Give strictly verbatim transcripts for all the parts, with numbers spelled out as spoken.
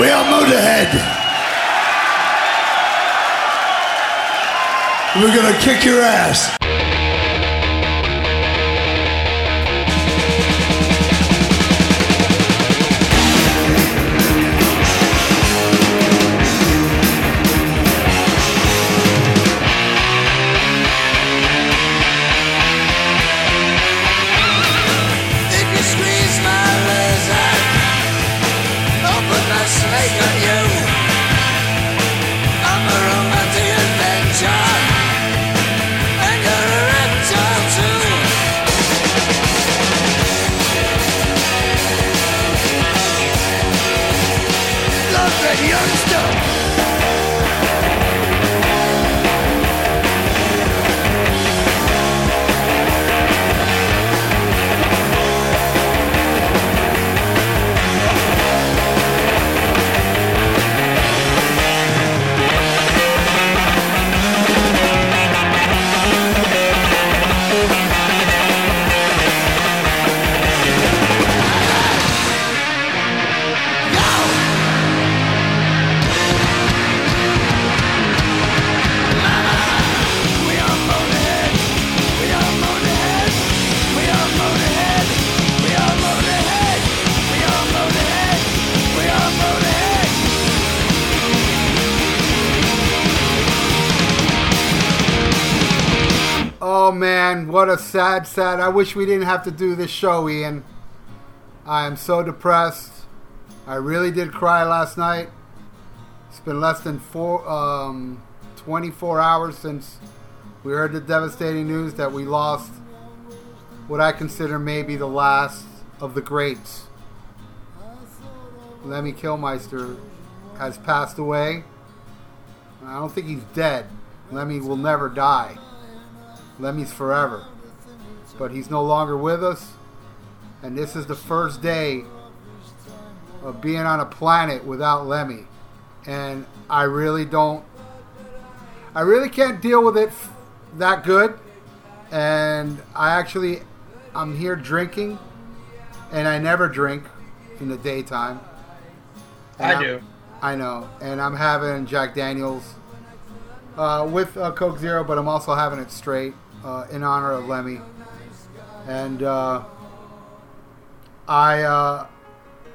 We are Motorhead. We're going to kick your ass. What a sad, sad... I wish we didn't have to do this show, Ian. I am so depressed. I really did cry last night. It's been less than four, um, twenty-four hours since we heard the devastating news that we lost what I consider maybe the last of the greats. Lemmy Kilmister has passed away. I don't think he's dead. Lemmy will never die. Lemmy's forever, but he's no longer with us, and this is the first day of being on a planet without Lemmy, and I really don't I really can't deal with it f- that good. And I actually I'm here drinking, and I never drink in the daytime, and I I'm, do I know and I'm having Jack Daniels uh, with uh, Coke Zero, but I'm also having it straight. Uh, in honor of Lemmy. And uh, I, uh,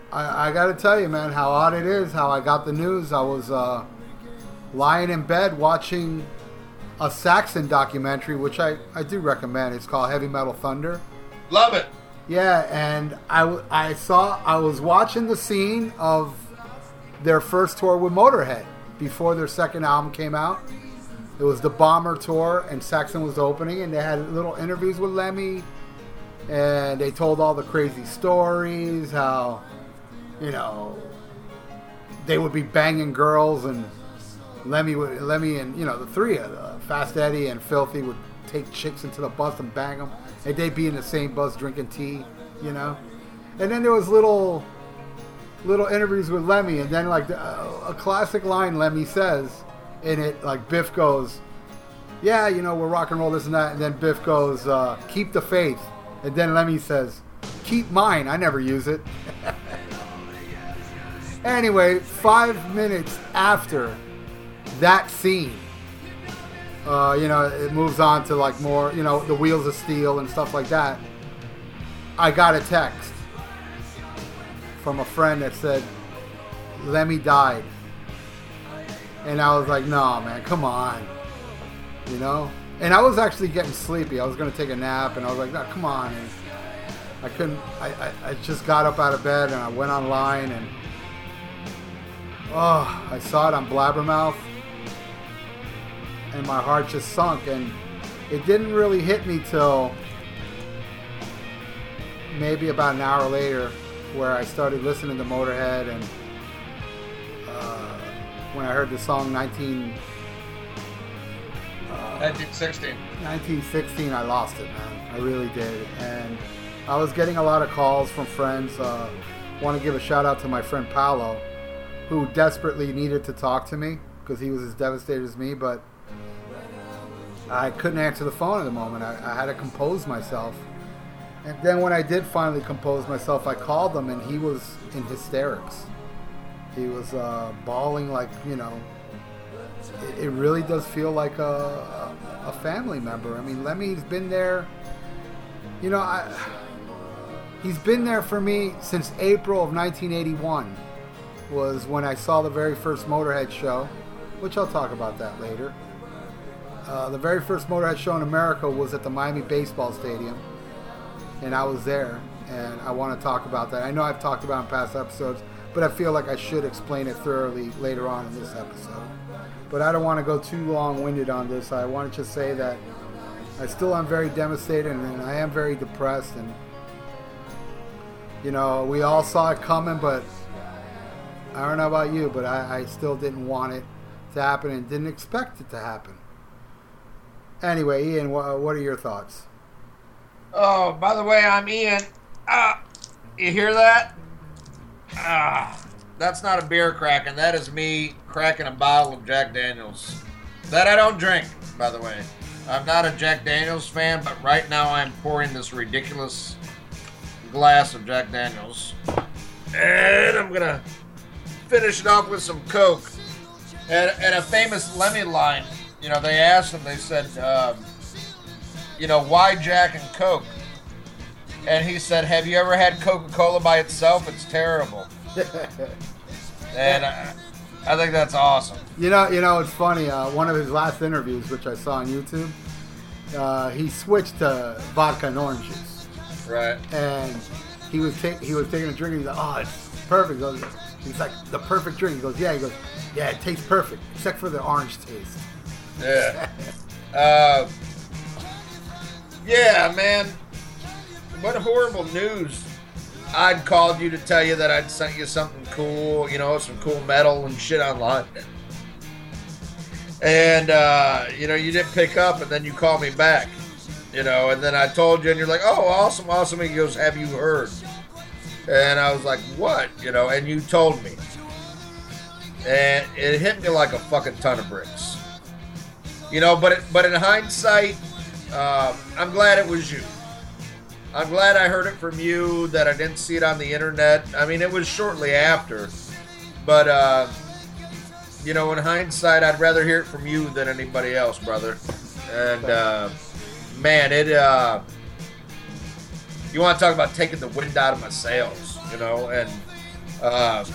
I I gotta tell you, man, how odd it is how I got the news. I was uh, lying in bed watching a Saxon documentary, which I, I do recommend. It's called Heavy Metal Thunder. Love it. Yeah, and I, I saw I was watching the scene of their first tour with Motorhead before their second album came out. It was the Bomber Tour, and Saxon was opening, and they had little interviews with Lemmy, and they told all the crazy stories, how, you know, they would be banging girls, and Lemmy would, Lemmy and, you know, the three of them, Fast Eddie and Filthy, would take chicks into the bus and bang them, and they'd be in the same bus drinking tea, you know? And then there was little, little interviews with Lemmy, and then, like, the, uh, a classic line Lemmy says... In it, like, Biff goes, yeah, you know, we're rock and roll, this and that. And then Biff goes, uh, keep the faith. And then Lemmy says, keep mine. I never use it. Anyway, five minutes after that scene, uh, you know, it moves on to, like, more, you know, the Wheels of Steel and stuff like that. I got a text from a friend that said, Lemmy died. And I was like, no, man, come on. You know? And I was actually getting sleepy. I was going to take a nap, and I was like, no, come on. And I couldn't, I, I, I just got up out of bed, and I went online, and, oh, I saw it on Blabbermouth, and my heart just sunk. And it didn't really hit me till maybe about an hour later, where I started listening to Motorhead, and, uh, when I heard the song nineteen, uh, nineteen sixteen. nineteen sixteen, I lost it, man. I really did. And I was getting a lot of calls from friends. Uh, want to give a shout out to my friend Paolo, who desperately needed to talk to me because he was as devastated as me, but I couldn't answer the phone at the moment. I, I had to compose myself. And then when I did finally compose myself, I called him, and he was in hysterics. He was uh, bawling like, you know, it, it really does feel like a, a, a family member. I mean, Lemmy's been there, you know, I, he's been there for me since April of nineteen eighty-one was when I saw the very first Motorhead show, which I'll talk about that later. Uh, the very first Motorhead show in America was at the Miami Baseball Stadium, and I was there, and I want to talk about that. I know I've talked about it in past episodes, but I feel like I should explain it thoroughly later on in this episode. But I don't want to go too long-winded on this. I wanted to say that I still am very devastated, and I am very depressed, and, you know, we all saw it coming, but I don't know about you, but I, I still didn't want it to happen and didn't expect it to happen. Anyway, Ian, wh- what are your thoughts? Oh, by the way, I'm Ian. Ah, you hear that? Ah, that's not a beer cracking. That is me cracking a bottle of Jack Daniels. That I don't drink, by the way. I'm not a Jack Daniels fan, but right now I'm pouring this ridiculous glass of Jack Daniels. And I'm going to finish it off with some Coke. At, at a famous Lemmy line, you know, they asked him, they said, um, you know, why Jack and Coke? And he said, have you ever had Coca-Cola by itself? It's terrible. And I, I think that's awesome. You know, you know, it's funny. Uh, one of his last interviews, which I saw on YouTube, uh, he switched to vodka and orange juice. Right. And he was, ta- he was taking a drink and he's like, oh, it's perfect. He goes, it's like the perfect drink. He goes, yeah. He goes, yeah, it tastes perfect, except for the orange taste. Yeah. uh, yeah, man. What horrible news. I'd called you to tell you that I'd sent you something cool, you know, some cool metal and shit online. And, uh, you know, you didn't pick up and then you called me back, you know, and then I told you and you're like, oh, awesome, awesome. And he goes, have you heard? And I was like, what? You know, and you told me. And it hit me like a fucking ton of bricks. You know, but it, but in hindsight, uh, I'm glad it was you. I'm glad I heard it from you, that I didn't see it on the internet. I mean, it was shortly after. But, uh, you know, in hindsight, I'd rather hear it from you than anybody else, brother. And, uh, man, it, uh, you want to talk about taking the wind out of my sails, you know? And, uh,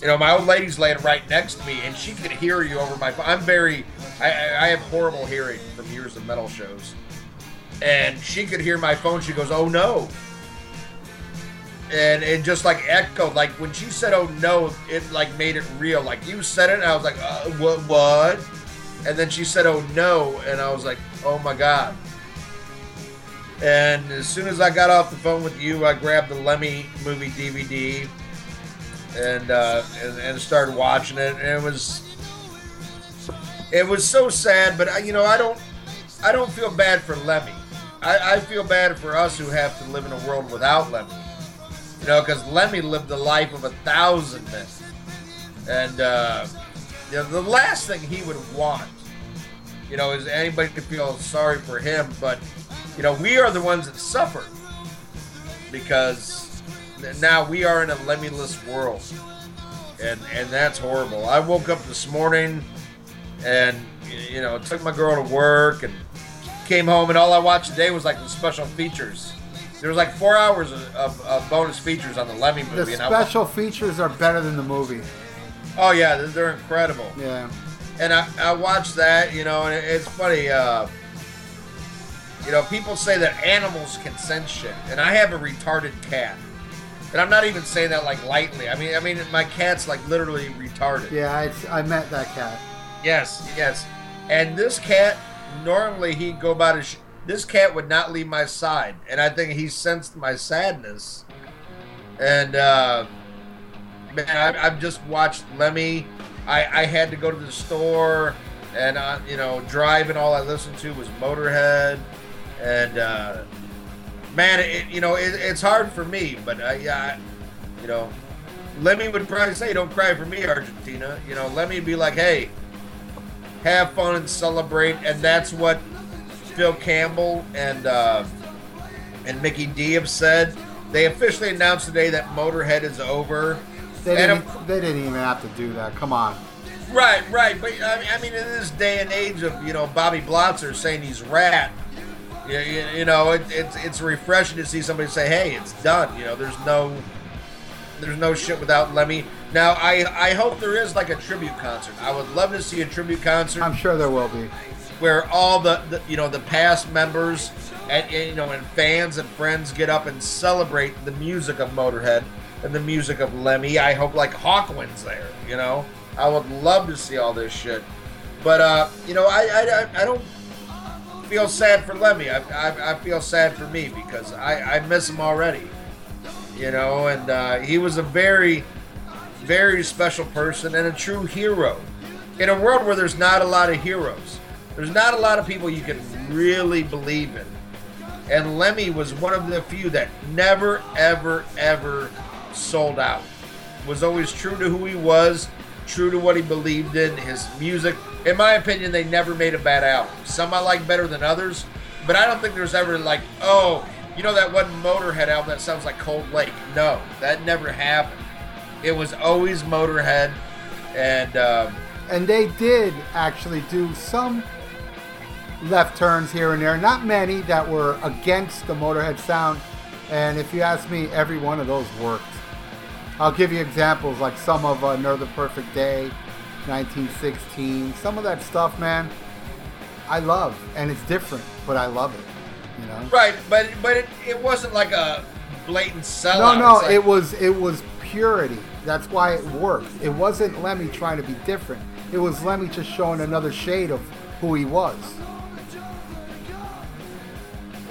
you know, my old lady's laying right next to me, and she could hear you over my phone. I'm very, I, I have horrible hearing from years of metal shows. And she could hear my phone. She goes, oh, no. And it just, like, echoed. Like, when she said, oh, no, it, like, made it real. Like, you said it, and I was like, uh, what, what? And then she said, oh, no. And I was like, oh, my God. And as soon as I got off the phone with you, I grabbed the Lemmy movie D V D and uh, and, and started watching it. And it was, it was so sad. But, I, you know, I don't, I don't feel bad for Lemmy. I, I feel bad for us who have to live in a world without Lemmy, you know, because Lemmy lived the life of a thousand men, and uh, you know, the last thing he would want, you know, is anybody to feel sorry for him. But you know, we are the ones that suffer because now we are in a Lemmy-less world, and and that's horrible. I woke up this morning and you know took my girl to work and came home, and all I watched today was like the special features. There was like four hours of, of, of bonus features on the Lemmy movie. The special and I, features are better than the movie. Oh yeah, they're, they're incredible. Yeah. And I, I watched that, you know, and it's funny. Uh, you know, people say that animals can sense shit, and I have a retarded cat, and I'm not even saying that like lightly. I mean, I mean, my cat's like literally retarded. Yeah, I I met that cat. Yes, yes, and this cat. Normally he'd go about his sh- this cat would not leave my side, and I think he sensed my sadness. And uh man, I, I've just watched Lemmy. I, I had to go to the store, and I, you know, driving. All I listened to was Motorhead, and uh man, it, you know, it, it's hard for me. But I, I, you know, Lemmy would probably say, "Don't cry for me, Argentina." You know, Lemmy'd be like, "Hey. Have fun and celebrate," and that's what Phil Campbell and uh, and Mikkey Dee have said. They officially announced today that Motorhead is over, They didn't, of, they didn't even have to do that. Come on. Right, right. But I mean, I mean, in this day and age of, you know, Bobby Blotzer saying he's rat, you, you, you know, it, it's it's refreshing to see somebody say, "Hey, it's done." You know, there's no there's no shit without Lemmy. Now, I I hope there is like a tribute concert. I would love to see a tribute concert. I'm sure there will be, where all the, the you know the past members and you know and fans and friends get up and celebrate the music of Motorhead and the music of Lemmy. I hope like Hawkwind's there, you know. I would love to see all this shit, but uh, you know, I, I I don't feel sad for Lemmy. I I, I feel sad for me because I, I miss him already, you know. And uh, he was a very, very special person and a true hero in a world where there's not a lot of heroes. There's not a lot of people you can really believe in, and Lemmy was one of the few that never, ever, ever sold out. Was always true to who he was. True to what he believed in, his music. In my opinion, they never made a bad album. Some I like better than others, but I don't think there's ever like, oh, you know that one Motorhead album that sounds like Cold Lake. No, that never happened. It was always Motorhead, and um, and they did actually do some left turns here and there. Not many that were against the Motorhead sound, and if you ask me, every one of those worked. I'll give you examples, like some of uh, Another Perfect Day, nineteen sixteen. Some of that stuff, man, I love. And it's different, but I love it, you know? Right, but but it, it wasn't like a blatant sellout. No, no, like... it was it was purity. That's why it worked. It wasn't Lemmy trying to be different. It was Lemmy just showing another shade of who he was.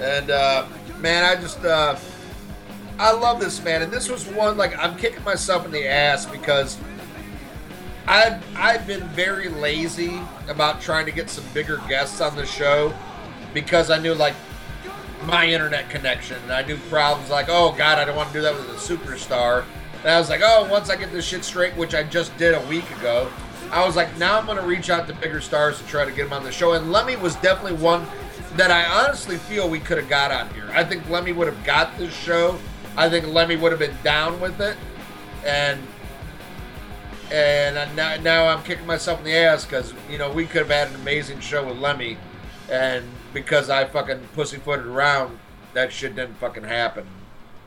And, uh, man, I just... Uh... I love this, man, and this was one, like, I'm kicking myself in the ass because I've, I've been very lazy about trying to get some bigger guests on the show because I knew, like, my internet connection, and I knew problems like, oh, God, I don't want to do that with a superstar. And I was like, oh, once I get this shit straight, which I just did a week ago, I was like, now I'm going to reach out to bigger stars to try to get them on the show, and Lemmy was definitely one that I honestly feel we could have got on here. I think Lemmy would have got this show. I think Lemmy would have been down with it, and and now, now I'm kicking myself in the ass because, you know, we could have had an amazing show with Lemmy, and because I fucking pussyfooted around, that shit didn't fucking happen,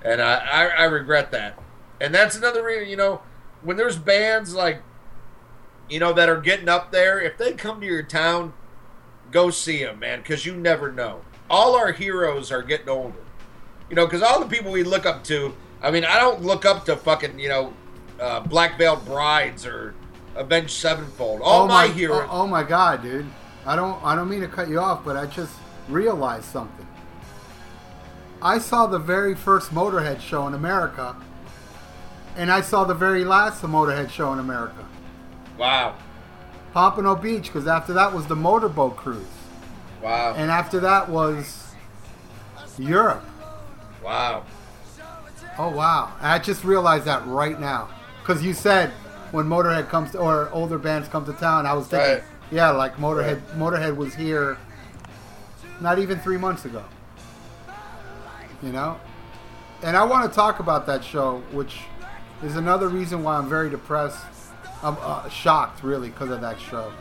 and I, I, I regret that. And that's another reason, you know, when there's bands like, you know, that are getting up there, if they come to your town, go see them, man, because you never know. All our heroes are getting older. You know, because all the people we look up to, I mean, I don't look up to fucking, you know, uh, Black Veil Brides or Avenged Sevenfold. All oh my, my heroes. Oh, oh my God, dude! I don't, I don't mean to cut you off, but I just realized something. I saw the very first Motorhead show in America, and I saw the very last Motorhead show in America. Wow. Pompano Beach, because after that was the motorboat cruise. Wow. And after that was Europe. Wow. Oh, wow. I just realized that right now. Because you said when Motorhead comes to, or older bands come to town, I was thinking, right. yeah, like Motorhead right. Motorhead was here not even three months ago. You know? And I want to talk about that show, which is another reason why I'm very depressed. I'm uh, shocked, really, because of that show.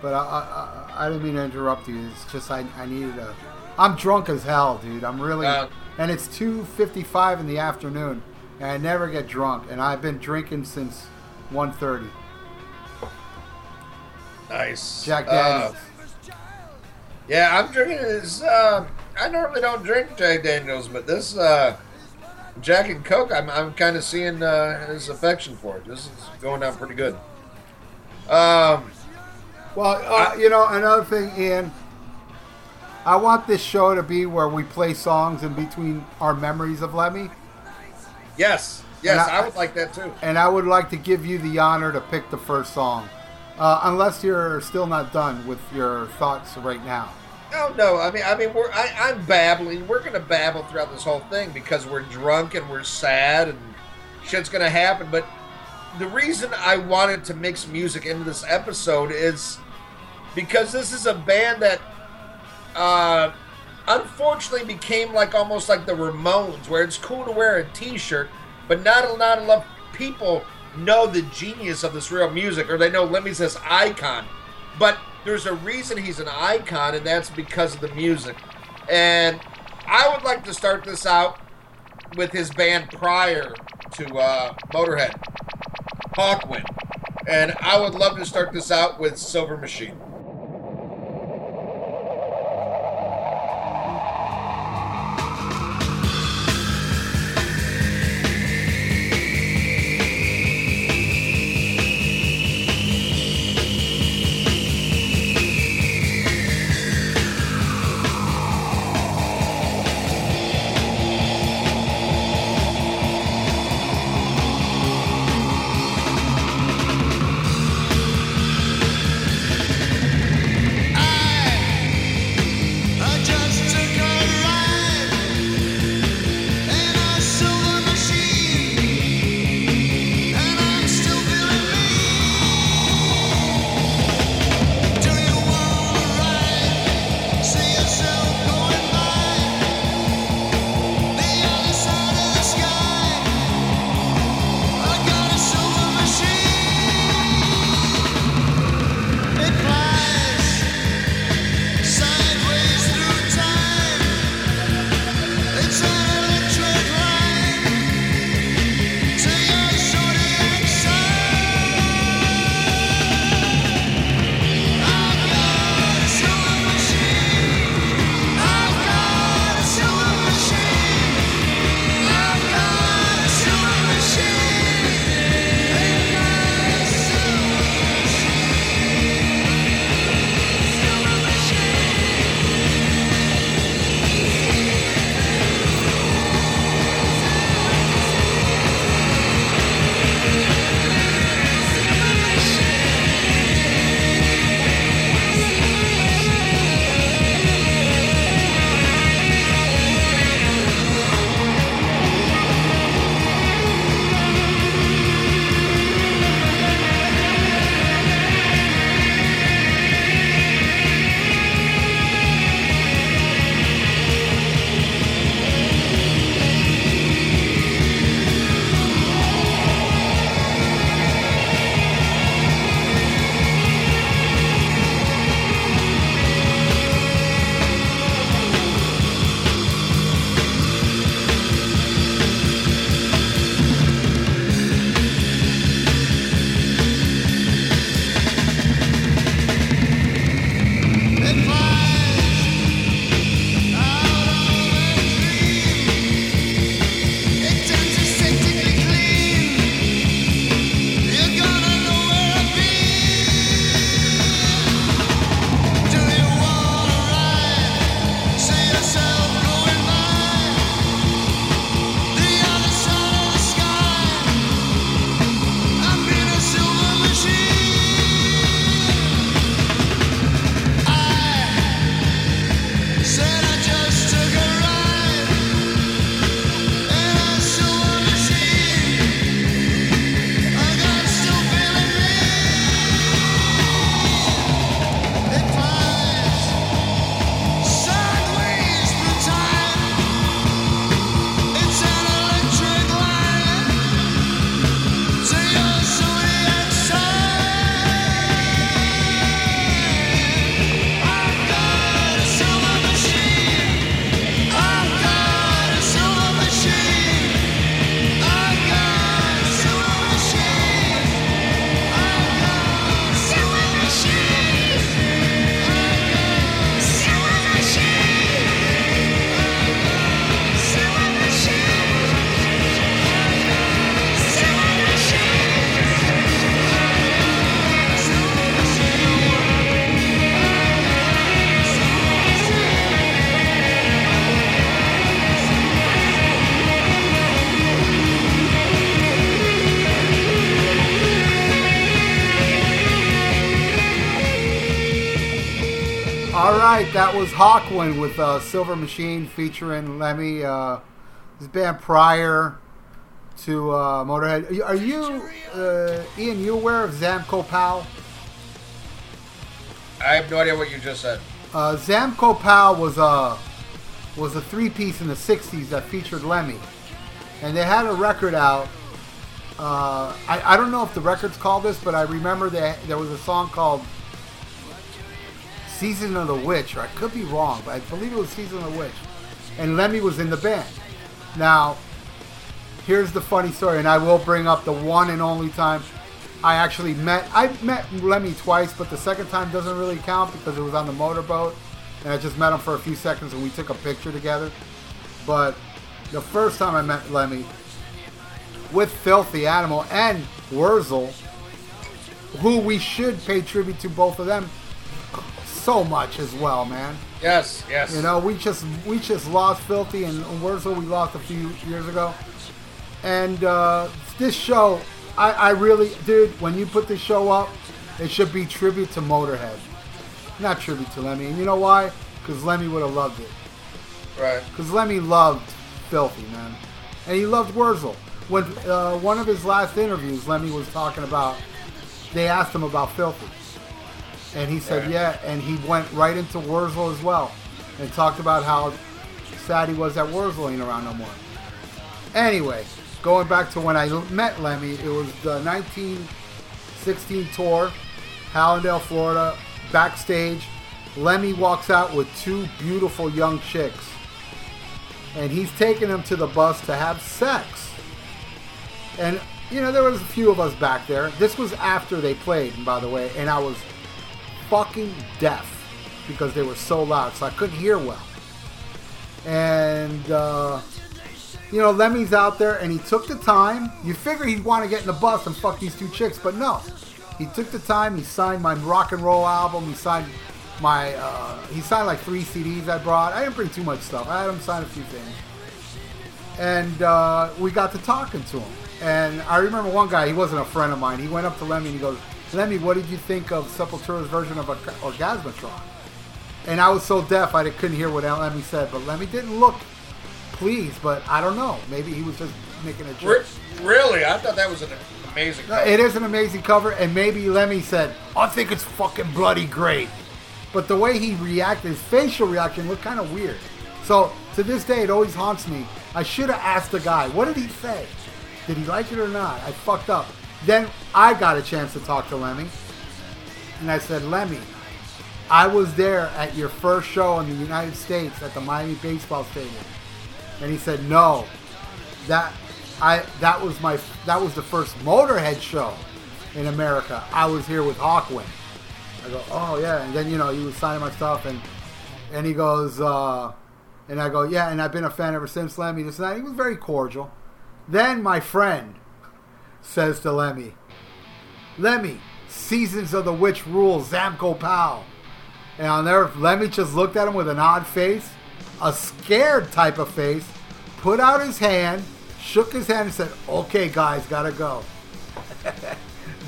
But I, I, I didn't mean to interrupt you. It's just I, I needed a... I'm drunk as hell, dude. I'm really... Uh, And it's two fifty-five in the afternoon, and I never get drunk, and I've been drinking since one thirty. Nice. Jack Daniels. Uh, yeah, I'm drinking this. Uh, I normally don't drink Jack Daniels, but this uh, Jack and Coke, I'm I'm kind of seeing uh, his affection for it. This is going down pretty good. Um, well, uh, I, you know, another thing, Ian... I want this show to be where we play songs in between our memories of Lemmy. Yes, yes, I, I would like that too. And I would like to give you the honor to pick the first song, uh, unless you're still not done with your thoughts right now. No, no, I mean, I mean, we're I, I'm babbling. We're gonna babble throughout this whole thing because we're drunk and we're sad and shit's gonna happen. But the reason I wanted to mix music into this episode is because this is a band that. Uh, unfortunately became like almost like the Ramones, where it's cool to wear a t-shirt, but not, not enough people know the genius of this real music, or they know Lemmy's this icon, but there's a reason he's an icon, and that's because of the music. And I would like to start this out with his band prior to uh, Motorhead, Hawkwind. And I would love to start this out with Silver Machine. That was Hawkwind with uh, Silver Machine featuring Lemmy. Uh, his band prior to uh, Motorhead. Are you, are you uh, Ian, you aware of Sam Gopal? I have no idea what you just said. Uh, Sam Gopal was a, was a three-piece in the sixties that featured Lemmy. And they had a record out Uh, I, I don't know if the record's called this, but I remember that there was a song called Season of the Witch, or I could be wrong, but I believe it was Season of the Witch. And Lemmy was in the band. Now, here's the funny story, and I will bring up the one and only time I actually met, I've met Lemmy twice, but the second time doesn't really count because it was on the motorboat, and I just met him for a few seconds and we took a picture together. But the first time I met Lemmy, with Filthy Animal and Wurzel, who we should pay tribute to both of them so much as well, man. Yes, yes. You know, we just we just lost Filthy and Wurzel. We lost a few years ago. And uh, this show, I, I really, dude, when you put this show up, it should be tribute to Motorhead, not tribute to Lemmy. And you know why? Because Lemmy would have loved it. Right. Because Lemmy loved Filthy, man. And he loved Wurzel. When uh, one of his last interviews, Lemmy was talking about, they asked him about Filthy. And he said, yeah. yeah. And he went right into Wurzel as well. And talked about how sad he was that Wurzel ain't around no more. Anyway, going back to when I met Lemmy, it was the nineteen sixteen tour, Hallandale, Florida, backstage. Lemmy walks out with two beautiful young chicks. And he's taking them to the bus to have sex. And, you know, there was a few of us back there. This was after they played, by the way, and I was fucking deaf because they were so loud, so I couldn't hear well. And, uh, you know, Lemmy's out there, and he took the time. You figure he'd want to get in the bus and fuck these two chicks, but no. He took the time. He signed my rock and roll album. He signed my, uh, he signed like three C Ds I brought. I didn't bring too much stuff. I had him sign a few things. And uh, we got to talking to him. And I remember one guy, he wasn't a friend of mine. He went up to Lemmy and he goes, Lemmy, what did you think of Sepultura's version of Orgasmatron? And I was so deaf, I couldn't hear what Lemmy said. But Lemmy didn't look pleased, but I don't know. Maybe he was just making a joke. Really? I thought that was an amazing cover. It is an amazing cover. And maybe Lemmy said, I think it's fucking bloody great. But the way he reacted, his facial reaction looked kind of weird. So to this day, it always haunts me. I should have asked the guy, what did he say? Did he like it or not? I fucked up. Then I got a chance to talk to Lemmy. And I said, Lemmy, I was there at your first show in the United States at the Miami Baseball Stadium. And he said, no, that I that was my that was the first Motorhead show in America. I was here with Hawkwind. I go, oh, yeah. And then, you know, he was signing my stuff. And, and he goes, uh, and I go, yeah, and I've been a fan ever since, Lemmy. This and that. He was very cordial. Then my friend says to Lemmy, Lemmy, Seasons of the Witch rules, Sam Gopal. And on there, Lemmy just looked at him with an odd face, a scared type of face, put out his hand, shook his hand, and said, okay, guys, gotta go.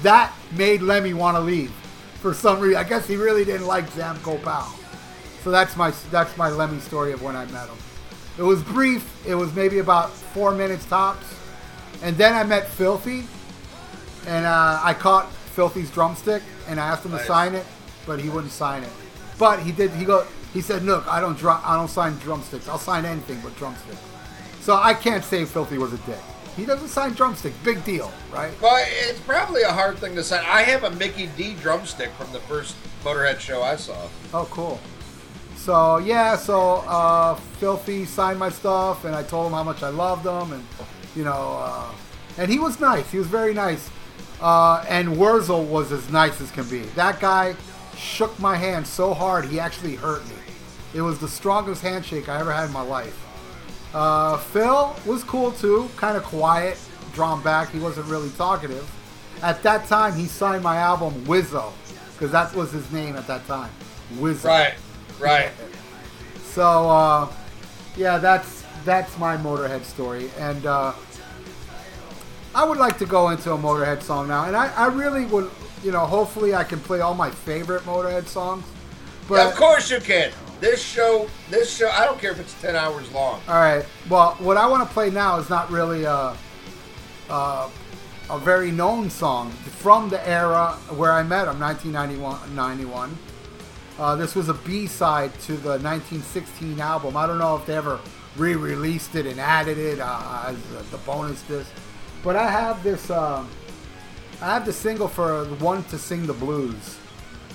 That made Lemmy want to leave for some reason. I guess he really didn't like Sam Gopal. So that's my, that's my Lemmy story of when I met him. It was brief. It was maybe about four minutes tops. And then I met Filthy. And uh, I caught Filthy's drumstick. And I asked him nice. to sign it. But he wouldn't sign it. But he did. He go. He said, look, I don't drum, I don't sign drumsticks. I'll sign anything but drumsticks. So I can't say Filthy was a dick. He doesn't sign drumstick. Big deal, right? Well, it's probably a hard thing to sign. I have a Mikkey Dee drumstick from the first Motorhead show I saw. Oh, cool. So, yeah, so uh, Filthy signed my stuff, and I told him how much I loved him, and, you know, uh, and he was nice. He was very nice. Uh, and Wurzel was as nice as can be. That guy shook my hand so hard, he actually hurt me. It was the strongest handshake I ever had in my life. Uh, Phil was cool, too, kind of quiet, drawn back. He wasn't really talkative. At that time, he signed my album, Wizzo, because that was his name at that time, Wizzo. Right. Right. So, uh, yeah, that's that's my Motorhead story. And uh, I would like to go into a Motorhead song now. And I, I really would, you know, hopefully I can play all my favorite Motorhead songs. But yeah, of course you can. This show, this show, I don't care if it's ten hours long. All right. Well, what I want to play now is not really a, a, a very known song from the era where I met him, nineteen ninety-one. Uh, this was a B-side to the nineteen sixteen album. I don't know if they ever re-released it and added it uh, as uh, the bonus disc. But I have this, um, I have this single for One to Sing the Blues,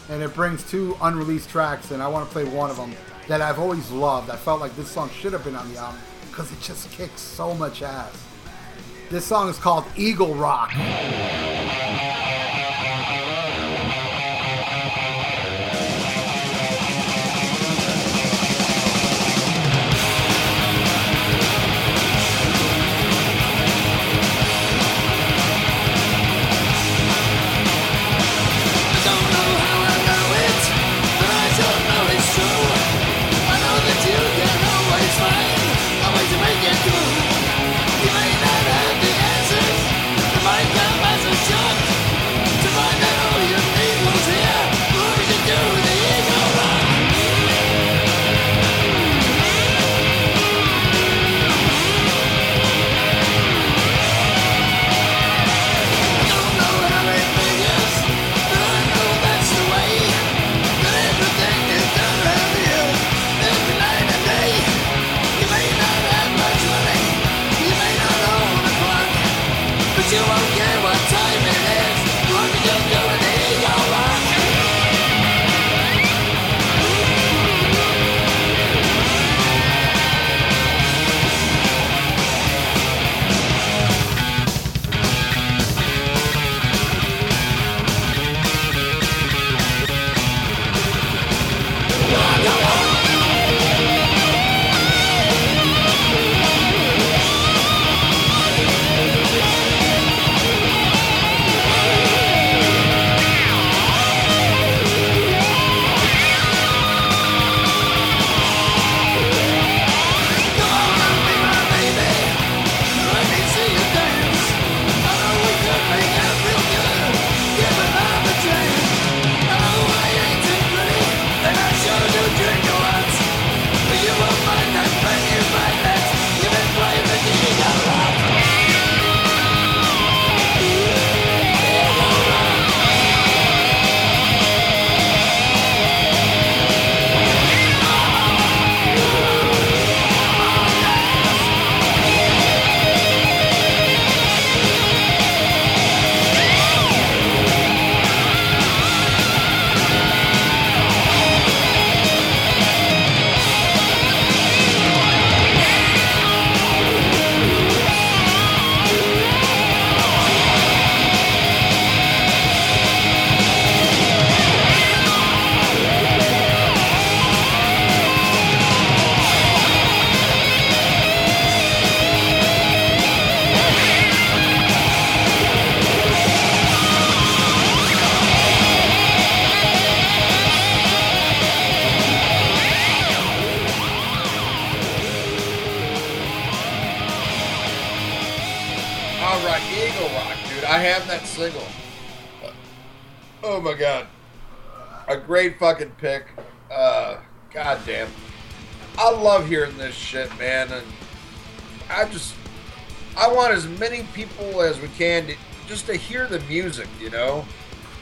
and it brings two unreleased tracks, and I want to play one of them that I've always loved. I felt like this song should have been on the album because it just kicks so much ass. This song is called Eagle Rock. Great fucking pick. Uh, God damn. I love hearing this shit, man. And I just, I want as many people as we can to, just to hear the music, you know?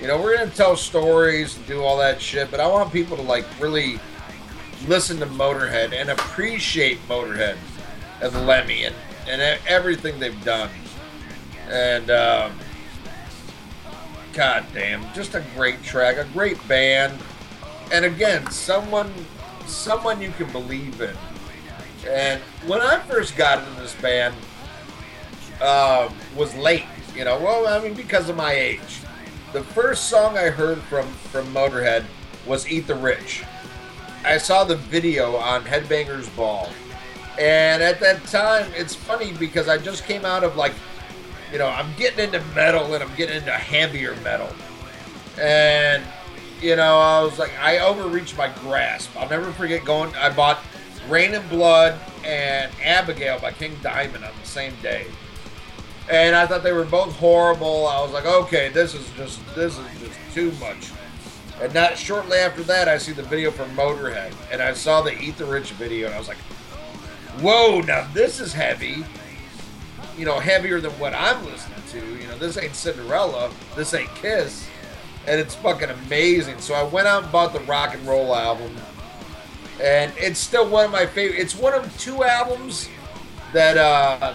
You know, we're going to tell stories and do all that shit, but I want people to, like, really listen to Motorhead and appreciate Motorhead and Lemmy and, and everything they've done. And, um, God damn, just a great track, a great band, and again, someone someone you can believe in. And when I first got into this band, uh, was late, you know, well, I mean, because of my age. The first song I heard from, from Motorhead was Eat the Rich. I saw the video on Headbangers Ball, and at that time, it's funny because I just came out of, like, you know, I'm getting into metal and I'm getting into heavier metal. And, you know, I was like, I overreached my grasp. I'll never forget going, I bought Rain and Blood and Abigail by King Diamond on the same day. And I thought they were both horrible. I was like, okay, this is just, this is just too much. And not shortly after that, I see the video from Motorhead. And I saw the Eat the Rich video and I was like, whoa, now this is heavy. You know, heavier than what I'm listening to. You know, this ain't Cinderella. This ain't Kiss. And it's fucking amazing. So I went out and bought the Rock and Roll album. And it's still one of my favorite. It's one of two albums that uh,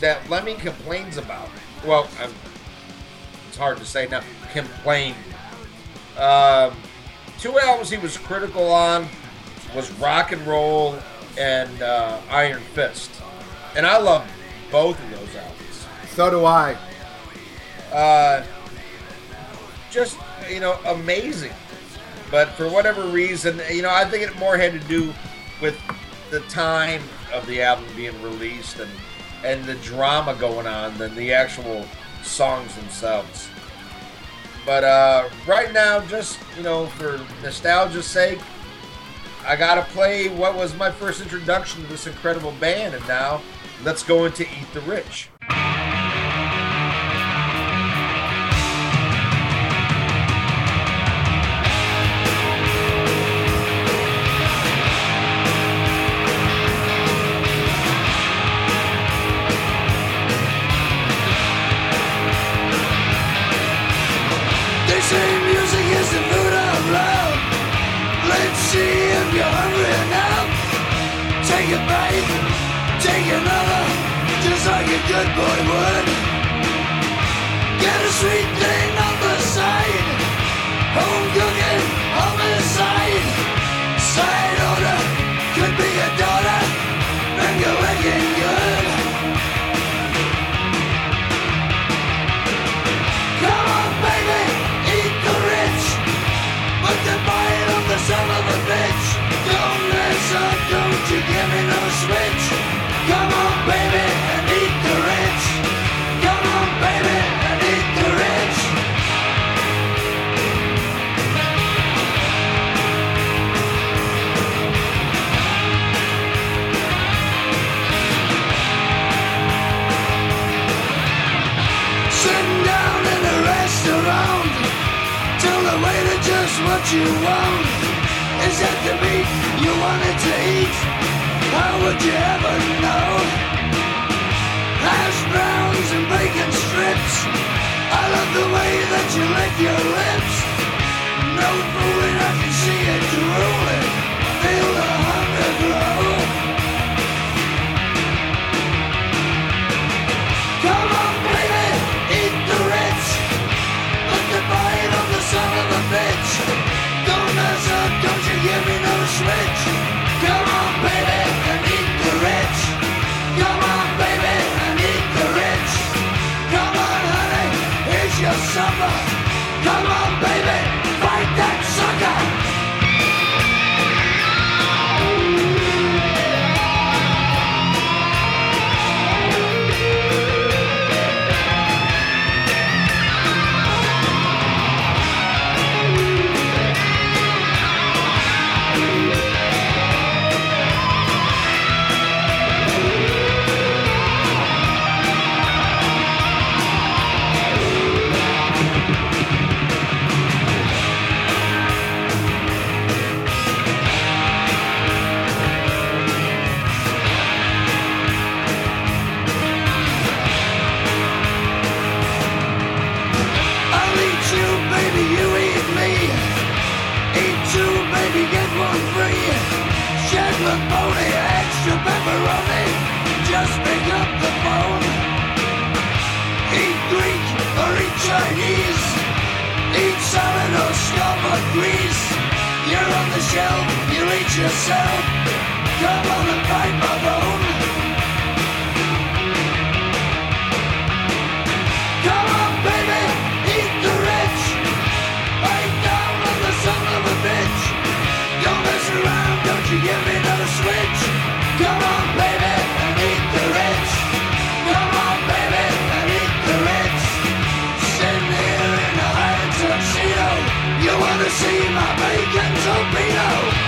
that Lemmy complains about. Well, I'm, it's hard to say now. Complained. Um, two albums he was critical on was Rock and Roll and uh, Iron Fist. And I love both of those albums. So do I. Uh, just, you know, amazing. But for whatever reason, you know, I think it more had to do with the time of the album being released and and the drama going on than the actual songs themselves. But uh, right now, just, you know, for nostalgia's sake, I gotta play what was my first introduction to this incredible band, and now let's go into Eat the Rich. Good boy would get a sweet thing on the side, home cooking on the side, side order could be a daughter, and you're looking good. Come on, baby, eat the rich, put the bite on the son of a bitch. Don't listen, don't you give me no switch. Come on, baby, and eat the rich. Come on, baby, and eat the rich. Sitting down in a restaurant, tell the waiter just what you want. Is that the meat you wanted to eat? How would you ever know? Hash browns and bacon strips, I love the way that you lick your lips. No fooling, I can see it drooling, feel the hunger grow. Come on, baby, eat the rich, put the bite on the son of a bitch. Don't mess up, don't you give me no switch. Come on, baby, and eat the rich. Come on, baby, and eat the rich. Come on, honey, here's your supper. Come on, baby, fight that sucker. Pony, extra pepperoni, just pick up the phone. Eat Greek or eat Chinese, eat salad or scum or grease. You're on the shelf, you eat yourself. Come on and bite my bone. Come on, baby, eat the rich, bite down on the son of a bitch. Don't mess around, don't you give me no switch. Come on, baby, and eat the rich. Come on, baby, and eat the rich. Sitting here in a high tuxedo, you wanna see my bacon torpedo?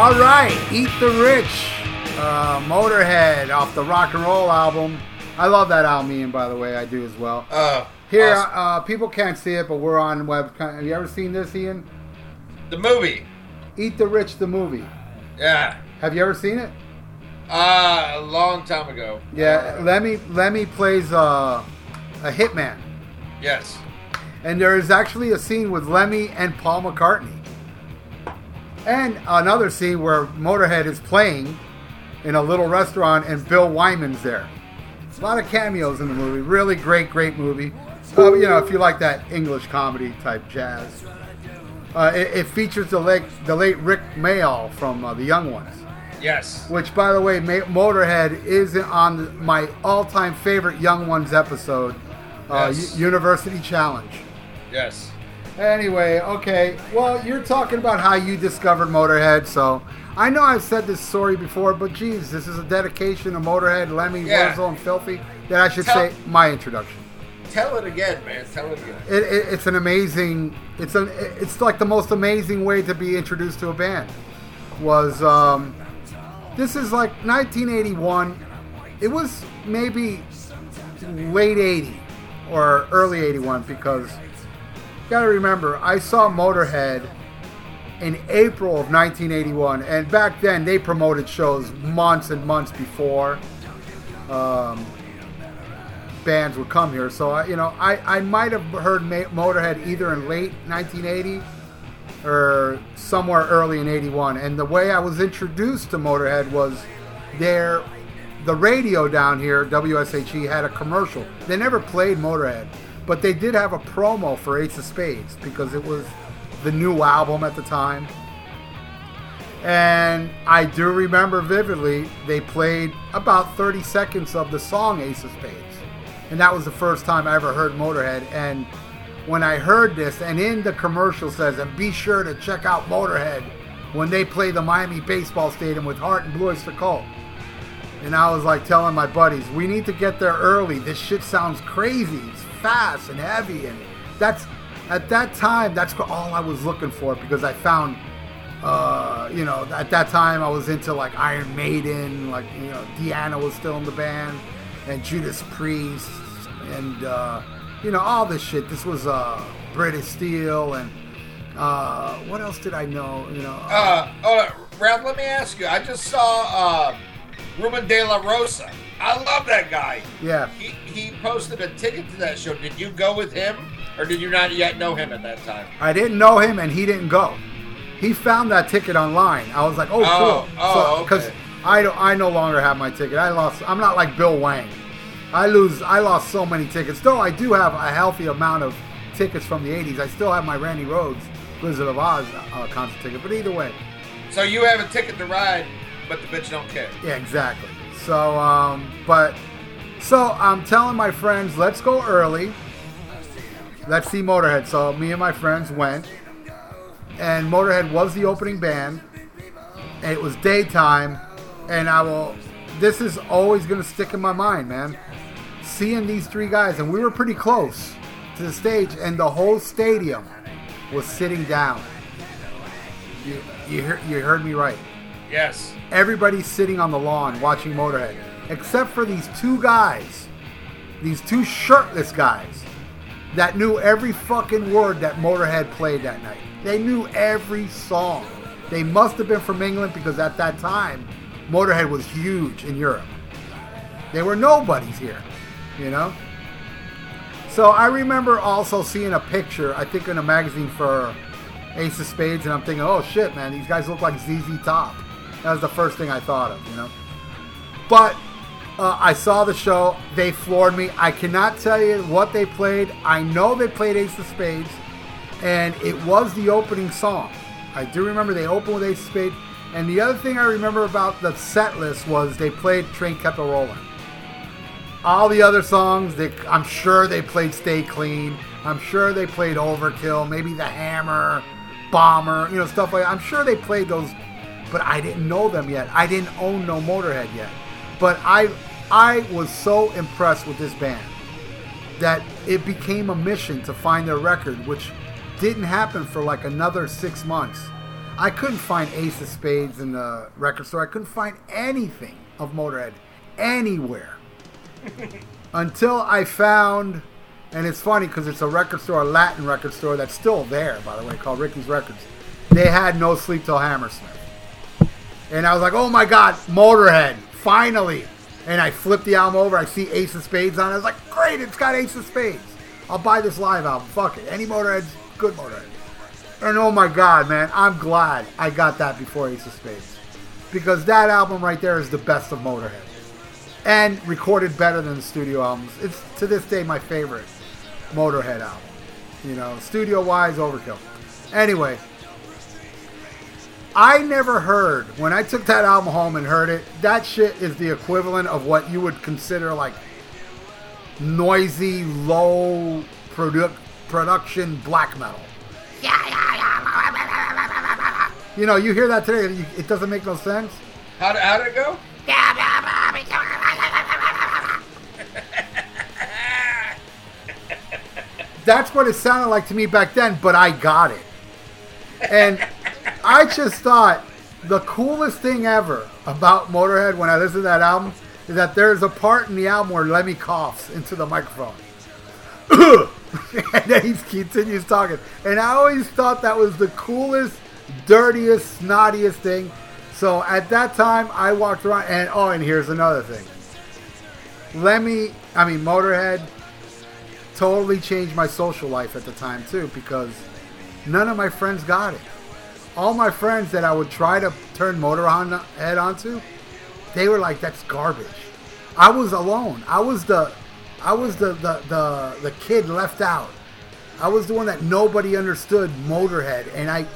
All right, Eat the Rich, uh, Motorhead off the Rock and Roll album. I love that album, Ian, by the way. I do as well. Uh, Here, awesome. uh, people can't see it, but we're on web. Have you ever seen this, Ian? The movie. Eat the Rich, the movie. Yeah. Have you ever seen it? Uh, a long time ago. Yeah, uh, Lemmy, Lemmy plays uh, a hitman. Yes. And there is actually a scene with Lemmy and Paul McCartney. And another scene where Motorhead is playing in a little restaurant and Bill Wyman's there. A lot of cameos in the movie. Really great, great movie. Uh, you know, if you like that English comedy type jazz. Uh, it, it features the late, the late Rick Mayall from uh, The Young Ones. Yes. Which, by the way, May- Motorhead is on my all-time favorite Young Ones episode, uh, yes. U- University Challenge. Yes. Anyway, okay. Well, you're talking about how you discovered Motorhead, so I know I've said this story before, but geez, this is a dedication to Motorhead, Lemmy, yeah. Wurzel, and Filthy that I should tell, say my introduction. Tell it again, man. Tell it again. It, it, it's an amazing. It's an. It's like the most amazing way to be introduced to a band. Was um, this is like nineteen eighty-one. It was maybe late eighty or early eighty-one because. Gotta remember, I saw Motorhead in April of nineteen eighty-one, and back then they promoted shows months and months before um, bands would come here. So I, you know, I, I might have heard Motorhead either in late nineteen eighty or somewhere early in eighty-one. And the way I was introduced to Motorhead was there, the radio down here, W S H E, had a commercial. They never played Motorhead. But they did have a promo for Ace of Spades because it was the new album at the time. And I do remember vividly they played about thirty seconds of the song Ace of Spades. And that was the first time I ever heard Motorhead. And when I heard this, and in the commercial says, and be sure to check out Motorhead when they play the Miami Baseball Stadium with Heart and Blue Oyster Cult. And I was like telling my buddies, we need to get there early. This shit sounds crazy. It's fast and heavy. And that's, at that time, that's all I was looking for because I found, uh, you know, at that time I was into like Iron Maiden, like, you know, Deanna was still in the band, and Judas Priest, and, uh, you know, all this shit. This was uh, British Steel, and uh, what else did I know? You know. Uh, uh, Ralph, let me ask you. I just saw. Uh... Ruben De La Rosa. I love that guy. Yeah. He he posted a ticket to that show. Did you go with him, or did you not yet know him at that time? I didn't know him, and he didn't go. He found that ticket online. I was like, oh, oh cool. Oh, so, okay. Because I, I no longer have my ticket. I lost. I'm not like Bill Wang. I lose. I lost so many tickets. Though I do have a healthy amount of tickets from the eighties. I still have my Randy Rhoads, Blizzard of Oz uh, concert ticket. But either way. So you have a ticket to ride. But the bitch don't care. Yeah, exactly. So, um, but, so I'm telling my friends, let's go early. Let's see Motorhead. So me and my friends went, and Motorhead was the opening band. And it was daytime, and I will, this is always going to stick in my mind, man. Seeing these three guys, and we were pretty close to the stage, and the whole stadium was sitting down. You, you, you heard me right. Yes. Everybody's sitting on the lawn watching Motorhead, except for these two guys, these two shirtless guys that knew every fucking word that Motorhead played that night. They knew every song. They must have been from England because at that time, Motorhead was huge in Europe. They were nobodies here, you know? So I remember also seeing a picture, I think in a magazine for Ace of Spades, and I'm thinking, oh shit, man, these guys look like Z Z Top. That was the first thing I thought of, you know. But uh, I saw the show. They floored me. I cannot tell you what they played. I know they played Ace of Spades, and it was the opening song. I do remember they opened with Ace of Spades. And the other thing I remember about the set list was they played Train Kept a Rollin'. All the other songs, they, I'm sure they played Stay Clean. I'm sure they played Overkill, maybe The Hammer, Bomber, you know, stuff like that. I'm sure they played those... But I didn't know them yet. I didn't own no Motorhead yet. But I I was so impressed with this band that it became a mission to find their record, which didn't happen for like another six months. I couldn't find Ace of Spades in the record store. I couldn't find anything of Motorhead anywhere until I found, and it's funny because it's a record store, a Latin record store that's still there, by the way, called Ricky's Records. They had No Sleep Till Hammersmith. And I was like, oh my God, Motorhead, finally. And I flipped the album over. I see Ace of Spades on it. I was like, great, it's got Ace of Spades. I'll buy this live album. Fuck it. Any Motorhead's good Motorhead. And oh my God, man, I'm glad I got that before Ace of Spades. Because that album right there is the best of Motorhead. And recorded better than the studio albums. It's, to this day, my favorite Motorhead album. You know, studio-wise, overkill. Anyway, I never heard, when I took that album home and heard it, that shit is the equivalent of what you would consider like noisy, low produ- production black metal. You know, you hear that today, it doesn't make no sense. How did, how did it go? That's what it sounded like to me back then, but I got it. And I just thought the coolest thing ever about Motorhead when I listened to that album is that there's a part in the album where Lemmy coughs into the microphone. And then he continues talking. And I always thought that was the coolest, dirtiest, snottiest thing. So at that time, I walked around. And oh, and here's another thing. Lemmy, I mean, Motorhead totally changed my social life at the time, too, because none of my friends got it. All my friends that I would try to turn Motorhead onto, they were like, "That's garbage." I was alone. I was the, I was the the the, the kid left out. I was the one that nobody understood Motorhead, and I,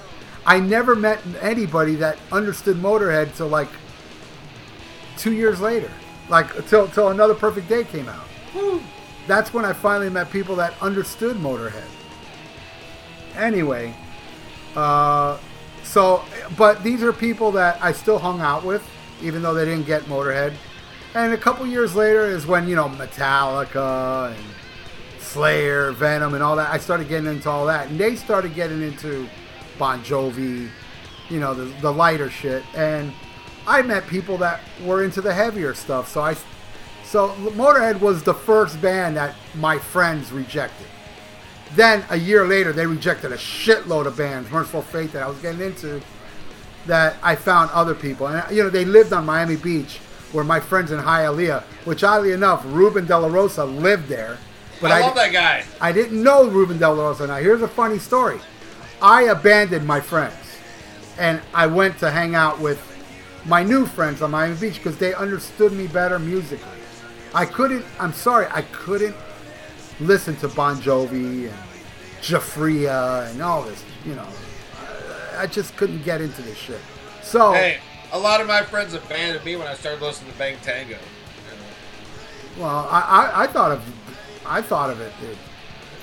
I never met anybody that understood Motorhead till like two years later, like till till Another Perfect Day came out. Woo. That's when I finally met people that understood Motorhead. Anyway, uh. So, but these are people that I still hung out with, even though they didn't get Motorhead. And a couple years later is when, you know, Metallica and Slayer, Venom and all that. I started getting into all that. And they started getting into Bon Jovi, you know, the, the lighter shit. And I met people that were into the heavier stuff. So I, so Motorhead was the first band that my friends rejected. Then, a year later, they rejected a shitload of bands, Mercyful Fate, that I was getting into, that I found other people. And, you know, they lived on Miami Beach, where my friends in Hialeah, which, oddly enough, Ruben De La Rosa lived there. But I, I love that guy. I didn't know Ruben De La Rosa. Now, here's a funny story. I abandoned my friends, and I went to hang out with my new friends on Miami Beach because they understood me better musically. I couldn't, I'm sorry, I couldn't listen to Bon Jovi and Jafria and all this, you know. I just couldn't get into this shit. So, hey, a lot of my friends abandoned me when I started listening to Bang Tango. Well, I, I, I thought of, I thought of it, dude.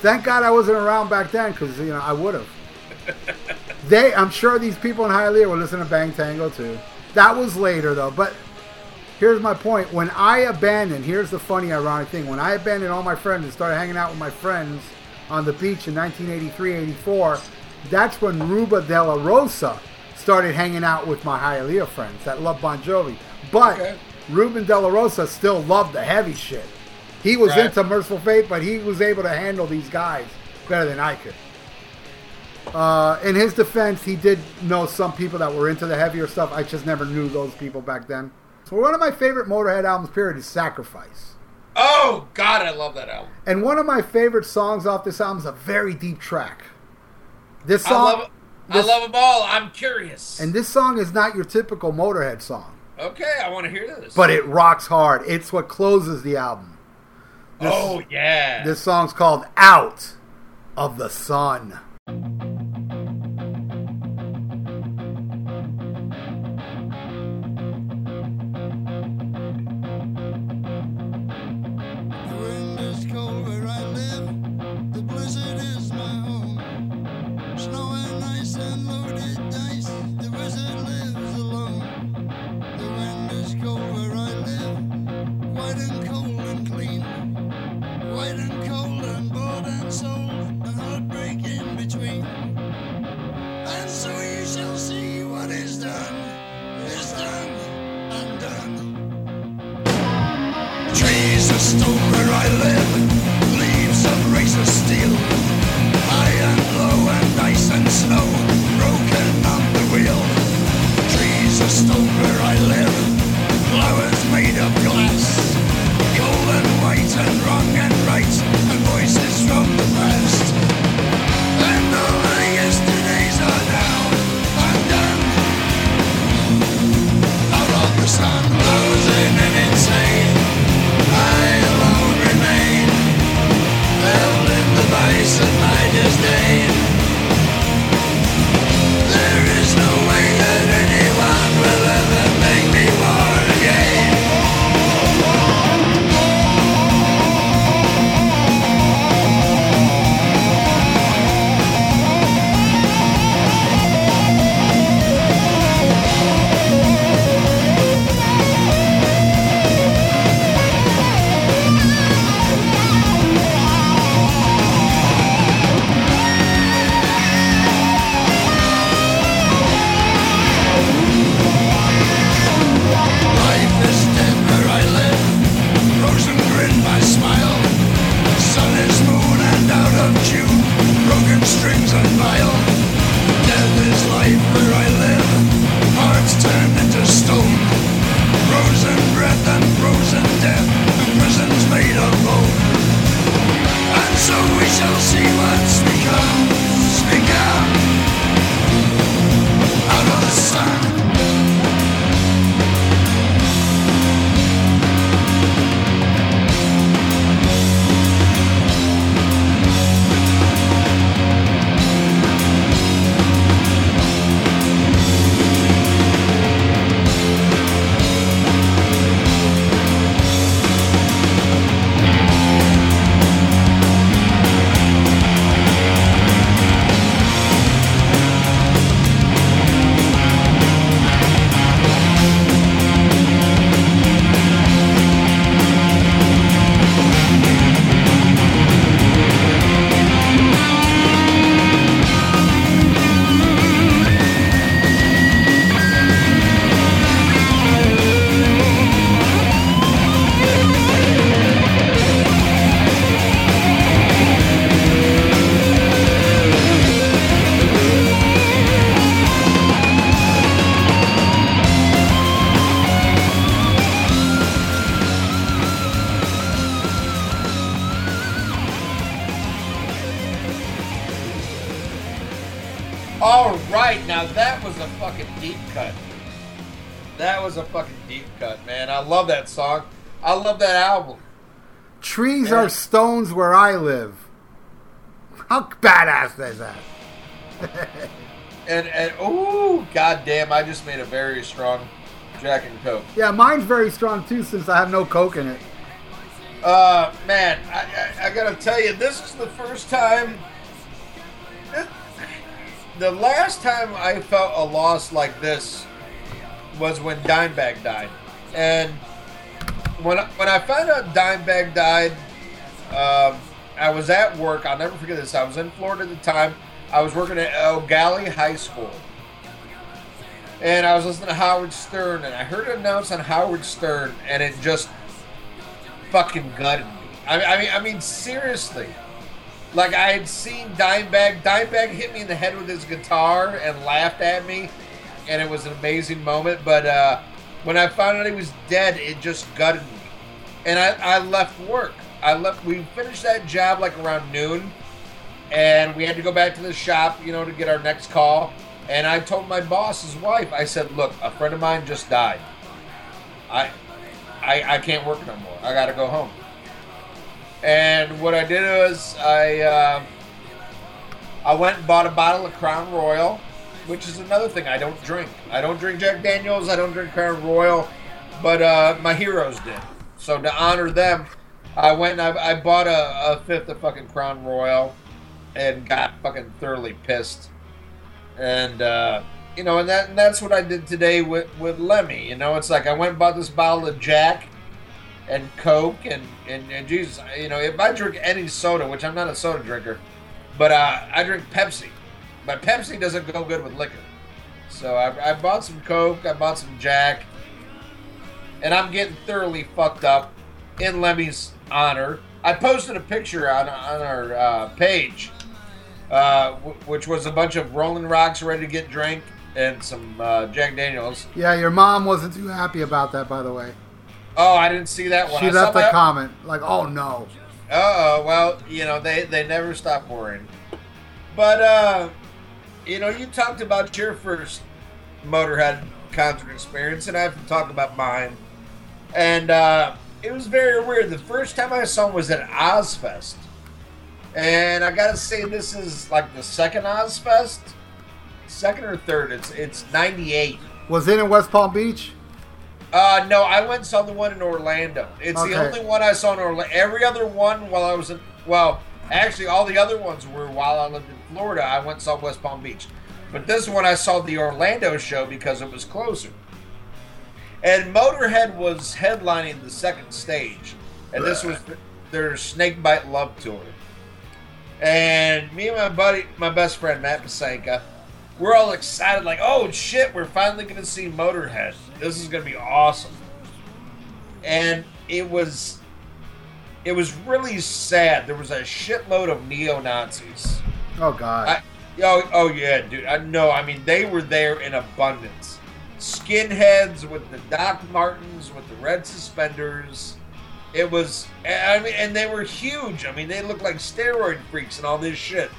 Thank God I wasn't around back then, because you know I would have. They, I'm sure these people in Hialeah were listening to Bang Tango too. That was later though, but. Here's my point. When I abandoned, here's the funny, ironic thing. When I abandoned all my friends and started hanging out with my friends on the beach in nineteen eighty-three eighty-four, that's when Ruben De La Rosa started hanging out with my Hialeah friends that love Bon Jovi. But okay. Ruben De La Rosa still loved the heavy shit. He was right. into Mercyful Fate, but he was able to handle these guys better than I could. Uh, in his defense, he did know some people that were into the heavier stuff. I just never knew those people back then. One of my favorite Motorhead albums, period, is Sacrifice. Oh, God, I love that album. And one of my favorite songs off this album is a very deep track. This song, I love, this, I love them all. I'm curious. And this song is not your typical Motorhead song. Okay, I want to hear this. But it rocks hard. It's what closes the album. This, oh, yeah. This song's called Out of the Sun. White and cold and bored and sold, a heartbreak in between. All right, now that was a fucking deep cut. That was a fucking deep cut, man. I love that song. I love that album. Trees man. Are stones where I live. How badass is that? and, and oh, goddamn, I just made a very strong Jack and Coke. Yeah, mine's very strong, too, since I have no Coke in it. Uh, man, I, I, I gotta tell you, this is the first time... This, the last time I felt a loss like this was when Dimebag died. And when I, when I found out Dimebag died, um, I was at work. I'll never forget this. I was in Florida at the time. I was working at O'Galley High School. And I was listening to Howard Stern, and I heard it announced on Howard Stern, and it just fucking gutted me. I, I mean, I mean, seriously. Like, I had seen Dimebag. Dimebag hit me in the head with his guitar and laughed at me, and it was an amazing moment. But uh, when I found out he was dead, it just gutted me. And I, I left work. I left. We finished that job, like, around noon, and we had to go back to the shop, you know, to get our next call. And I told my boss, his wife, I said, look, a friend of mine just died. I I, I can't work no more. I got to go home. And what I did was I uh, I went and bought a bottle of Crown Royal, which is another thing I don't drink. I don't drink Jack Daniels. I don't drink Crown Royal. But uh, my heroes did. So to honor them, I went and I, I bought a, a fifth of fucking Crown Royal and got fucking thoroughly pissed. And, uh, you know, and, that, and that's what I did today with, with Lemmy. You know, it's like I went and bought this bottle of Jack and Coke and, and, and Jesus. You know, if I drink any soda, which I'm not a soda drinker, but uh, I drink Pepsi. But Pepsi doesn't go good with liquor. So I, I bought some Coke, I bought some Jack, and I'm getting thoroughly fucked up in Lemmy's honor. I posted a picture on, on our uh, page. Uh, w- which was a bunch of Rolling Rocks ready to get drank and some uh, Jack Daniels. Yeah, your mom wasn't too happy about that, by the way. Oh, I didn't see that one. She I left a comment like, oh, no. Oh, well, you know, they, they never stop worrying. But, uh, you know, you talked about your first Motorhead concert experience, and I have to talk about mine. And uh, it was very weird. The first time I saw him was at Ozfest. And I gotta say, this is like the second Ozfest, second or third. It's it's ninety-eight. Was it in West Palm Beach? Uh, no, I went and saw the one in Orlando. It's okay. The only one I saw in Orlando. Every other one while I was in, well, actually all the other ones were while I lived in Florida. I went and saw West Palm Beach, but this one I saw the Orlando show because it was closer. And Motorhead was headlining the second stage, and this was their Snakebite Love Tour. And me and my buddy, my best friend, Matt Pasanka, we're all excited like, oh, shit, we're finally going to see Motorhead. This is going to be awesome. And it was it was really sad. There was a shitload of neo-Nazis. Oh, God. I, oh, oh, yeah, dude. I know. I mean, they were there in abundance. Skinheads with the Doc Martens, with the red suspenders. It was, I mean, and they were huge. I mean, they looked like steroid freaks and all this shit.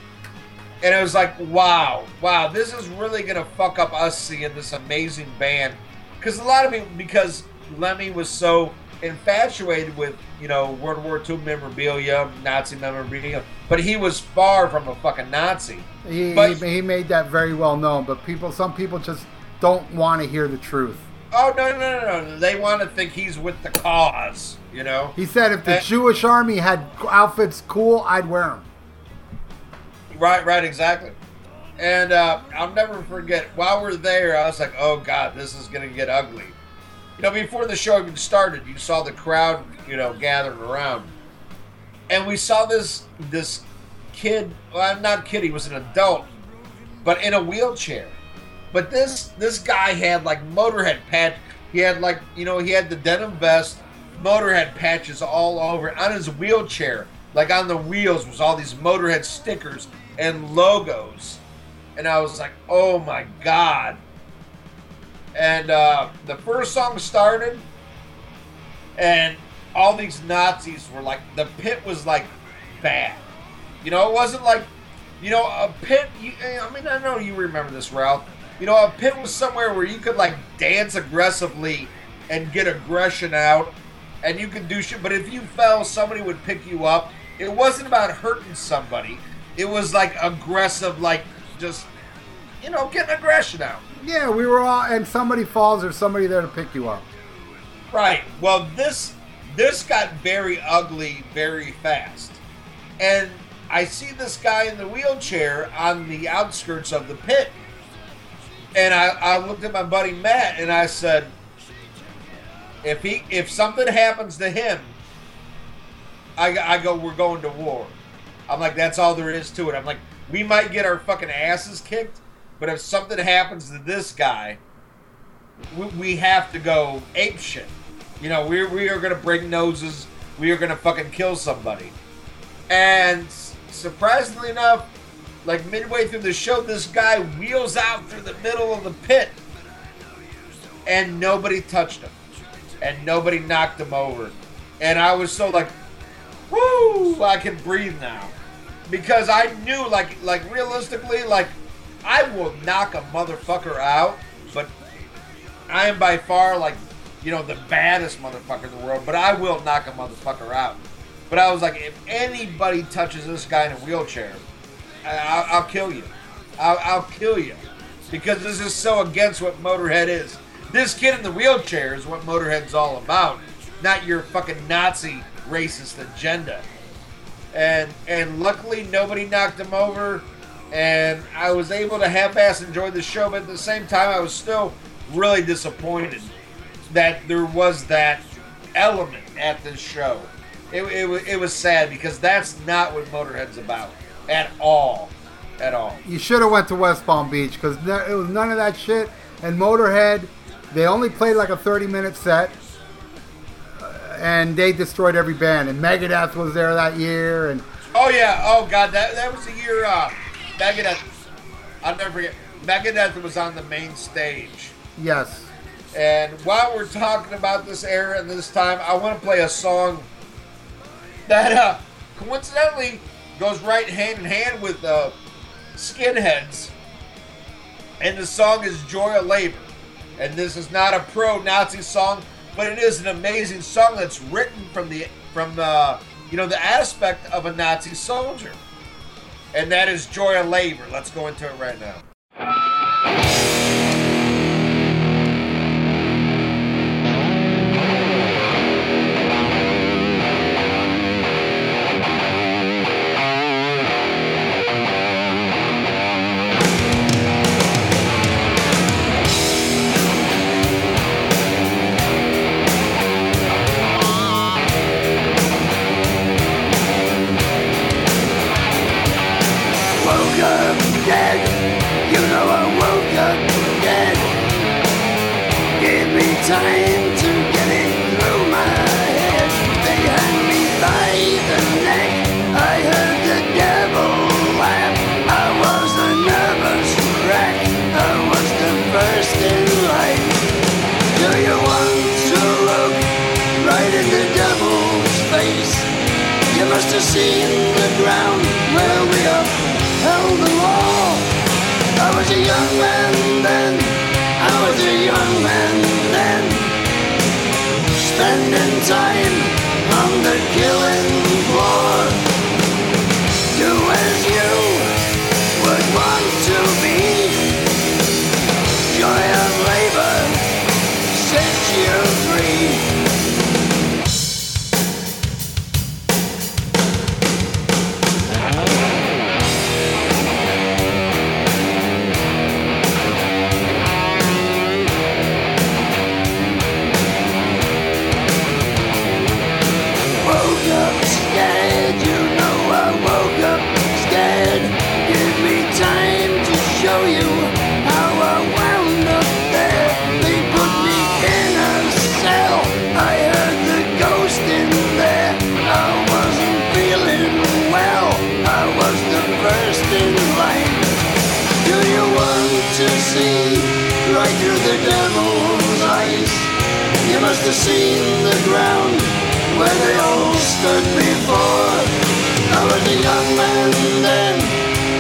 And it was like, wow, wow, this is really going to fuck up us seeing this amazing band. Because a lot of people, because Lemmy was so infatuated with, you know, World War Two memorabilia, Nazi memorabilia, but he was far from a fucking Nazi. He, but, he made that very well known, but people, some people just don't want to hear the truth. Oh, no, no, no, no. They want to think he's with the cause, you know? He said if the and, Jewish army had outfits cool, I'd wear them. Right, right, exactly. And uh, I'll never forget, while we're there, I was like, oh, God, this is going to get ugly. You know, before the show even started, you saw the crowd, you know, gathering around. And we saw this this kid, well, not kid, he was an adult, but in a wheelchair. But this this guy had like Motorhead patch. He had like, you know, he had the denim vest, Motorhead patches all over. On his wheelchair, like on the wheels, was all these Motorhead stickers and logos. And I was like, oh my God. And uh, the first song started, and all these Nazis were like, the pit was like bad. You know, it wasn't like You know, a pit, you, I mean, I know you remember this, Ralph. You know, a pit was somewhere where you could, like, dance aggressively and get aggression out, and you could do shit. But if you fell, somebody would pick you up. It wasn't about hurting somebody. It was, like, aggressive, like, just, you know, getting aggression out. Yeah, we were all, and somebody falls, there's somebody there to pick you up. Right. Well, this this got very ugly very fast. And I see this guy in the wheelchair on the outskirts of the pit. And I, I looked at my buddy Matt and I said, if he if something happens to him, I, I go, we're going to war. I'm like, that's all there is to it. I'm like, we might get our fucking asses kicked, but if something happens to this guy, we, we have to go ape shit. You know, we we are going to break noses. We are going to fucking kill somebody. And surprisingly enough, like midway through the show, this guy wheels out through the middle of the pit. And nobody touched him. And nobody knocked him over. And I was so like, woo, I can breathe now. Because I knew, like, like realistically, like, I will knock a motherfucker out. But I am by far, like, you know, the baddest motherfucker in the world. But I will knock a motherfucker out. But I was like, if anybody touches this guy in a wheelchair, I'll, I'll kill you. I'll, I'll kill you. Because this is so against what Motorhead is. This kid in the wheelchair is what Motorhead's all about. Not your fucking Nazi racist agenda. And and luckily nobody knocked him over. And I was able to half-ass enjoy the show. But at the same time, I was still really disappointed that there was that element at this show. It, it, it was sad because that's not what Motorhead's about. At all. At all. You should have went to West Palm Beach because it was none of that shit. And Motorhead, they only played like a thirty-minute set. And they destroyed every band. And Megadeth was there that year. And oh, yeah. Oh, God. That that was the year uh, Megadeth. I'll never forget. Megadeth was on the main stage. Yes. And while we're talking about this era and this time, I want to play a song that uh, coincidentally goes right hand in hand with uh, Skinheads, and the song is Joy of Labor. And this is not a pro-Nazi song, but it is an amazing song that's written from the from the you know the aspect of a Nazi soldier, and that is Joy of Labor. Let's go into it right now.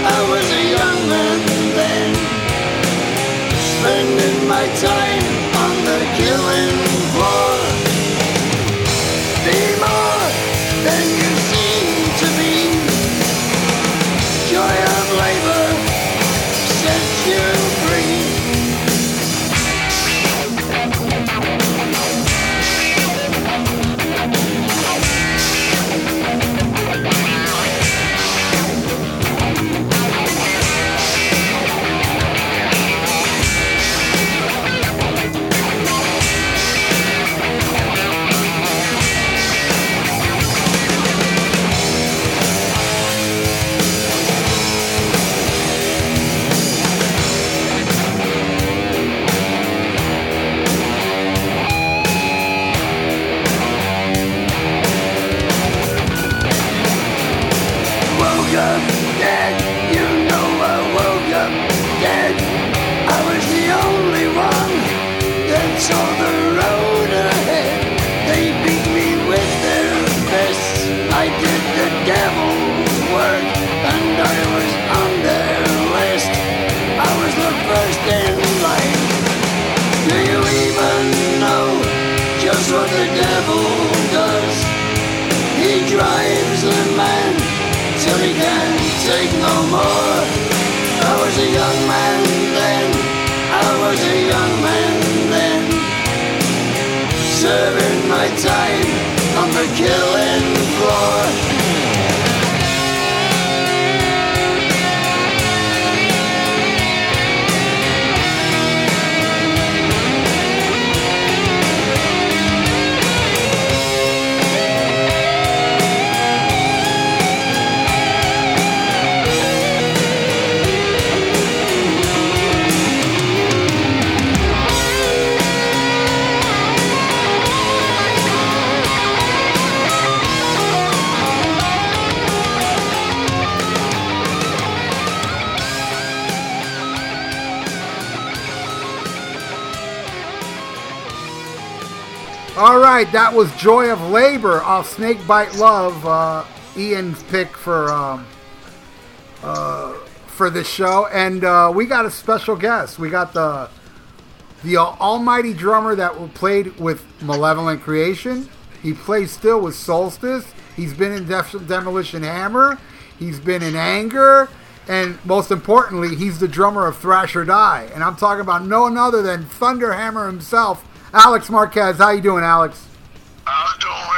I my time on the killing floor. Be more than you seem to be. Joy of labor sets you free. What the devil does, he drives a man till he can't take no more. I was a young man then, I was a young man then, serving my time on the killing floor. All right, that was Joy of Labor off Snake Bite Love, uh, Ian's pick for um, uh, for this show. And uh, we got a special guest. We got the the uh, almighty drummer that played with Malevolent Creation. He plays still with Solstice. He's been in Def- Demolition Hammer. He's been in Anger. And most importantly, he's the drummer of Thrash or Die. And I'm talking about no one other than Thunderhammer himself, Alex Marquez. How you doing, Alex? I'm doing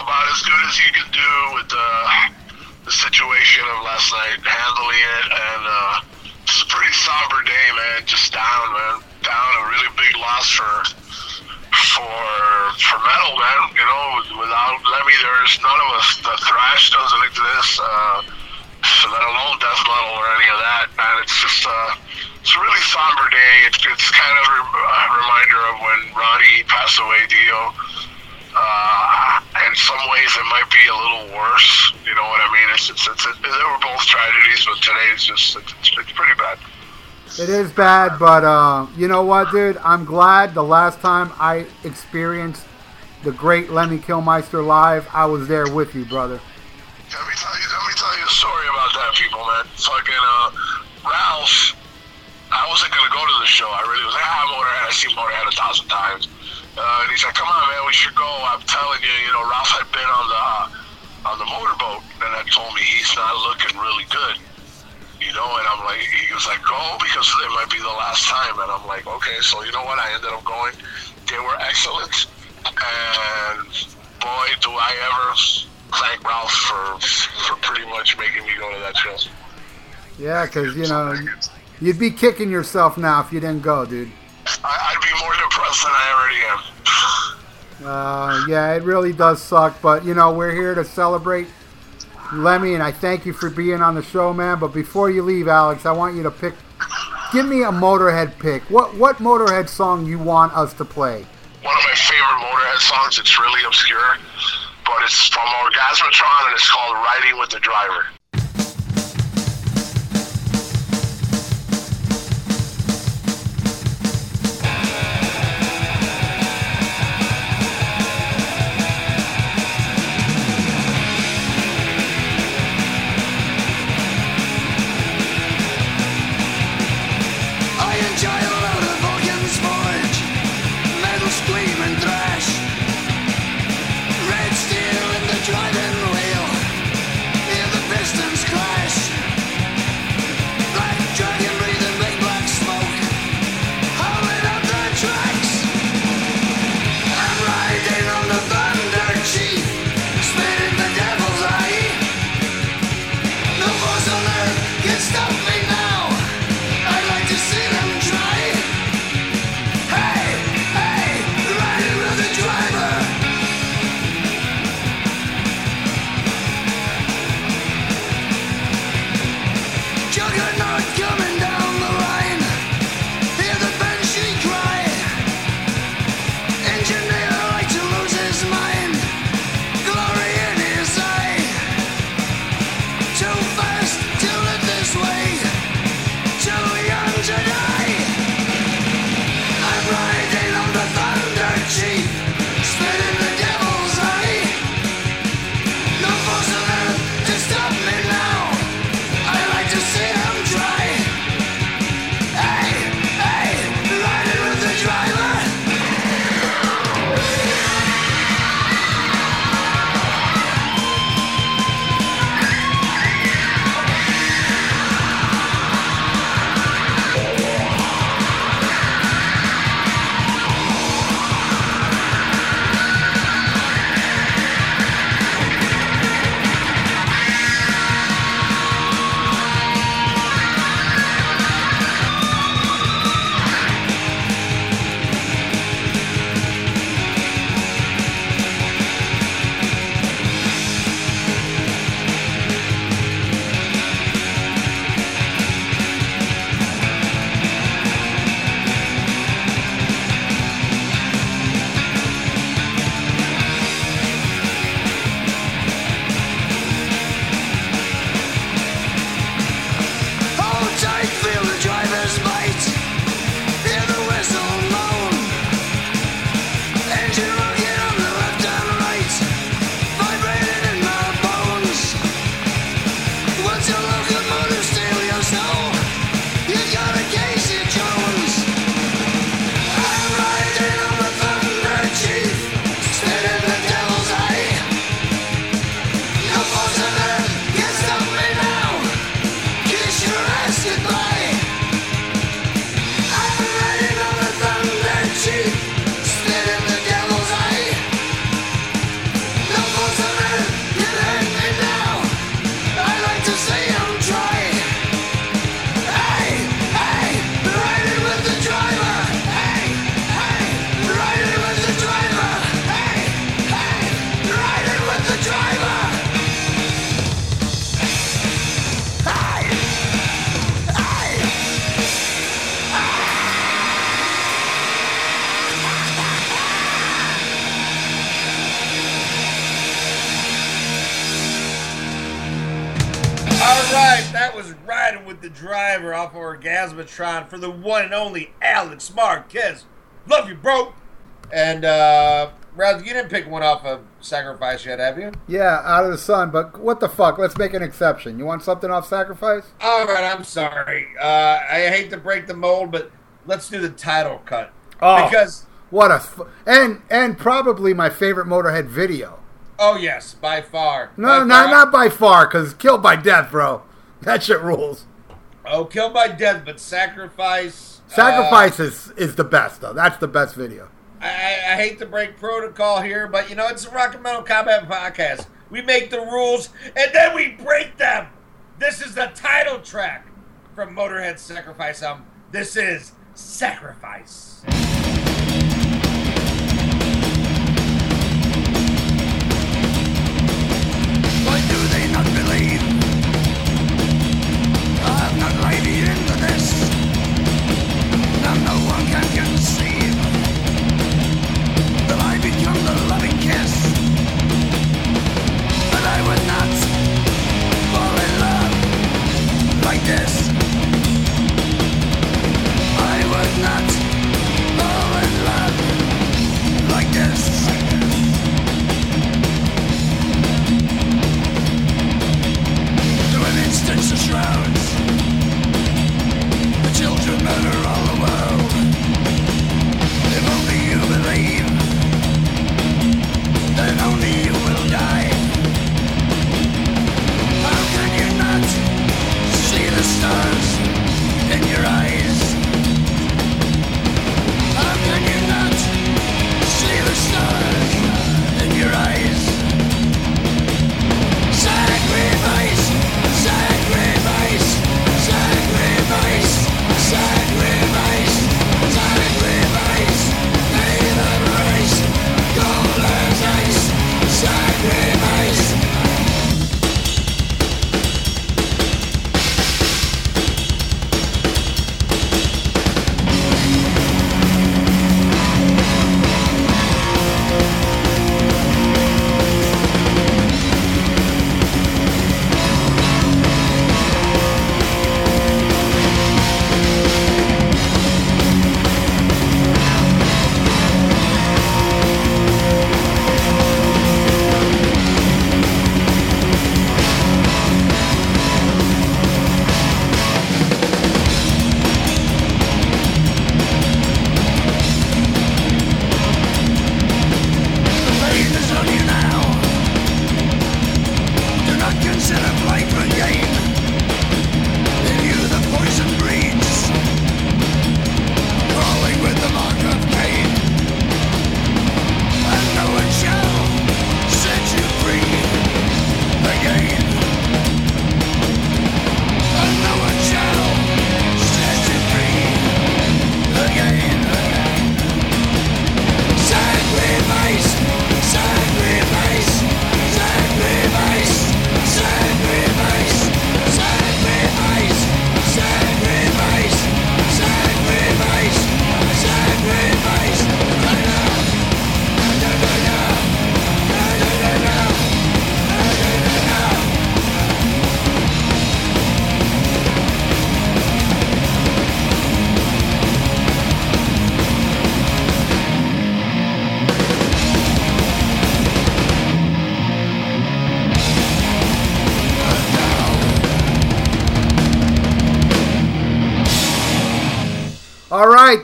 about as good as you can do with uh, the situation of last night, handling it, and uh, it's a pretty somber day, man. Just down, man. Down, a really big loss for for for metal, man. You know, without Lemmy, there's none of us. The thrash doesn't exist, uh, let alone death metal or any of that, man. It's just. Uh, It's a really somber day. It's, it's kind of a reminder of when Ronnie passed away, Dio. Uh, in some ways, it might be a little worse. You know what I mean? It's, it's, it's, it's, they were both tragedies, but today's just it's, it's pretty bad. It is bad, but uh, you know what, dude? I'm glad the last time I experienced the great Lemmy Kilmister live, I was there with you, brother. Let me tell you, let me tell you a story about that, people, man. Fucking uh, Ralph. I wasn't going to go to the show. I really was like, ah, Motorhead. I've seen Motorhead a thousand times. Uh, and he's like, come on, man, we should go. I'm telling you, you know, Ralph had been on the uh, on the motorboat, and that told me he's not looking really good. You know, and I'm like, he was like, go, because it might be the last time. And I'm like, okay, so you know what? I ended up going. They were excellent. And boy, do I ever thank Ralph for, for pretty much making me go to that show. Yeah, because, you know... You'd be kicking yourself now if you didn't go, dude. I'd be more depressed than I already am. uh, yeah, it really does suck, but, you know, we're here to celebrate Lemmy, and I thank you for being on the show, man. But before you leave, Alex, I want you to pick... Give me a Motorhead pick. What what Motorhead song you want us to play? One of my favorite Motorhead songs. It's really obscure, but it's from Orgasmatron, and it's called Riding with the Driver. Enjoy a load of organs. the driver off of Orgasmatron for the one and only Alex Marquez. Love you, bro. And, uh, Ralph, you didn't pick one off of Sacrifice yet, have you? Yeah, Out of the Sun, but what the fuck? Let's make an exception. You want something off Sacrifice? All right, I'm sorry. Uh, I hate to break the mold, but let's do the title cut. Oh, because what a... Fu- and, and probably my favorite Motorhead video. Oh, yes, by far. No, by not, far. not by far, because Killed by Death, bro. That shit rules. Oh, Killed by Death, but Sacrifice... Sacrifice uh, is, is the best, though. That's the best video. I, I hate to break protocol here, but, you know, it's a Rock and Metal Combat podcast. We make the rules, and then we break them. This is the title track from Motorhead's Sacrifice album. This is Sacrifice. Why do they not believe? I have not laid it into this. Now no one can conceive that I become the loving kiss. But I would not fall in love like this. I would not fall in love like this. To an instance of shrouds, the children murder all the world. If only you believe, then only you will die. How can you not see the stars in your eyes? How can you not see the stars in your eyes? Sacrifice, sacrifice, sacrifice, sacrifice, sacrifice, pay the price, gold as ice, sacrifice.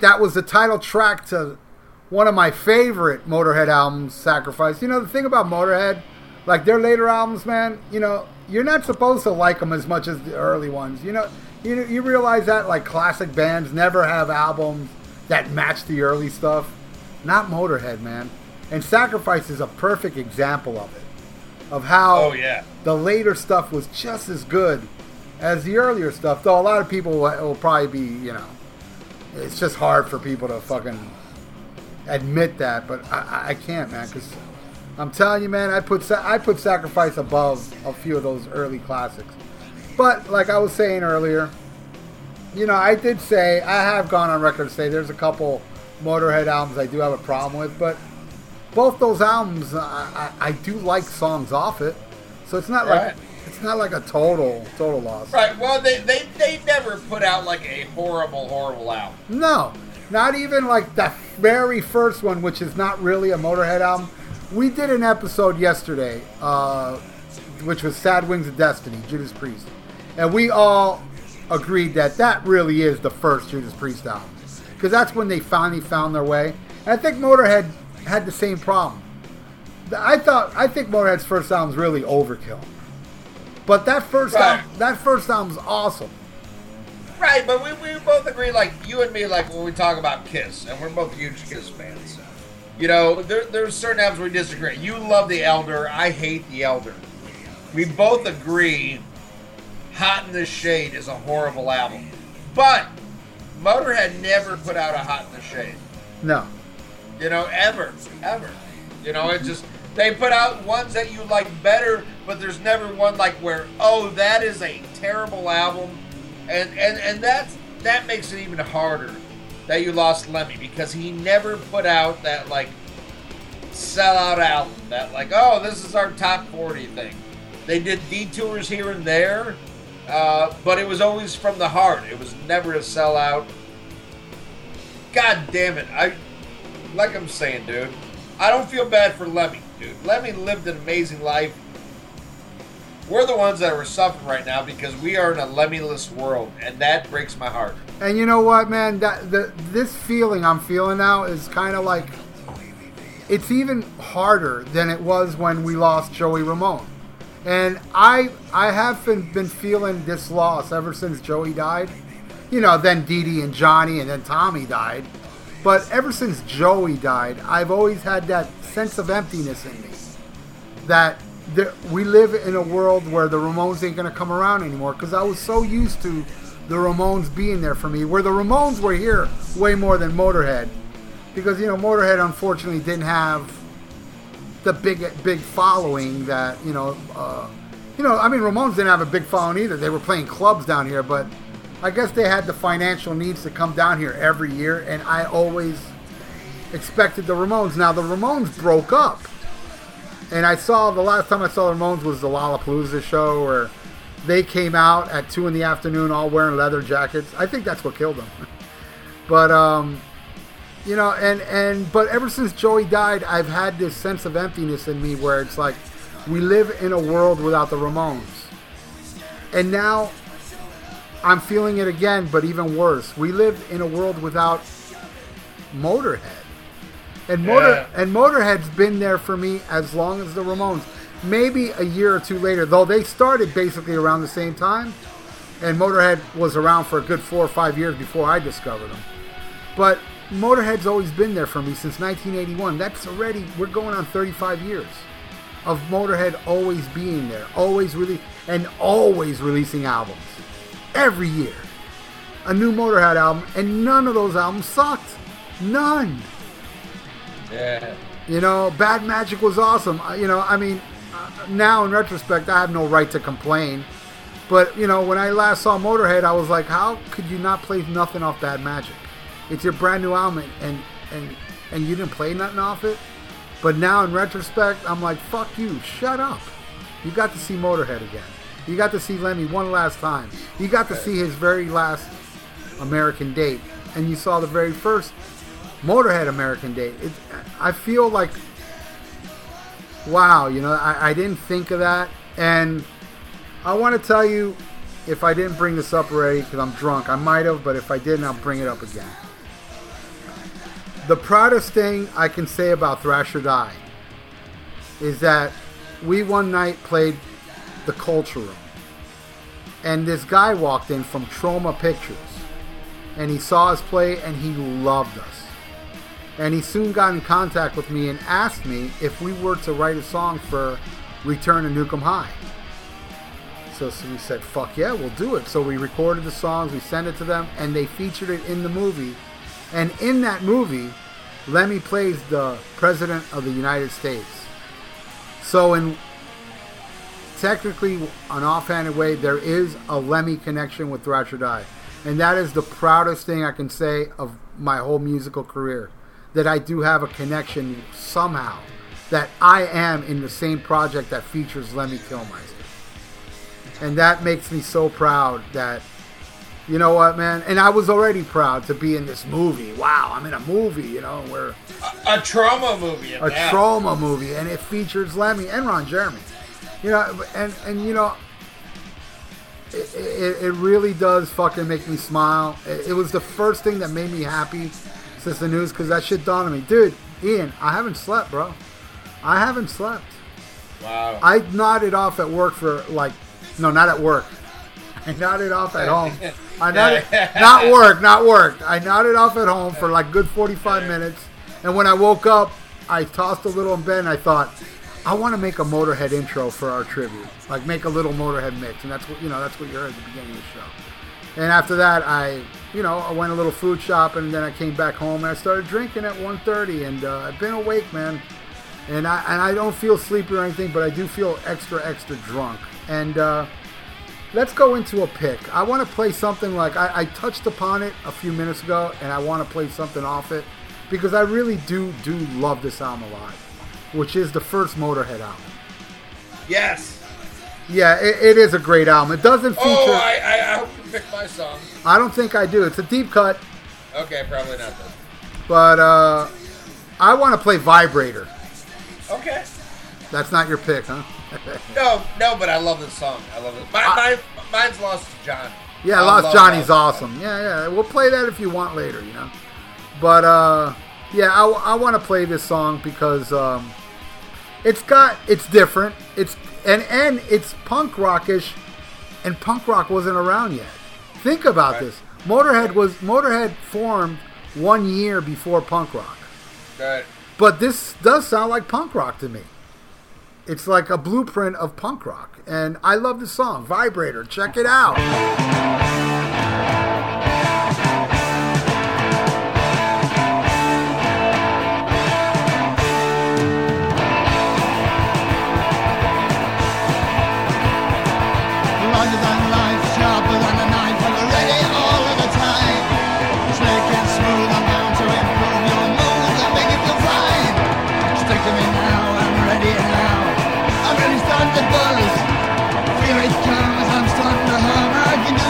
That was the title track to one of my favorite Motorhead albums, Sacrifice. You know, the thing about Motorhead, like their later albums, man, you know, you're not supposed to like them as much as the early ones. You know, you you realize that, like, classic bands never have albums that match the early stuff. Not Motorhead, man. And Sacrifice is a perfect example of it, of how oh, yeah. the later stuff was just as good as the earlier stuff. Though a lot of people will, will probably be, you know, it's just hard for people to fucking admit that, but I, I can't, man, because I'm telling you, man, I put I put Sacrifice above a few of those early classics. But like I was saying earlier, you know, I did say, I have gone on record to say there's a couple Motorhead albums I do have a problem with, but both those albums, I, I, I do like songs off it, so it's not like, right. it's it's not like a total total loss. Right. Well, they, they, they never put out like a horrible, horrible album. No. Not even like the very first one, which is not really a Motorhead album. We did an episode yesterday, uh, which was Sad Wings of Destiny, Judas Priest. And we all agreed that that really is the first Judas Priest album. Because that's when they finally found their way. And I think Motorhead had the same problem. I thought I think Motorhead's first album's really overkill. But that first right. album, that first album's awesome. Right, but we, we both agree, like, you and me, like, when we talk about Kiss, and we're both huge Kiss fans. You know, there there's certain albums we disagree. You love The Elder. I hate The Elder. We both agree Hot in the Shade is a horrible album. But Motorhead never put out a Hot in the Shade. No. You know, ever. Ever. You know, it just, they put out ones that you like better, but there's never one like where, oh, that is a terrible album. And and, and that's, that makes it even harder that you lost Lemmy, because he never put out that, like, sellout album, that, like, oh, this is our top forty thing. They did detours here and there, uh, but it was always from the heart. It was never a sellout. God damn it. I, like I'm saying, dude, I don't feel bad for Lemmy, dude. Lemmy lived an amazing life. We're the ones that are suffering right now because we are in a Lemmy-less world, and that breaks my heart. And you know what, man? That, the, this feeling I'm feeling now is kind of like, it's even harder than it was when we lost Joey Ramone. And I I have been, been feeling this loss ever since Joey died. You know, then Dee Dee and Johnny and then Tommy died. But ever since Joey died, I've always had that sense of emptiness in me. That there, we live in a world where the Ramones ain't going to come around anymore, because I was so used to the Ramones being there for me. Where the Ramones were here way more than Motorhead. Because, you know, Motorhead unfortunately didn't have the big big following that, you know, uh, you know, I mean, Ramones didn't have a big following either. They were playing clubs down here, but I guess they had the financial needs to come down here every year, and I always expected the Ramones. Now, the Ramones broke up, and I saw, the last time I saw the Ramones was the Lollapalooza show, where they came out at two in the afternoon all wearing leather jackets. I think that's what killed them. But, um, you know, and, and but ever since Joey died, I've had this sense of emptiness in me where it's like we live in a world without the Ramones. And now I'm feeling it again, but even worse. We live in a world without Motorhead. And Motor yeah. and Motorhead's been there for me as long as the Ramones. Maybe a year or two later, though they started basically around the same time. And Motorhead was around for a good four or five years before I discovered them. But Motorhead's always been there for me since nineteen eighty-one. That's already, we're going on thirty-five years of Motorhead always being there, always really, and always releasing albums. Every year, a new Motorhead album, and none of those albums sucked. None. Yeah. You know, Bad Magic was awesome. You know, I mean, now in retrospect, I have no right to complain. But, you know, when I last saw Motorhead, I was like, how could you not play nothing off Bad Magic? It's your brand new album, and and and you didn't play nothing off it. But now in retrospect, I'm like, fuck you, shut up. You got to see Motorhead again. You got to see Lemmy one last time. You got to see his very last American date, and you saw the very first Motorhead American date. It, I feel like, wow, you know, I, I didn't think of that. And I want to tell you, if I didn't bring this up already, because I'm drunk, I might have, but if I didn't, I'll bring it up again. The proudest thing I can say about Thrash or Die is that we one night played the Culture Room, and this guy walked in from Troma Pictures, and he saw us play, and he loved us, and he soon got in contact with me and asked me if we were to write a song for Return to Nukem High. So, so we said, fuck yeah, we'll do it. So we recorded the songs, we sent it to them, and they featured it in the movie. And in that movie, Lemmy plays the President of the United States. So in technically, an offhanded way, there is a Lemmy connection with Thrash or Die. And that is the proudest thing I can say of my whole musical career. That I do have a connection somehow. That I am in the same project that features Lemmy Kilmister. And that makes me so proud that, you know what, man? And I was already proud to be in this movie. Wow, I'm in a movie, you know, where... A, a trauma movie. A that. trauma movie. And it features Lemmy and Ron Jeremy. You know, and, and you know, it, it, it really does fucking make me smile. It, it was the first thing that made me happy since the news, because that shit dawned on me. Dude, Ian, I haven't slept, bro. I haven't slept. Wow. I nodded off at work for, like... No, not at work. I nodded off at home. I nodded, not work, not work. I nodded off at home for like good forty-five minutes. And when I woke up, I tossed a little in bed and I thought, I want to make a Motorhead intro for our tribute. Like make a little Motorhead mix. And that's what, you know, that's what you heard at the beginning of the show. And after that, I, you know, I went a little food shopping, and then I came back home and I started drinking at one thirty. And uh, I've been awake, man. And I, and I don't feel sleepy or anything, but I do feel extra, extra drunk. And uh, let's go into a pick. I want to play something like, I, I touched upon it a few minutes ago, and I want to play something off it, because I really do, do love this album a lot, which is the first Motorhead album. Yes. Yeah, it, it is a great album. It doesn't feature... Oh, I, I, I hope you pick my song. I don't think I do. It's a deep cut. Okay, probably not then. But uh, I want to play Vibrator. Okay. That's not your pick, huh? No, no, but I love this song. I love it. Mine, I, mine, mine's Lost Johnny. Yeah, I Lost Johnny's awesome. Yeah, yeah. We'll play that if you want later, you know. But, uh, yeah, I, I want to play this song because um, it's got, it's different. It's and, and it's punk rockish, and punk rock wasn't around yet. Think about right. this. Motorhead was Motorhead formed one year before punk rock. Right. But this does sound like punk rock to me. It's like a blueprint of punk rock. And I love the song, Vibrator. Check it out. It comes, I'm starting to hum. I can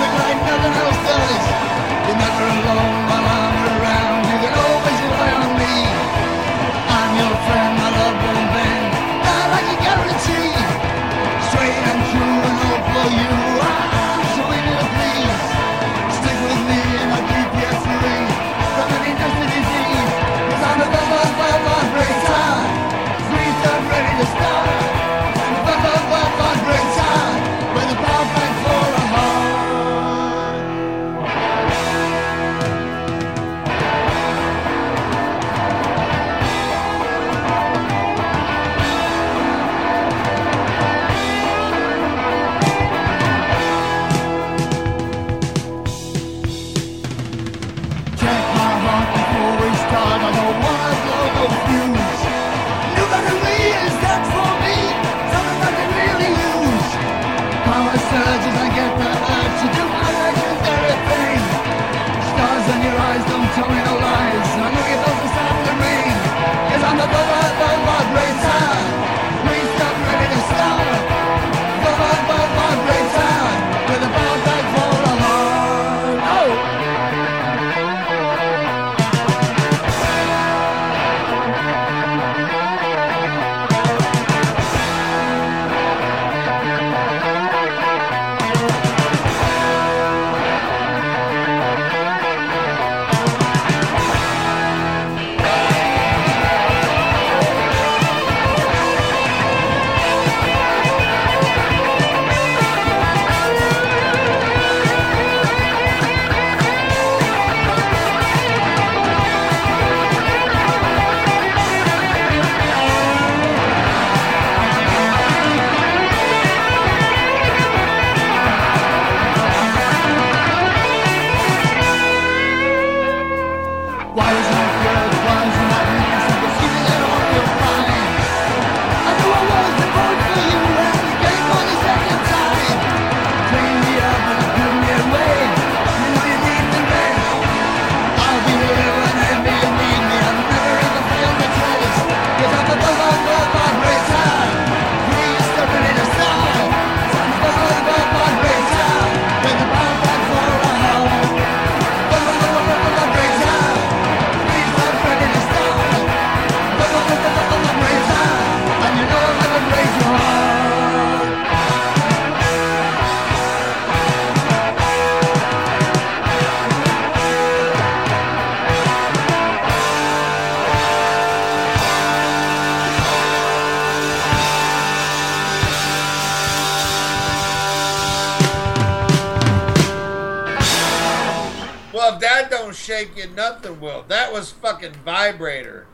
shaking nothing will. That was fucking Vibrator.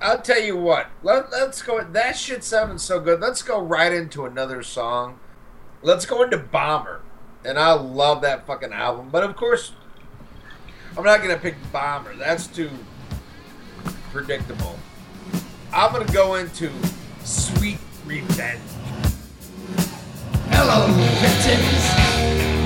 I'll tell you what. Let, let's go. That shit sounded so good. Let's go right into another song. Let's go into Bomber. And I love that fucking album. But of course, I'm not going to pick Bomber. That's too predictable. I'm going to go into Sweet Revenge. Hello, victims.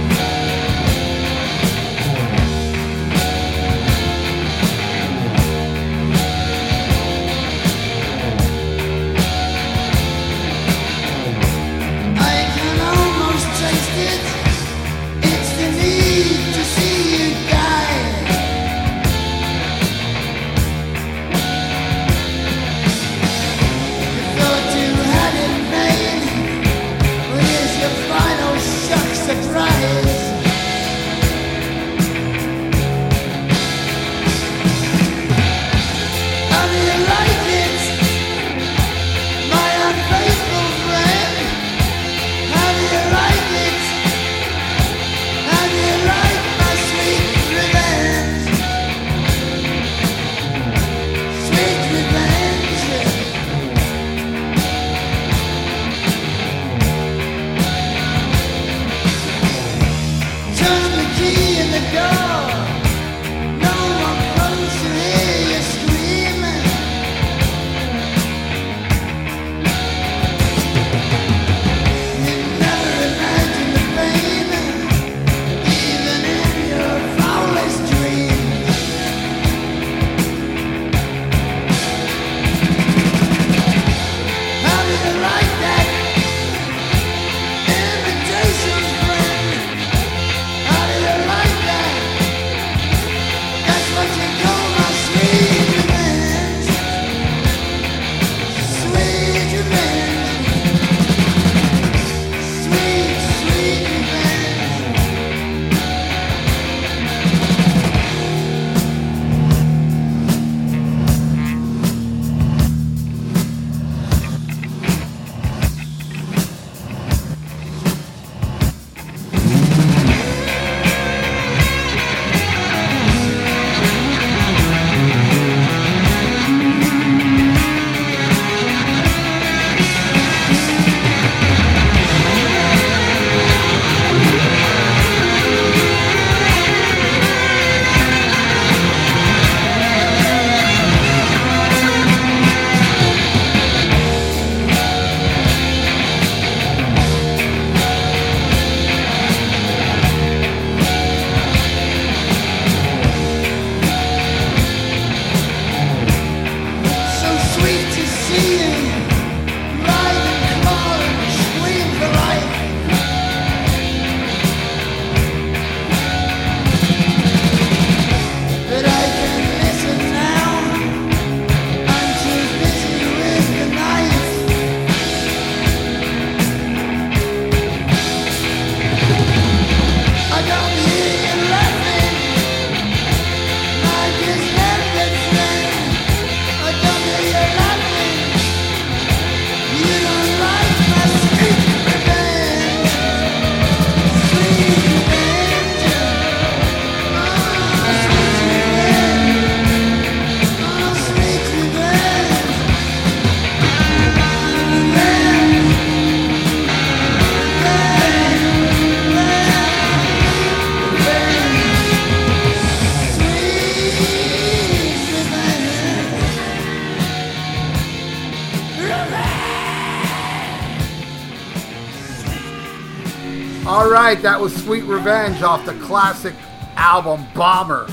That was Sweet Revenge off the classic album Bomber.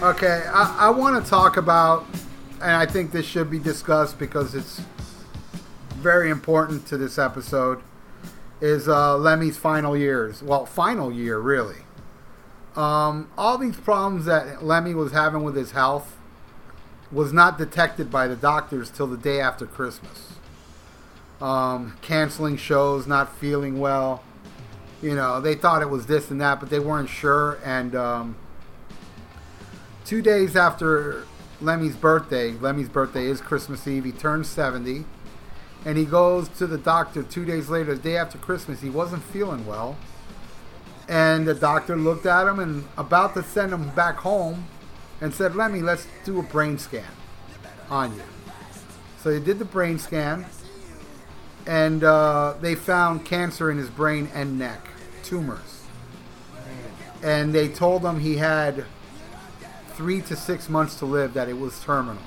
Okay, I, I want to talk about, and I think this should be discussed because it's very important to this episode, is uh, Lemmy's final years. Well, final year, really. Um, all these problems that Lemmy was having with his health was not detected by the doctors till the day after Christmas. Um, canceling shows, not feeling well. You know, they thought it was this and that, but they weren't sure. And um, two days after Lemmy's birthday, Lemmy's birthday is Christmas Eve, he turns seventy. And he goes to the doctor two days later, the day after Christmas. He wasn't feeling well. And the doctor looked at him and about to send him back home. and said, Lemmy, let's do a brain scan on you. So they did the brain scan, and uh, they found cancer in his brain and neck, tumors. And they told him he had three to six months to live, that it was terminal.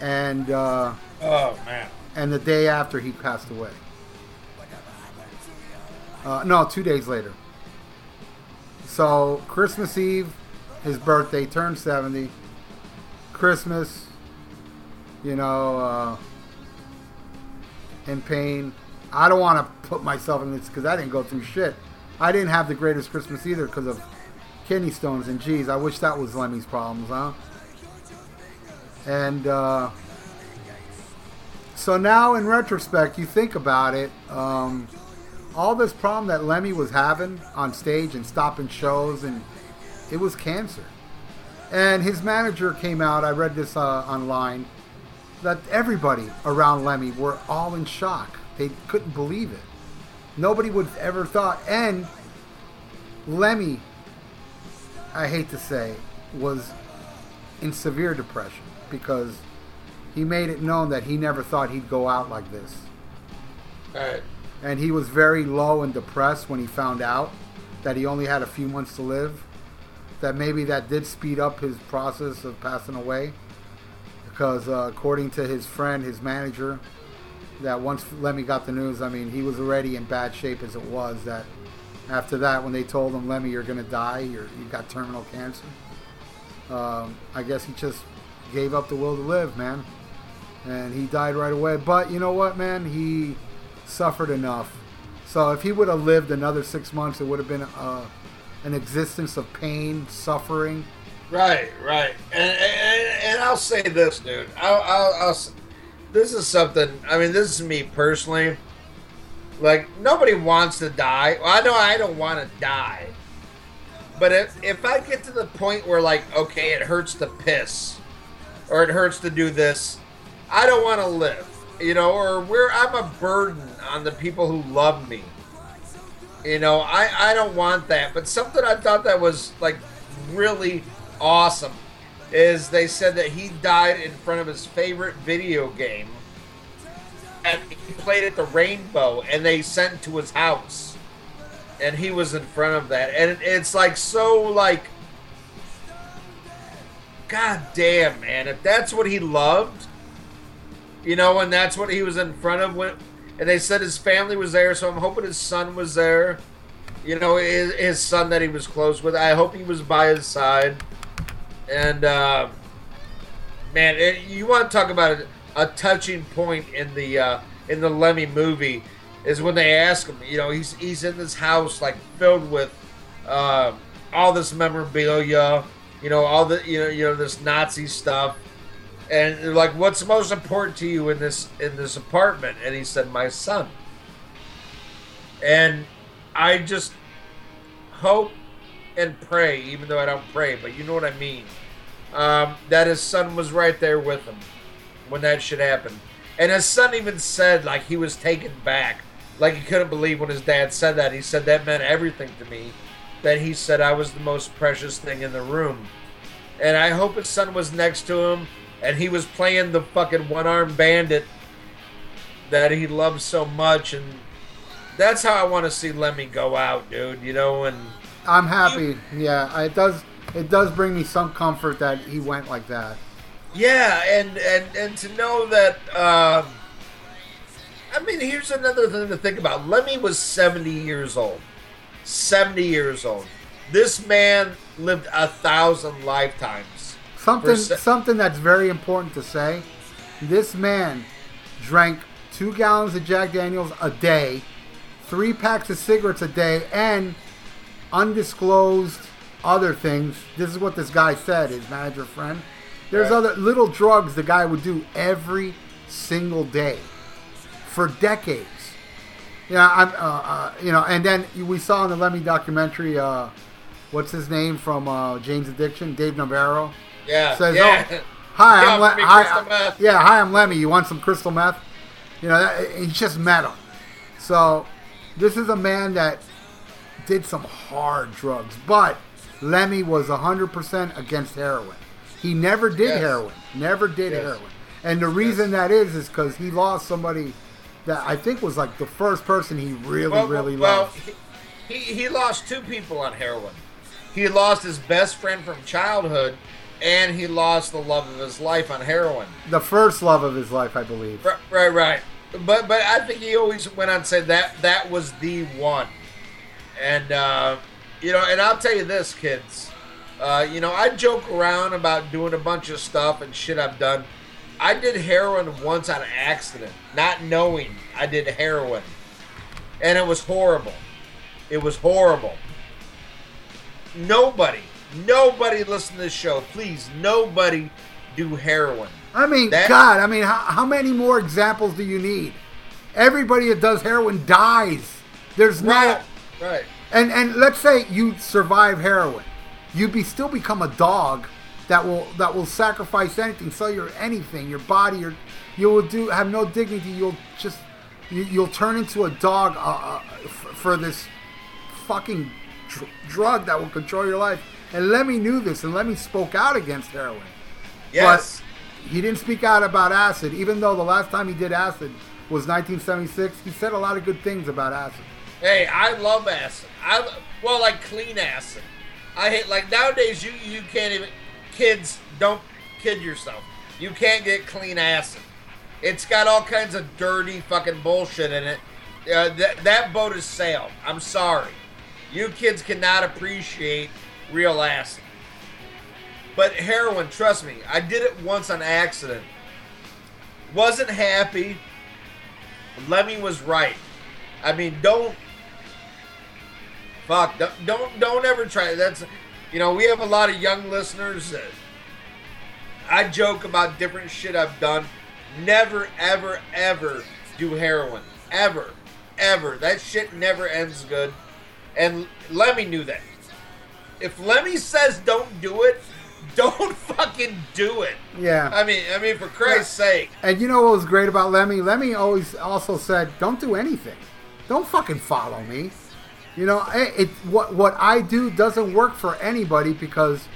And uh, oh man! And the day after, he passed away. Uh, no, two days later. So Christmas Eve, his birthday, turned seventy. Christmas, you know, uh, in pain. I don't want to put myself in this because I didn't go through shit. I didn't have the greatest Christmas either because of kidney stones, and geez, I wish that was Lemmy's problems, huh? And uh, so now, in retrospect, you think about it. Um, all this problem that Lemmy was having on stage and stopping shows, and it was cancer. And his manager came out. I read this uh, online that everybody around Lemmy were all in shock. They couldn't believe it. Nobody would ever thought. And Lemmy, I hate to say, was in severe depression because he made it known that he never thought he'd go out like this. All right. And he was very low and depressed when he found out that he only had a few months to live. That maybe that did speed up his process of passing away. Because uh, according to his friend, his manager, that once Lemmy got the news, I mean, he was already in bad shape as it was. That after that, when they told him, Lemmy, you're going to die, you're, you've got terminal cancer. Um, I guess he just gave up the will to live, man. And he died right away. But you know what, man? He suffered enough. So if he would have lived another six months, it would have been a, an existence of pain, suffering. Right, right. And, and, and I'll say this, dude. I'll, I'll, I'll, this is something, I mean, this is me personally. Like, nobody wants to die. Well, I know I don't want to die. But if, if I get to the point where, like, okay, it hurts to piss, or it hurts to do this, I don't want to live. You know, or where I'm a burden on the people who love me. You know, I, I don't want that. But something I thought that was, like, really awesome is they said that he died in front of his favorite video game. And he played at the Rainbow, and they sent to his house. And he was in front of that. And it's, like, so, like, God damn, man. If that's what he loved... You know, and that's what he was in front of. When, and they said his family was there, so I'm hoping his son was there. You know, his, his son that he was close with. I hope he was by his side. And, uh, man, it, you want to talk about a, a touching point in the uh, in the Lemmy movie is when they ask him, you know, he's, he's in this house, like, filled with uh, all this memorabilia, you know, all the, you know, you know, this Nazi stuff. And they're like, what's most important to you in this in this apartment? And he said, my son. And I just hope and pray, even though I don't pray, but you know what I mean, um, that his son was right there with him when that shit happened. And his son even said, like, he was taken back. Like, he couldn't believe when his dad said that. He said, that meant everything to me. That he said I was the most precious thing in the room. And I hope his son was next to him. And he was playing the fucking one-armed bandit that he loves so much. And that's how I want to see Lemmy go out, dude. You know, and... I'm happy. He, yeah, it does It does bring me some comfort that he went like that. Yeah, and, and, and to know that... Uh, I mean, here's another thing to think about. Lemmy was seventy years old. seventy years old. This man lived a thousand lifetimes. Something se- something that's very important to say. This man drank two gallons of Jack Daniels a day, three packs of cigarettes a day, and undisclosed other things. This is what this guy said, his manager friend. There's right. other little drugs the guy would do every single day for decades. Yeah, I'm, uh, uh, you know, and then we saw in the Lemmy documentary, uh, what's his name from uh, Jane's Addiction, Dave Navarro. Yeah. Says, yeah. Oh, hi, yeah, I'm Le- hi, yeah, hi, I'm Lemmy. You want some crystal meth? You know, that, he just met him. So, this is a man that did some hard drugs, but Lemmy was one hundred percent against heroin. He never did yes. heroin. Never did yes. heroin. And the reason yes. that is is because he lost somebody that I think was like the first person he really, well, really well, loved. Well, he, he lost two people on heroin. He lost his best friend from childhood, and he lost the love of his life on heroin. The first love of his life, I believe. Right, right, right. But but I think he always went on to say that that was the one. And, uh, you know, and I'll tell you this, kids. Uh, you know, I joke around about doing a bunch of stuff and shit I've done. I did heroin once on accident, not knowing I did heroin. And it was horrible. It was horrible. Nobody, nobody listen to this show. Please, nobody do heroin. I mean, that, God, I mean, how, how many more examples do you need? Everybody that does heroin dies. There's right, no... Right. And, and let's say you survive heroin. You be still become a dog that will that will sacrifice anything, sell your anything, your body, your, you will do have no dignity. You'll just you, you'll turn into a dog uh, f- for this fucking dr- drug that will control your life. And Lemmy knew this, and Lemmy spoke out against heroin. Yes, but he didn't speak out about acid, even though the last time he did acid was nineteen seventy-six. He said a lot of good things about acid. Hey, I love acid. I well, like clean acid. I hate like nowadays you you can't even. Kids, don't kid yourself. You can't get clean acid. It's got all kinds of dirty fucking bullshit in it. Uh, th- that boat has sailed. I'm sorry. You kids cannot appreciate real acid. But heroin, trust me, I did it once on accident. Wasn't happy. Lemmy was right. I mean, don't... Fuck, don't, don't, don't ever try it. That's... You know, we have a lot of young listeners that I joke about different shit I've done. Never, ever, ever do heroin. Ever. Ever. That shit never ends good. And Lemmy knew that. If Lemmy says don't do it, don't fucking do it. Yeah. I mean, I mean, for Christ's yeah. sake. And you know what was great about Lemmy? Lemmy always also said, don't do anything. Don't fucking follow me. You know, it, it what what I do doesn't work for anybody because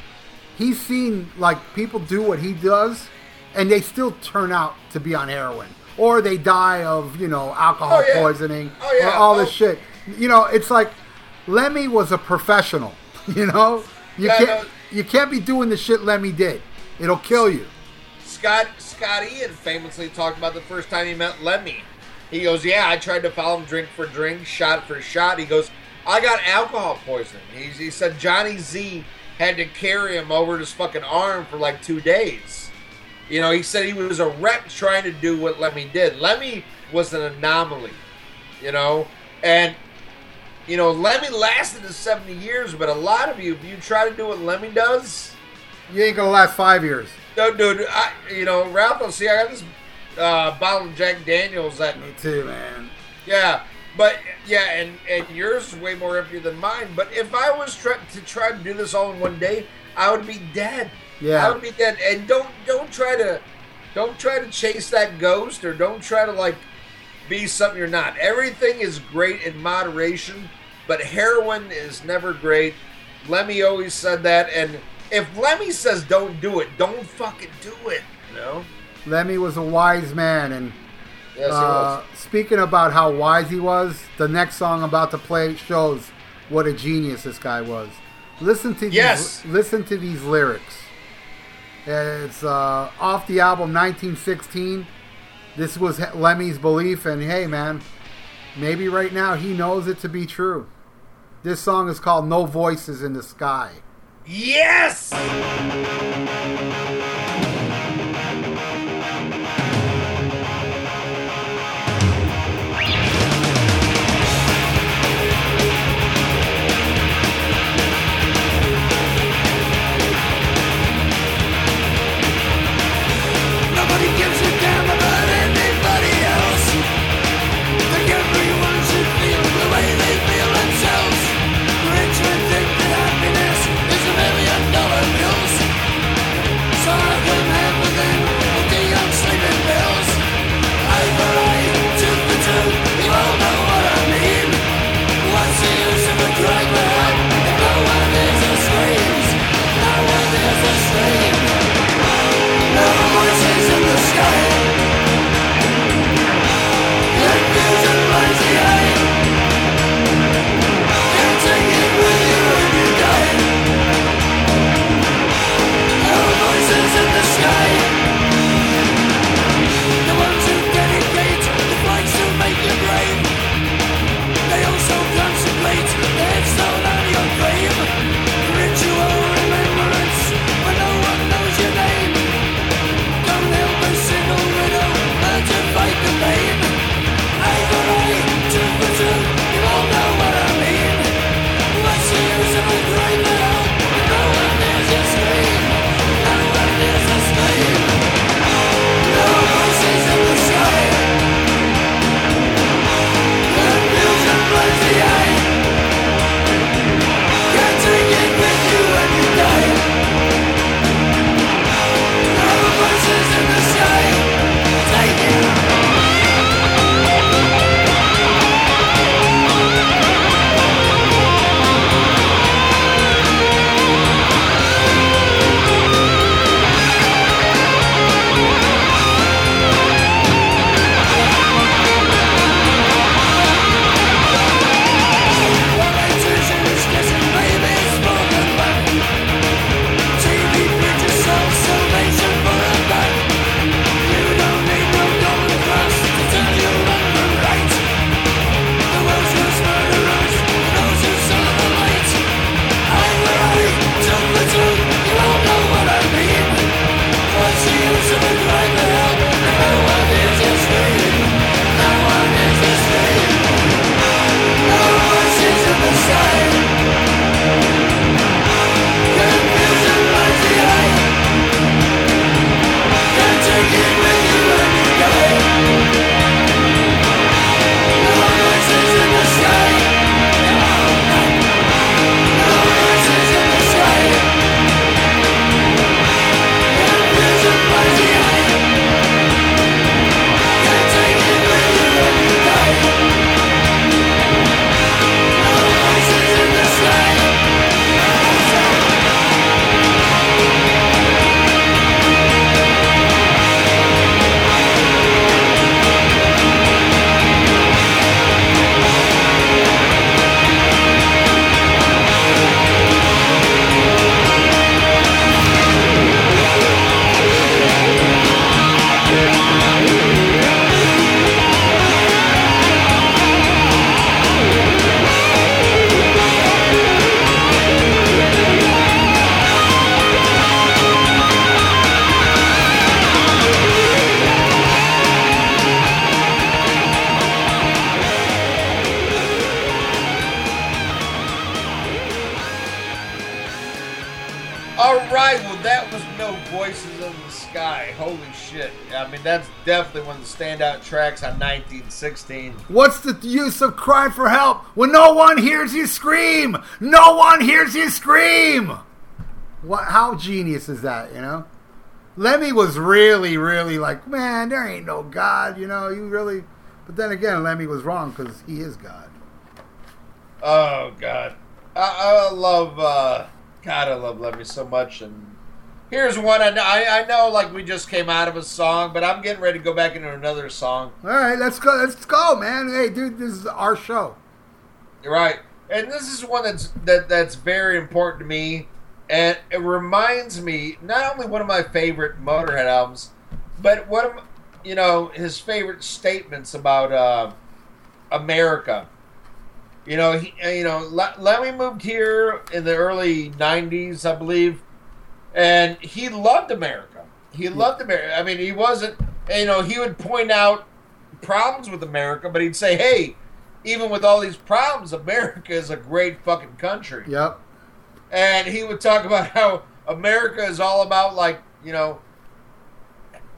he's seen, like, people do what he does, and they still turn out to be on heroin. Or they die of, you know, alcohol oh, yeah. poisoning oh, yeah. or all oh. this shit. You know, it's like Lemmy was a professional, you know? You yeah, can't no. you can't be doing the shit Lemmy did. It'll kill you. Scott, Scott Ian famously talked about the first time he met Lemmy. He goes, yeah, I tried to follow him drink for drink, shot for shot. He goes... I got alcohol poisoning. He, he said Johnny Z had to carry him over his fucking arm for like two days. You know, he said he was a wreck trying to do what Lemmy did. Lemmy was an anomaly, you know. And, you know, Lemmy lasted his seventy years, but a lot of you, if you try to do what Lemmy does... You ain't going to last five years. No, dude, I, you know, Ralph, I'll see, I got this uh, bottle of Jack Daniels that... Me too, man. Yeah. But, yeah, and, and yours is way more empty than mine. But if I was try- to try to do this all in one day, I would be dead. Yeah. I would be dead. And don't don't try to don't try to chase that ghost or don't try to, like, be something you're not. Everything is great in moderation, but heroin is never great. Lemmy always said that. And if Lemmy says don't do it, don't fucking do it, you know? Lemmy was a wise man, and... Yes, uh, speaking about how wise he was, the next song I'm about to play shows what a genius this guy was. Listen to yes. these, listen to these lyrics. It's uh, off the album nineteen sixteen. This was Lemmy's belief, and hey, man, maybe right now he knows it to be true. This song is called "No Voices in the Sky." Yes. Million dollar bills. that was no Voices in the Sky. Holy shit. I mean, that's definitely one of the standout tracks on nineteen sixteen. What's the use of crying for help when no one hears you scream? No one hears you scream! What? How genius is that, you know? Lemmy was really, really like, man, there ain't no God, you know? You really... But then again, Lemmy was wrong because he is God. Oh, God. I, I love... Uh... God, I love Lemmy so much. And here's one I know, I, I know, like we just came out of a song, but I'm getting ready to go back into another song. All right, let's go, let's go, man. Hey, dude, this is our show. Right, and this is one that's that that's very important to me, and it reminds me not only one of my favorite Motorhead albums, but one of you know his favorite statements about uh, America. You know, he, you know, Lemmy moved here in the early nineties, I believe, and he loved America. He loved America. I mean, he wasn't, you know, he would point out problems with America, but he'd say, hey, even with all these problems, America is a great fucking country. Yep. And he would talk about how America is all about, like, you know,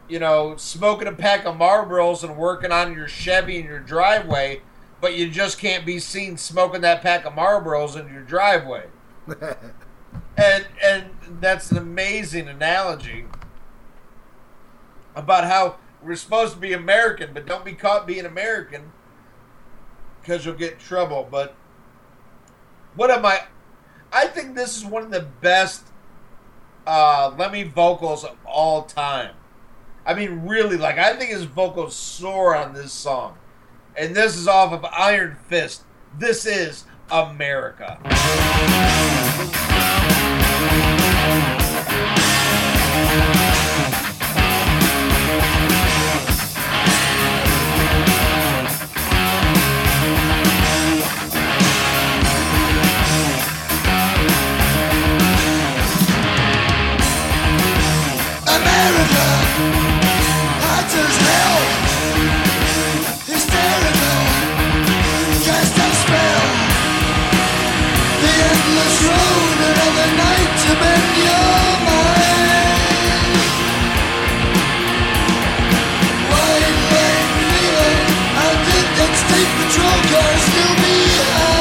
you know, smoking a pack of Marlboros and working on your Chevy in your driveway, but you just can't be seen smoking that pack of Marlboros in your driveway. and and that's an amazing analogy about how we're supposed to be American, but don't be caught being American because you'll get in trouble. But what am I... I think this is one of the best uh, Lemmy vocals of all time. I mean, really, like, I think his vocals soar on this song. And this is off of Iron Fist. This is America. America, hot as hell. Road another night to bend your mind. Wide leg fever, how did that state patrol car still be high?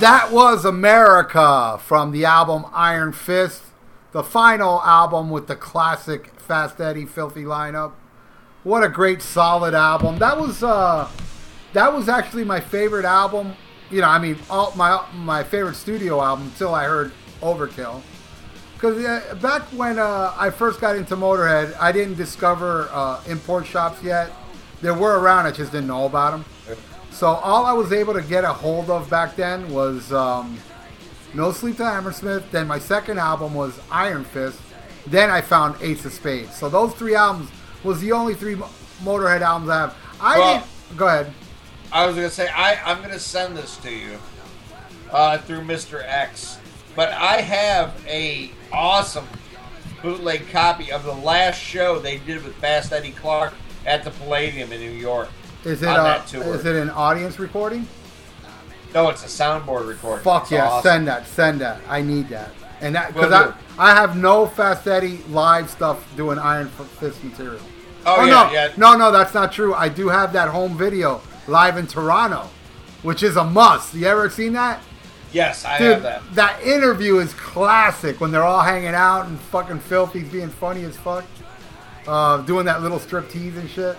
That was America from the album Iron Fist, the final album with the classic Fast Eddie Filthy lineup. What a great solid album. That was uh, that was actually my favorite album. You know, I mean, all, my my favorite studio album until I heard Overkill. Because uh, back when uh, I first got into Motorhead, I didn't discover uh, import shops yet. They were around, I just didn't know about them. So all I was able to get a hold of back then was um, No Sleep to Hammersmith. Then my second album was Iron Fist. Then I found Ace of Spades. So those three albums was the only three Motorhead albums I have. I well, didn't, go ahead. I was gonna say I I'm gonna send this to you uh, through Mister X. But I have a awesome bootleg copy of the last show they did with Fast Eddie Clark at the Palladium in New York. Is it on a, that tour. Is it an audience recording? No, it's a soundboard recording. Fuck it's yeah, awesome. send that, send that. I need that. And that because I, I have no Fast Eddie live stuff doing Iron Fist material. Oh, oh yeah, no, yeah. no, no, that's not true. I do have that home video live in Toronto, which is a must. You ever seen that? Yes, I Dude, have that. That interview is classic when they're all hanging out and fucking Filthy's being funny as fuck, uh, doing that little striptease and shit.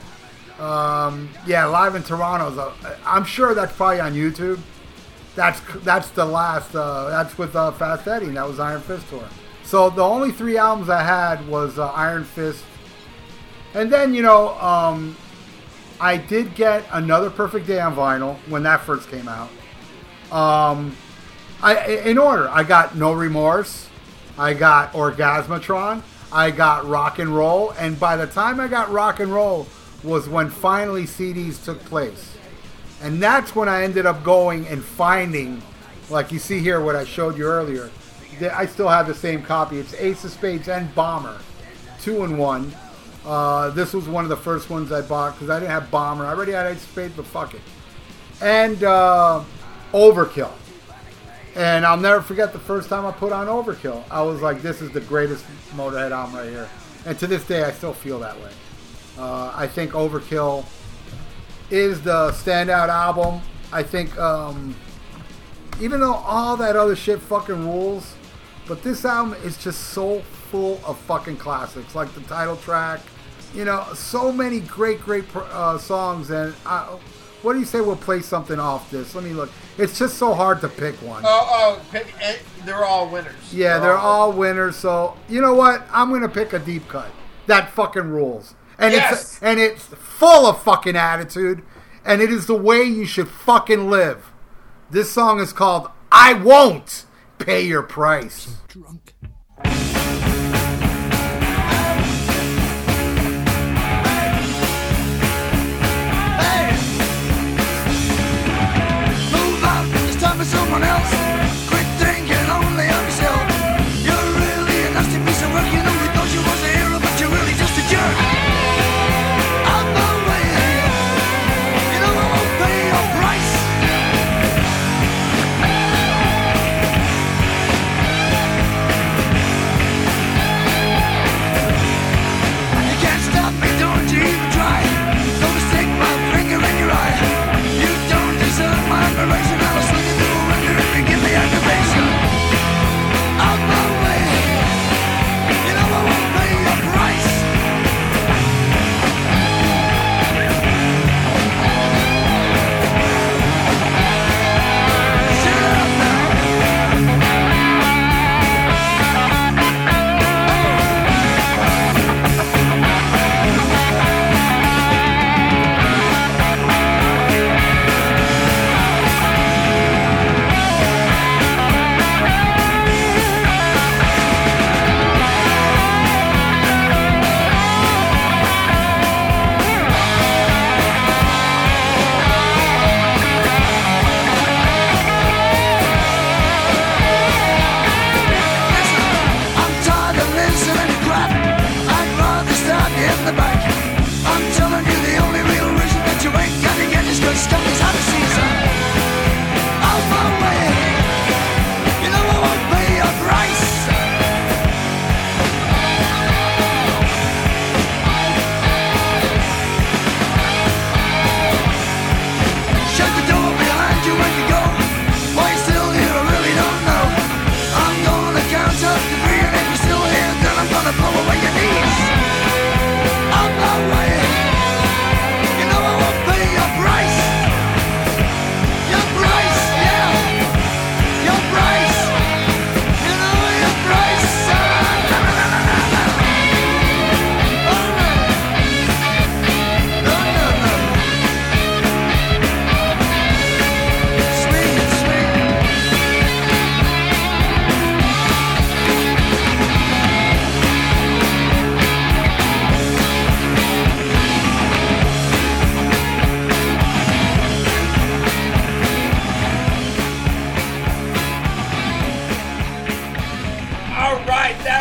Um, yeah, live in Toronto's. A, I'm sure that's probably on YouTube. That's that's the last. Uh, that's with uh, Fast Eddie. And that was Iron Fist tour. So the only three albums I had was uh, Iron Fist, and then you know um, I did get Another Perfect Day on vinyl when that first came out. Um, I in order, I got No Remorse, I got Orgasmatron, I got Rock and Roll, and by the time I got Rock and Roll was when finally C Ds took place. And that's when I ended up going and finding, like you see here what I showed you earlier. I still have the same copy. It's Ace of Spades and Bomber, two in one. Uh, this was one of the first ones I bought because I didn't have Bomber. I already had Ace of Spades, but fuck it. And uh, Overkill. And I'll never forget the first time I put on Overkill. I was like, this is the greatest Motorhead album right here. And to this day, I still feel that way. Uh, I think Overkill is the standout album. I think um, even though all that other shit fucking rules, but this album is just so full of fucking classics, like the title track. You know, so many great, great uh, songs. And I, what do you say we'll play something off this? Let me look. It's just so hard to pick one. Oh, oh, pick, they're all winners. Yeah, they're, they're all, all winners. So you know what? I'm gonna pick a deep cut. That fucking rules. And yes. it's and it's full of fucking attitude, and it is the way you should fucking live. This song is called "I Won't Pay Your Price." I'm drunk. Hey, move up! It's time for someone else. Quit thinking only of yourself. You're really a nasty piece of work. You know we thought you was a hero, but you're really just a jerk. Right, you don't deserve my admiration. I was looking through a record and beginning.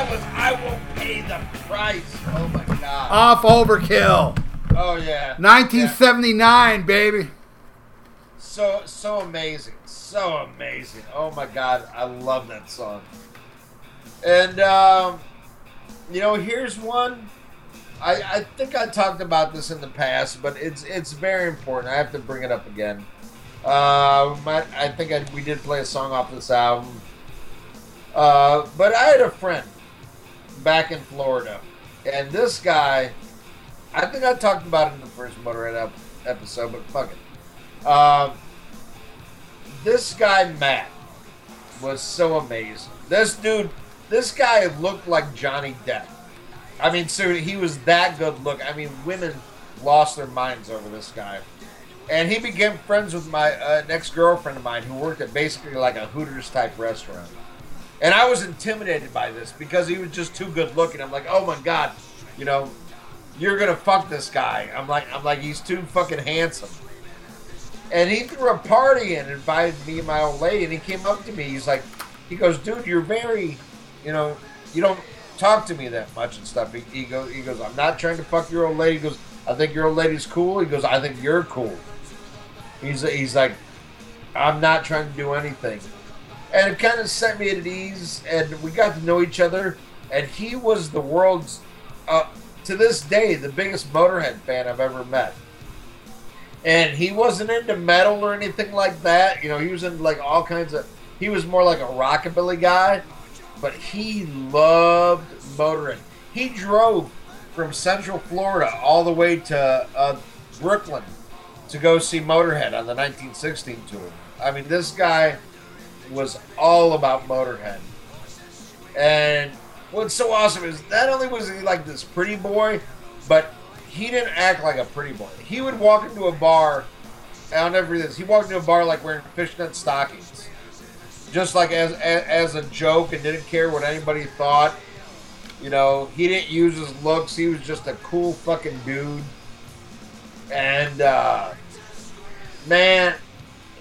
I was, I will pay the price. Oh my God. Off Overkill. Oh yeah. nineteen seventy-nine, yeah. Baby. So, so amazing. So amazing. Oh my God. I love that song. And, um, you know, here's one. I, I think I talked about this in the past, but it's it's very important. I have to bring it up again. Uh, my, I think I, we did play a song off this album. Uh, but I had a friend back in Florida, and this guy, I think I talked about it in the first Motorhead episode, but fuck it. Uh, this guy, Matt, was so amazing. This dude, this guy looked like Johnny Depp. I mean, so he was that good look. I mean, women lost their minds over this guy. And he became friends with my uh, ex-girlfriend of mine who worked at basically like a Hooters-type restaurant. And I was intimidated by this because he was just too good looking. I'm like, oh my God, you know, you're going to fuck this guy. I'm like, I'm like, he's too fucking handsome. And he threw a party and invited me and my old lady. And he came up to me. He's like, he goes, dude, you're very, you know, you don't talk to me that much and stuff. He, he goes, he goes, I'm not trying to fuck your old lady. He goes, I think your old lady's cool. He goes, I think you're cool. He's, he's like, I'm not trying to do anything. And it kind of set me at ease, and we got to know each other. And he was the world's, uh, to this day, the biggest Motorhead fan I've ever met. And he wasn't into metal or anything like that. You know, he was into like all kinds of, he was more like a rockabilly guy. But he loved Motorhead. He drove from Central Florida all the way to uh, Brooklyn to go see Motorhead on the nineteen sixteen tour. I mean, this guy was all about Motorhead. And what's so awesome is not only was he like this pretty boy, but he didn't act like a pretty boy. He would walk into a bar, I'll never read this, he walked into a bar like wearing fishnet stockings. Just like as, as as a joke, and didn't care what anybody thought. You know, he didn't use his looks. He was just a cool fucking dude. And, uh, man,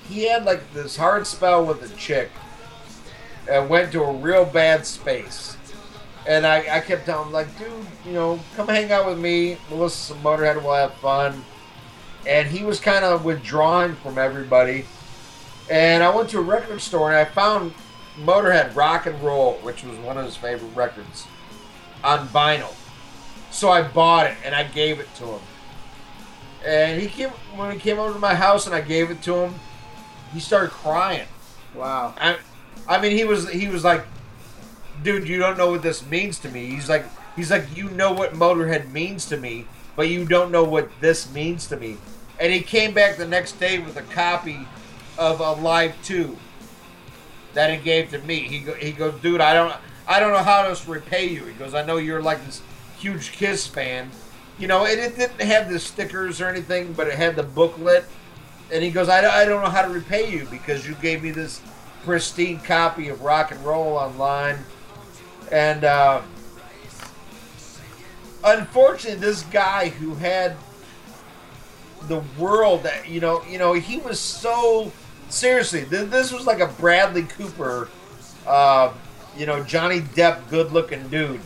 he had like this hard spell with a chick and went to a real bad space. And I, I kept telling him, like, dude, you know, come hang out with me. We'll listen to some Motorhead. We'll have fun. And he was kind of withdrawing from everybody. And I went to a record store and I found Motorhead Rock and Roll, which was one of his favorite records, on vinyl. So I bought it and I gave it to him. And he came when he came over to my house and I gave it to him, he started crying. Wow. I, I mean, he was he was like, dude, you don't know what this means to me. He's like he's like, you know what Motorhead means to me, but you don't know what this means to me. And he came back the next day with a copy of Alive two that he gave to me. He go, he goes, dude, I don't I don't know how to repay you. He goes, I know you're like this huge Kiss fan. You know, and it didn't have the stickers or anything, but it had the booklet. And he goes, I, I don't know how to repay you because you gave me this pristine copy of Rock and Roll online. And uh, unfortunately, this guy who had the world, that you know, you know, he was so... Seriously, th- this was like a Bradley Cooper, uh, you know, Johnny Depp good-looking dude.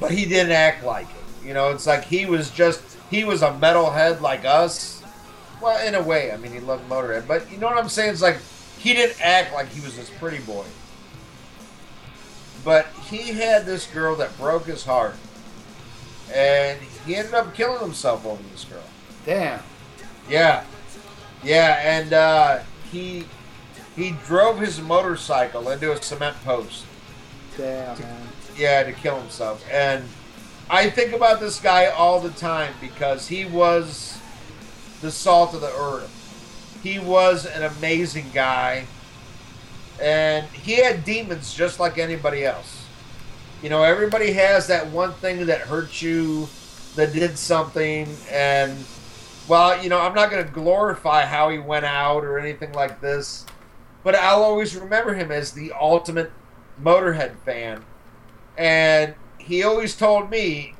But he didn't act like it. You know, it's like he was just... He was a metalhead like us. Well, in a way. I mean, he loved Motorhead. But you know what I'm saying? It's like he didn't act like he was this pretty boy. But he had this girl that broke his heart. And he ended up killing himself over this girl. Damn. Yeah. Yeah, and... uh He he drove his motorcycle into a cement post. Damn, to, man. Yeah, to kill himself. And I think about this guy all the time because he was the salt of the earth. He was an amazing guy. And he had demons just like anybody else. You know, everybody has that one thing that hurt you, that did something, and... Well, you know, I'm not going to glorify how he went out or anything like this, but I'll always remember him as the ultimate Motorhead fan. And he always told me,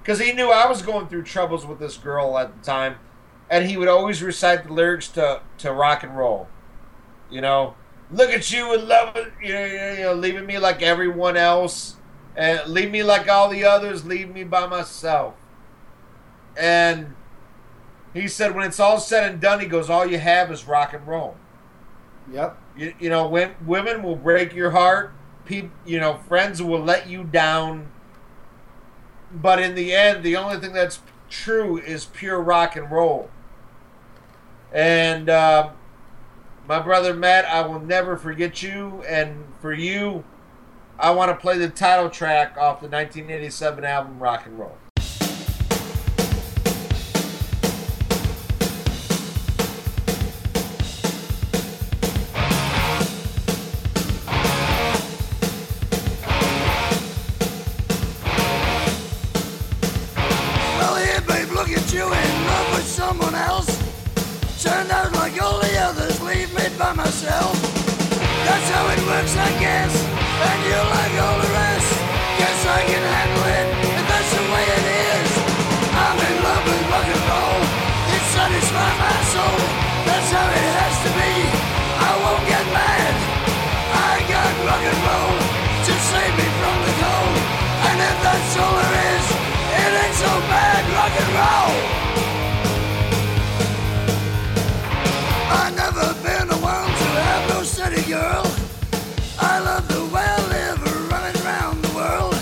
because he knew I was going through troubles with this girl at the time, and he would always recite the lyrics to, to Rock and Roll. You know, look at you and love it, you know, you know, leaving me like everyone else. Uh, leave me like all the others, leave me by myself. And he said, when it's all said and done, he goes, all you have is rock and roll. Yep. You, you know, when, women will break your heart. People, you know, friends will let you down. But in the end, the only thing that's true is pure rock and roll. And uh, my brother Matt, I will never forget you. And for you, I want to play the title track off the nineteen eighty-seven album Rock and Roll. By myself, that's how it works, I guess. And you like all the rest. Guess I can handle it, and that's the way it is. I'm in love with rock and roll. It satisfies my soul. That's how it has to be. I won't get mad. I got rock and roll to save me from the cold. And if that's all there is, it ain't so bad. Rock and roll. I never been a city girl, I love the way I live, running around the world.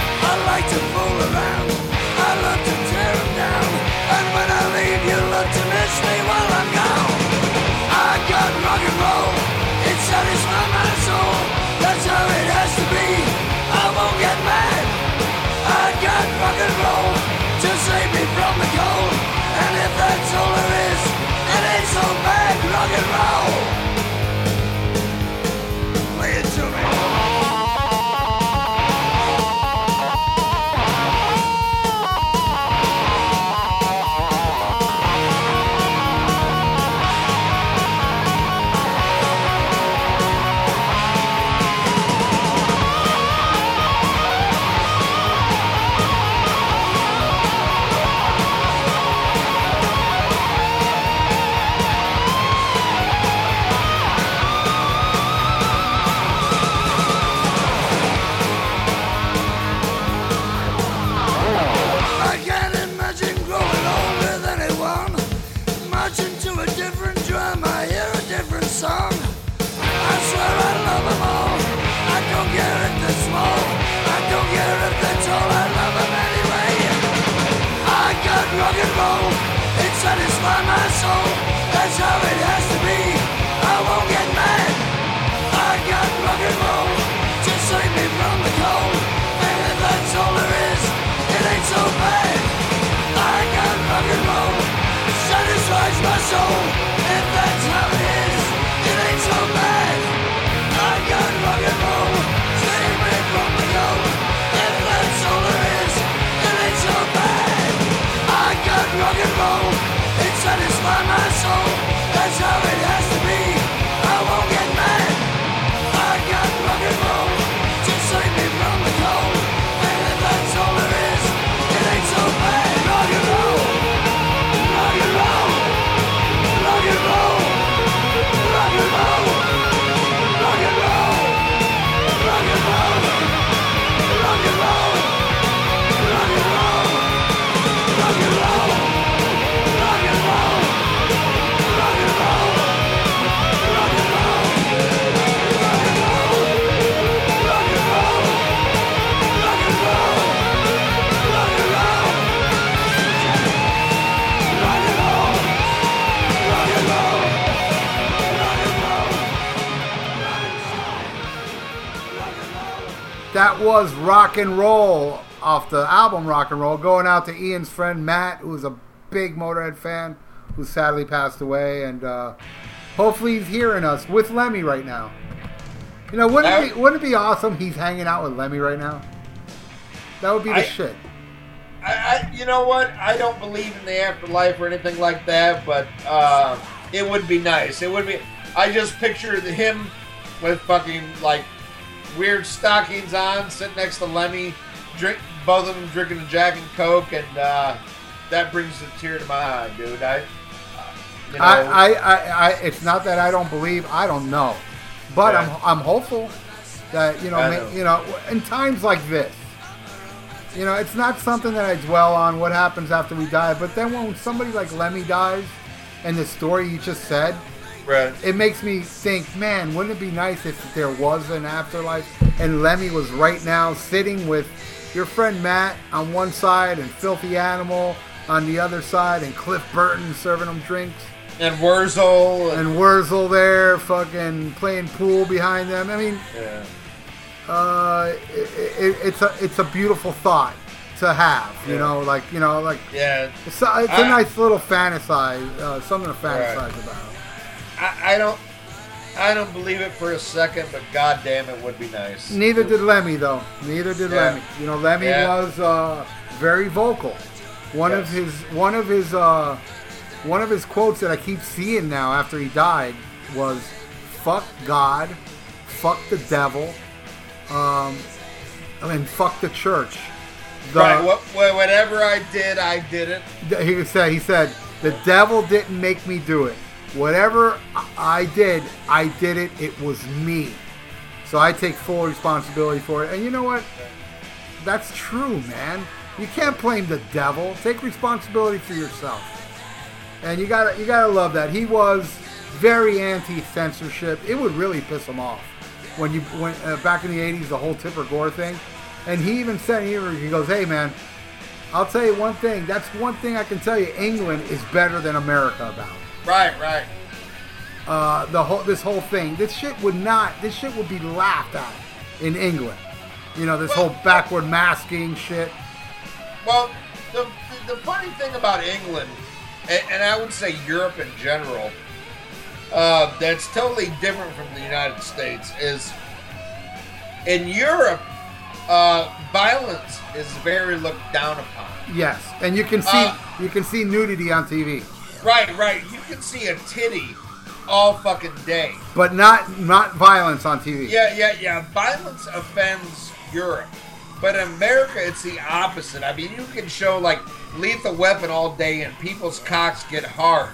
I like to fool around, I love to tear them down. And when I leave, you love to miss me while I'm gone. I got rock and roll, it satisfies my soul. That's how it has to be, I won't get mad. I got rock and roll to save me from the cold. And if that's all there is, it ain't so bad. Rock and roll. That was Rock and Roll off the album Rock and Roll, going out to Ian's friend Matt, who's a big Motorhead fan, who sadly passed away, and uh, hopefully he's hearing us with Lemmy right now. You know, wouldn't it, be, wouldn't it be awesome he's hanging out with Lemmy right now? That would be the I, shit. I, I, you know what? I don't believe in the afterlife or anything like that, but uh, it would be nice. It would be. I just pictured him with fucking, like, weird stockings on, sitting next to Lemmy, drink both of them drinking a Jack and Coke, and uh, that brings a tear to my eye, dude. I, uh, you know, I, I, I, I, it's not that I don't believe, I don't know, but yeah. I'm, I'm hopeful. that, you know, know. you know, in times like this, you know, it's not something that I dwell on, what happens after we die, but then when somebody like Lemmy dies, and the story you just said, right, it makes me think, man, wouldn't it be nice if there was an afterlife, and Lemmy was right now sitting with your friend Matt on one side, and Filthy Animal on the other side, and Cliff Burton serving them drinks. And Wurzel. And, and Wurzel there, fucking playing pool behind them. I mean, yeah. uh, it, it, it's a it's a beautiful thought to have, you yeah. know, like you know, like yeah, it's a, it's a I, nice little fantasize, uh, something to fantasize right. about. I, I don't, I don't believe it for a second, but goddamn, it would be nice. Neither did Lemmy though. Neither did yeah. Lemmy. You know, Lemmy yeah. was uh, very vocal. One yes. of his, one of his. Uh, One of his quotes that I keep seeing now after he died was, fuck God, fuck the devil, um, and fuck the church. The, right, what, whatever I did, I did it. He said, he said, the devil didn't make me do it. Whatever I did, I did it. It was me. So I take full responsibility for it. And you know what? That's true, man. You can't blame the devil. Take responsibility for yourself. And you gotta, you gotta love that. He was very anti-censorship. It would really piss him off when you, when uh, back in the eighties, the whole Tipper Gore thing. And he even said, he goes, "Hey man, I'll tell you one thing. That's one thing I can tell you. England is better than America about it." Right, right. Uh, the whole, this whole thing, this shit would not, this shit would be laughed at in England. You know, this well, whole backward masking shit. Well, the the funny thing about England. And I would say Europe in general, uh, that's totally different from the United States, is in Europe, uh, violence is very looked down upon. Yes, and you can see uh, you can see nudity on T V. Right, right. You can see a titty all fucking day. But not not violence on T V. Yeah, yeah, yeah. Violence offends Europe. But in America, it's the opposite. I mean, you can show, like, Lethal Weapon all day and people's cocks get hard.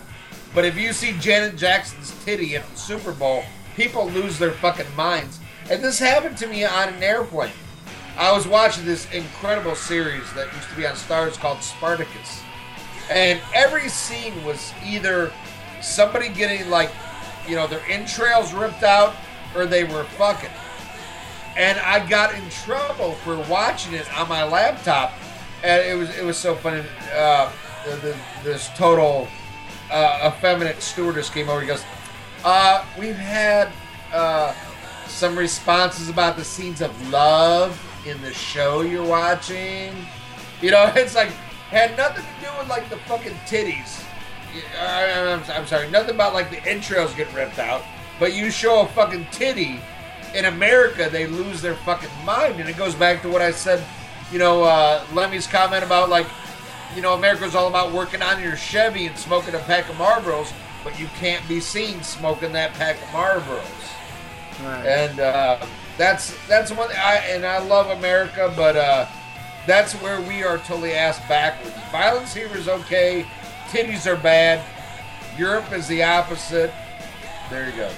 But if you see Janet Jackson's titty at the Super Bowl, people lose their fucking minds. And this happened to me on an airplane. I was watching this incredible series that used to be on Starz called Spartacus. And every scene was either somebody getting, like, you know, their entrails ripped out or they were fucking. And I got in trouble for watching it on my laptop, and it was it was so funny. Uh, the, the, this total uh, effeminate stewardess came over. He goes, uh, "We've had uh, some responses about the scenes of love in the show you're watching. You know, it's like had nothing to do with like the fucking titties. I'm, I'm sorry, nothing about like the entrails getting ripped out, but you show a fucking titty." In America, they lose their fucking mind. And it goes back to what I said, you know, uh, Lemmy's comment about, like, you know, America's all about working on your Chevy and smoking a pack of Marlboros, but you can't be seen smoking that pack of Marlboros. Right. And uh, that's that's one thing, I, and I love America, but uh, that's where we are totally ass backwards. Violence here is okay. Titties are bad. Europe is the opposite. There you go.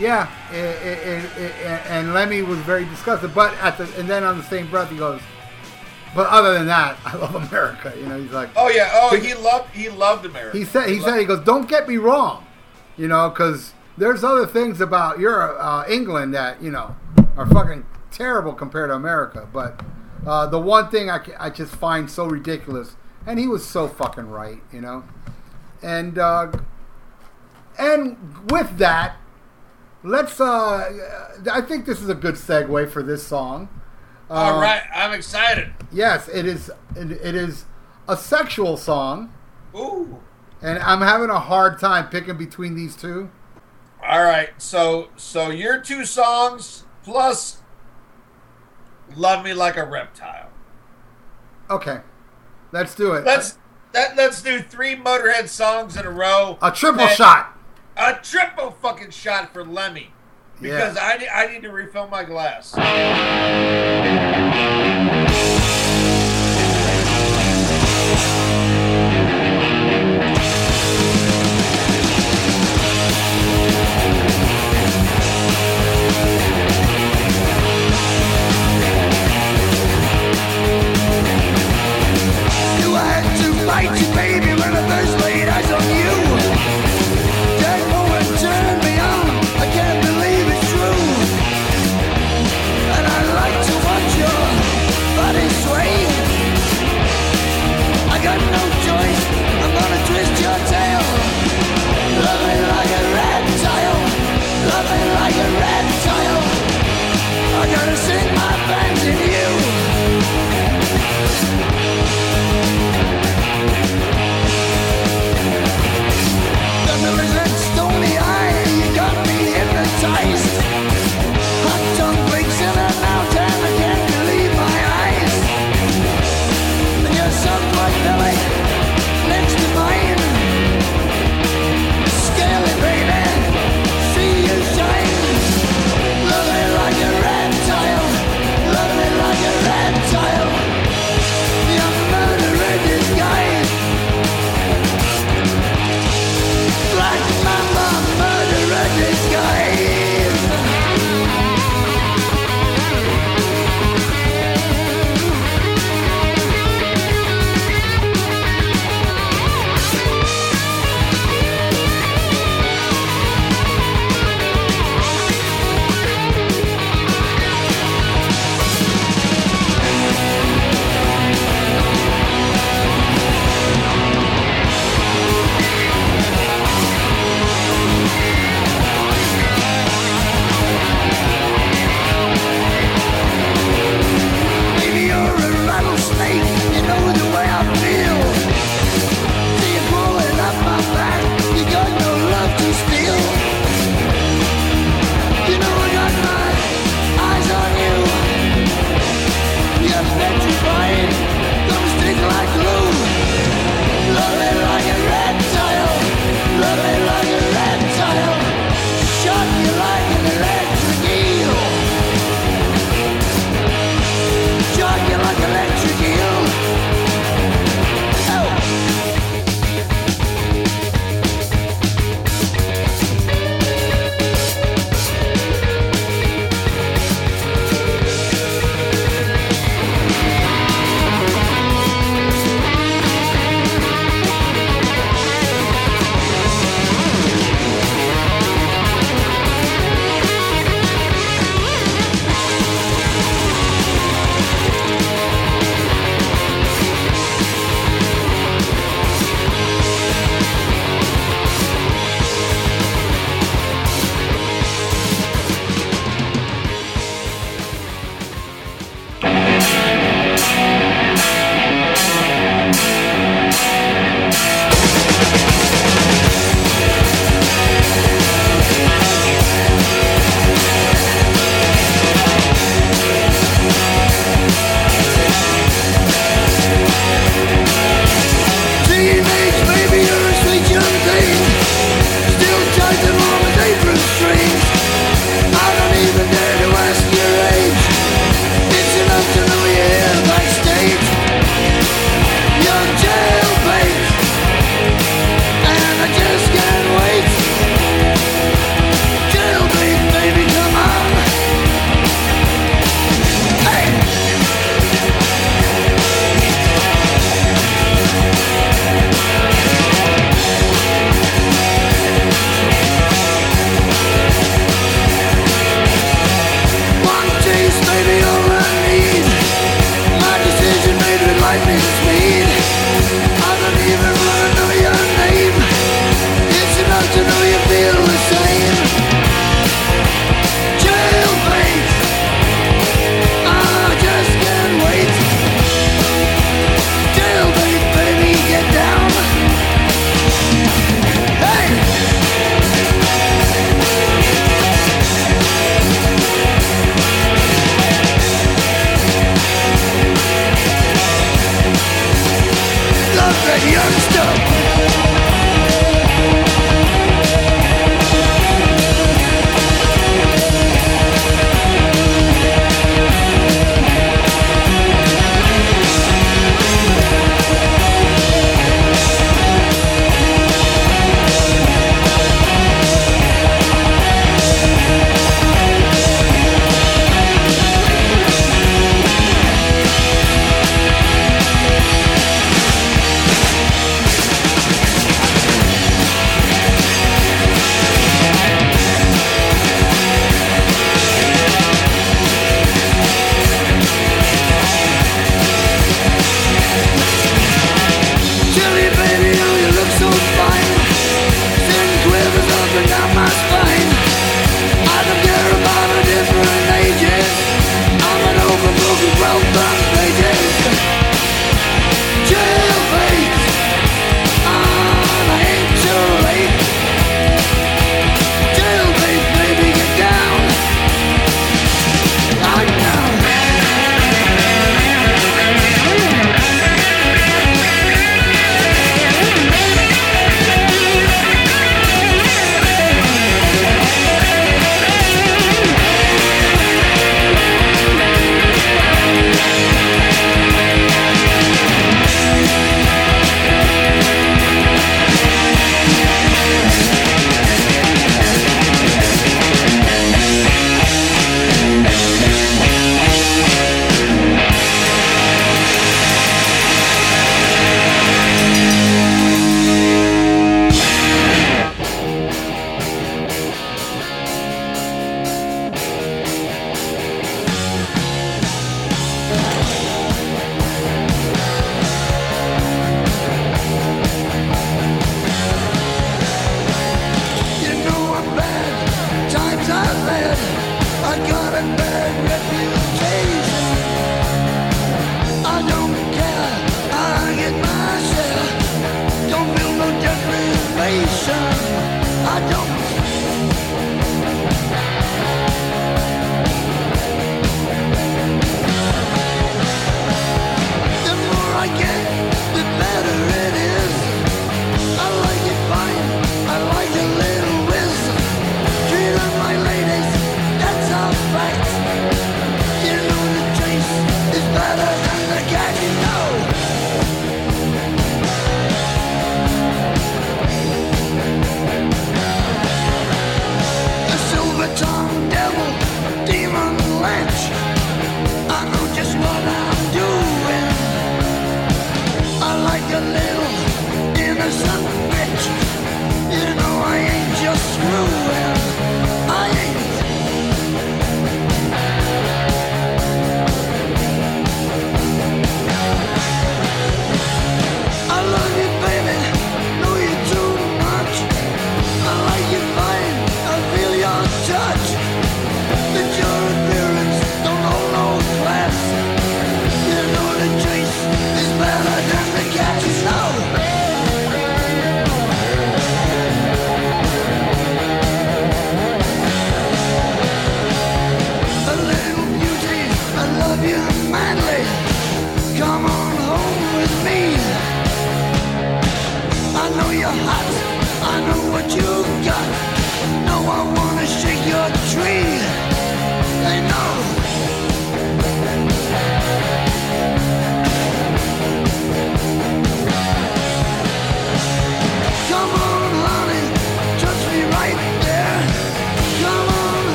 Yeah, it, it, it, it, and Lemmy was very disgusted, but at the and then on the same breath he goes, but other than that, I love America. You know, he's like, oh yeah, oh he, he loved he loved America. He said he, he said it. He goes, don't get me wrong, you know, because there's other things about your uh, England that you know are fucking terrible compared to America. But uh, the one thing I, I just find so ridiculous, and he was so fucking right, you know, and uh, and with that. Let's, uh, I think this is a good segue for this song. Uh, All right, I'm excited. Yes, it is, it, it is a sexual song. Ooh. And I'm having a hard time picking between these two. All right, so, so your two songs plus Love Me Like a Reptile. Okay, let's do it. Let's, that, let's do three Motorhead songs in a row. A triple and- shot. A triple fucking shot for Lemmy. Because yeah. I, need, I need to refill my glass.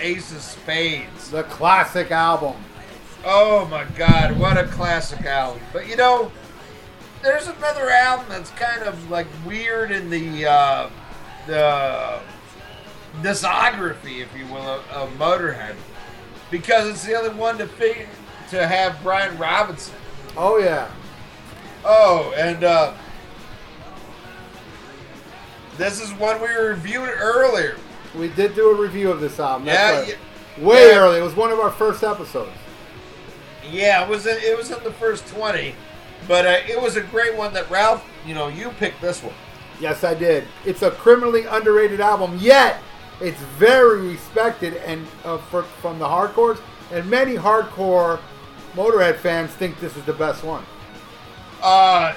Ace of Spades. The classic album. Oh my God, what a classic album. But you know, there's another album that's kind of like weird in the uh, the discography, if you will, of, of Motorhead. Because it's the only one to figure, to have Brian Robertson. Oh yeah. Oh, and uh, this is one we reviewed earlier. We did do a review of this album. That's yeah, yeah, way yeah. early. It was one of our first episodes. Yeah, it was. In, it was in the first twenty, but uh, it was a great one that Ralph. You know, you picked this one. Yes, I did. It's a criminally underrated album, yet it's very respected and uh, for, from the hardcores, and many hardcore Motorhead fans think this is the best one. Uh,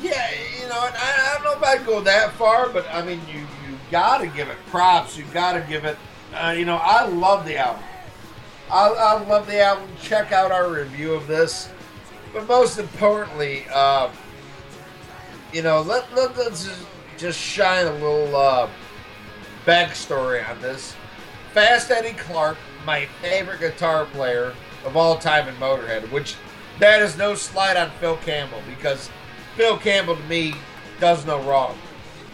yeah, you know, and I, I don't know if I'd go that far, but I mean, you. Gotta give it props. You gotta give it. Uh, you know, I love the album. I'll, I'll love the album. Check out our review of this. But most importantly, uh, you know, let, let, let's just, just shine a little uh, backstory on this. Fast Eddie Clark, my favorite guitar player of all time in Motorhead, which that is no slight on Phil Campbell, because Phil Campbell, to me, does no wrong.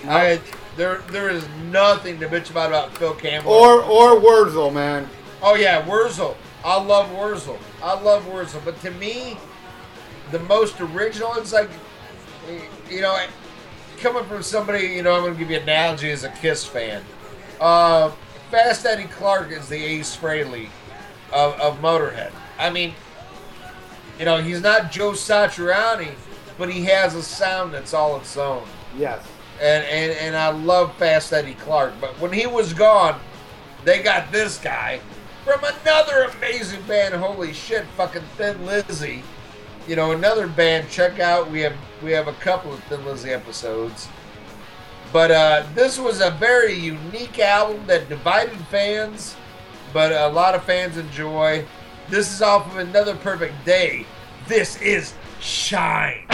Nope. I, there, there is nothing to bitch about about Phil Campbell. Or or Wurzel, man. Oh, yeah, Wurzel. I love Wurzel. I love Wurzel. But to me, the most original, it's like, you know, coming from somebody, you know, I'm going to give you an analogy as a Kiss fan. Uh, Fast Eddie Clark is the Ace Frehley of, of Motorhead. I mean, you know, he's not Joe Satriani, but he has a sound that's all its own. Yes. And, and, and I love Fast Eddie Clark. But when he was gone, they got this guy from another amazing band. Holy shit, fucking Thin Lizzy. You know, another band, check out, we have we have a couple of Thin Lizzy episodes. But uh, this was a very unique album that divided fans, but a lot of fans enjoy. This is off of Another Perfect Day. This is Shine.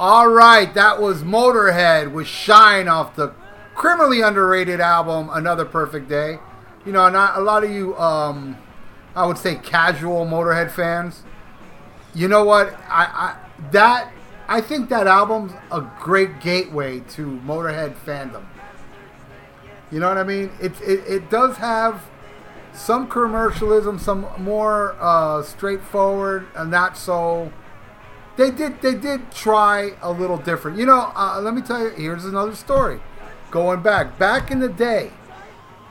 Alright, that was Motorhead with Shine off the criminally underrated album, Another Perfect Day. You know, not a lot of you, um, I would say casual Motorhead fans. You know what? I, I that I think that album's a great gateway to Motorhead fandom. You know what I mean? It, it, it does have some commercialism, some more uh, straightforward and not so... They did they did try a little different. You know, uh, let me tell you, here's another story. Going back, back in the day,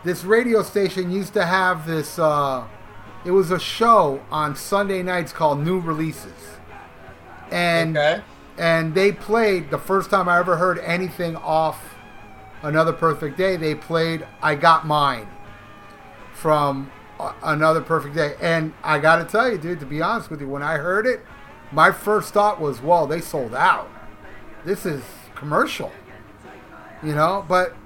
this radio station used to have this, uh, it was a show on Sunday nights called New Releases. And, okay. and they played, the first time I ever heard anything off Another Perfect Day, they played I Got Mine from Another Perfect Day. And I got to tell you, dude, to be honest with you, when I heard it, my first thought was, whoa, they sold out. This is commercial. You know, but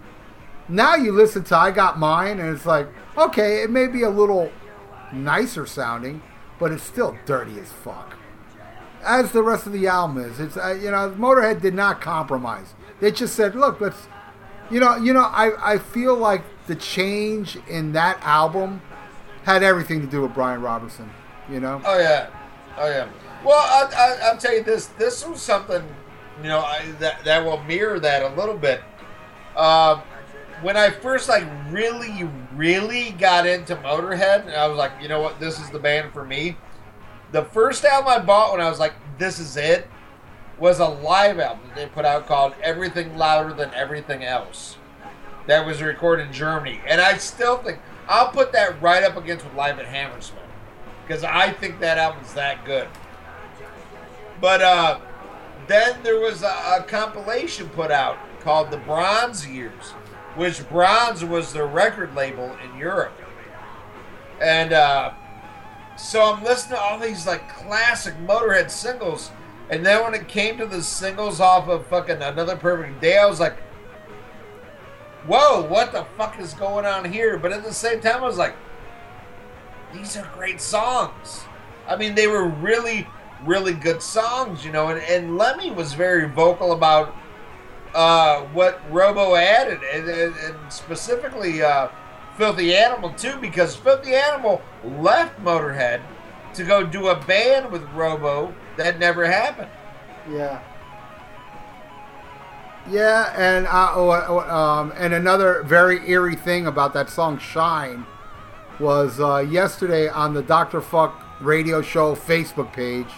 now you listen to I Got Mine, and it's like, okay, it may be a little nicer sounding, but it's still dirty as fuck. As the rest of the album is. It's, uh, you know, Motorhead did not compromise. They just said, look, let's, you know, you know, I, I feel like the change in that album had everything to do with Brian Robertson, you know? Oh, yeah. Oh, yeah. Well, I, I, I'll tell you this. This was something, you know, I, that, that will mirror that a little bit. Um, when I first, like, really, really got into Motorhead, and I was like, you know what, this is the band for me. The first album I bought when I was like, this is it, was a live album they put out called Everything Louder Than Everything Else. That was recorded in Germany. And I still think, I'll put that right up against with Live at Hammersmith, because I think that album's that good. But uh, then there was a, a compilation put out called The Bronze Years, which Bronze was their record label in Europe. And uh, so I'm listening to all these like classic Motorhead singles, and then when it came to the singles off of fucking Another Perfect Day, I was like, whoa, what the fuck is going on here? But at the same time, I was like, these are great songs. I mean, they were really, really good songs, you know, and, and Lemmy was very vocal about uh, what Robo added, and, and, and specifically uh, Filthy Animal, too, because Filthy Animal left Motorhead to go do a band with Robo that never happened. Yeah. Yeah, and uh, um, and another very eerie thing about that song, Shine, was uh, yesterday on the Doctor Fuck Radio Show Facebook page,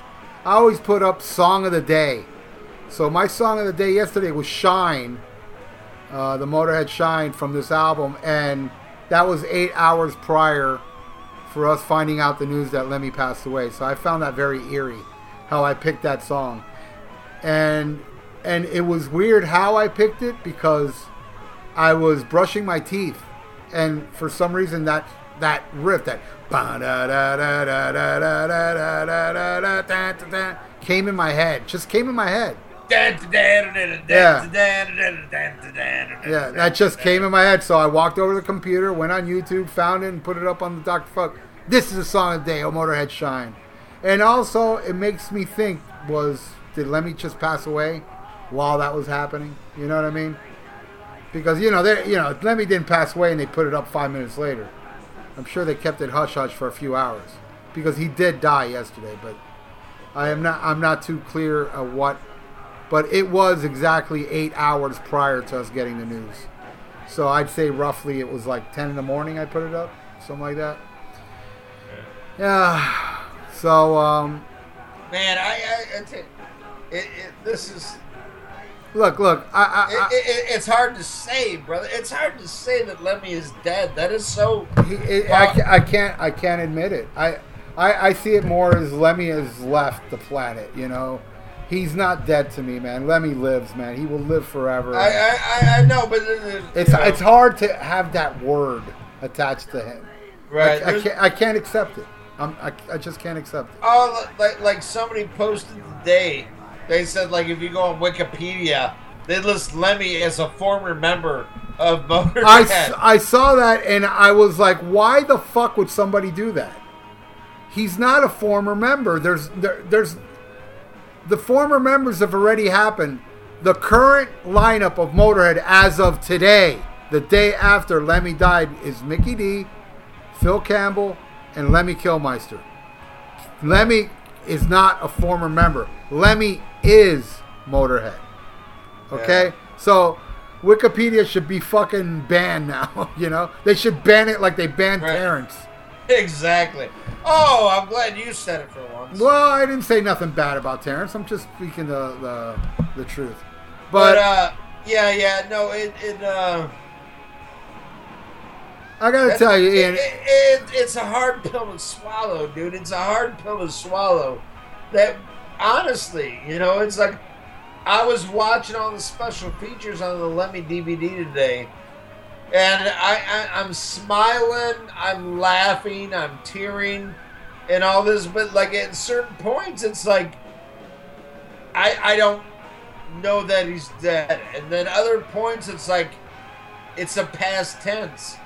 I always put up Song of the Day. So my Song of the Day yesterday was Shine, uh, the Motorhead Shine from this album, and that was eight hours prior for us finding out the news that Lemmy passed away. So I found that very eerie, how I picked that song. And... And it was weird how I picked it, because I was brushing my teeth, and for some reason that that riff, that da da da da da da da da da da da, came in my head. Just came in my head. Yeah. Yeah, that just came in my head. So I walked over to the computer, went on YouTube, found it, and put it up on the Doctor Fuck. This is a song of the day, O Motorhead Shine. And also, it makes me think, was did Lemmy just pass away while that was happening? You know what I mean? Because, you know, they, you know, Lemmy didn't pass away and they put it up five minutes later. I'm sure they kept it hush-hush for a few hours, because he did die yesterday, but I am not, I'm not too clear of what, but it was exactly eight hours prior to us getting the news. So I'd say roughly it was like ten in the morning I put it up, something like that. Yeah. So, um... Man, I... I, I t- it, it, this is... Look, look. I, I, it, it, it's hard to say, brother. It's hard to say that Lemmy is dead. That is so. He, it, I, I can't. I can't admit it. I, I, I see it more as Lemmy has left the planet. You know, he's not dead to me, man. Lemmy lives, man. He will live forever. I, I, I know, but uh, it's know. It's hard to have that word attached to him. Right. I, I can't. I can't accept it. I'm, I, I just can't accept it. Oh, like like somebody posted today. They said, like, if you go on Wikipedia, they list Lemmy as a former member of Motorhead. I, s- I saw that, and I was like, why the fuck would somebody do that? He's not a former member. There's there, there's the former members have already happened. The current lineup of Motorhead as of today, the day after Lemmy died, is Mikkey Dee, Phil Campbell, and Lemmy Kilmister. Lemmy is not a former member. Lemmy is Motorhead. Okay? Yeah. So Wikipedia should be fucking banned now, you know? They should ban it like they banned right. Terrence. Exactly. Oh, I'm glad you said it for once. Well, I didn't say nothing bad about Terrence. I'm just speaking the the, the truth. But, but uh, yeah, yeah, no, it it uh. I gotta tell you, Ian, it, it, it, it's a hard pill to swallow, dude. It's a hard pill to swallow. That honestly, you know, it's like I was watching all the special features on the Lemmy D V D today. And I, I, I'm smiling, I'm laughing, I'm tearing, and all this. But, like, at certain points, it's like, I I don't know that he's dead. And then other points, it's like, it's a past tense.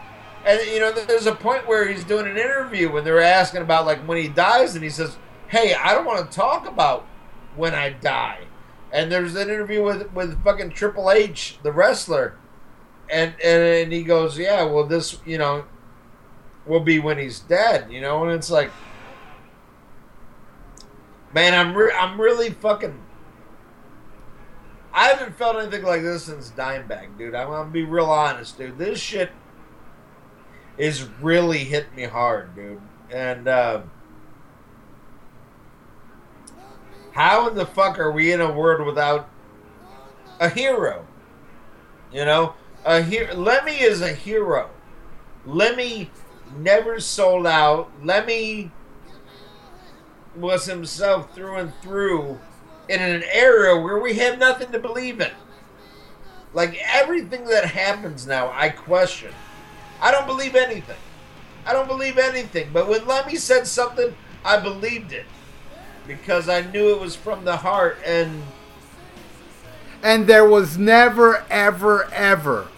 And, you know, there's a point where he's doing an interview when they're asking about, like, when he dies. And he says, hey, I don't want to talk about when I die. And there's an interview with, with fucking Triple H, the wrestler. And, and and he goes, yeah, well, this, you know, will be when he's dead, you know? And it's like, man, I'm re- I'm really fucking... I haven't felt anything like this since Dimebag, dude. I'm going to be real honest, dude. This shit is really hitting me hard, dude. And uh, how in the fuck are we in a world without a hero, you know? A hero. Lemmy is a hero. Lemmy never sold out. Lemmy was himself through and through in an era where we have nothing to believe in. Like, everything that happens now, I question. I don't believe anything. I don't believe anything. But when Lemmy said something, I believed it. Because I knew it was from the heart, and... And there was never, ever, ever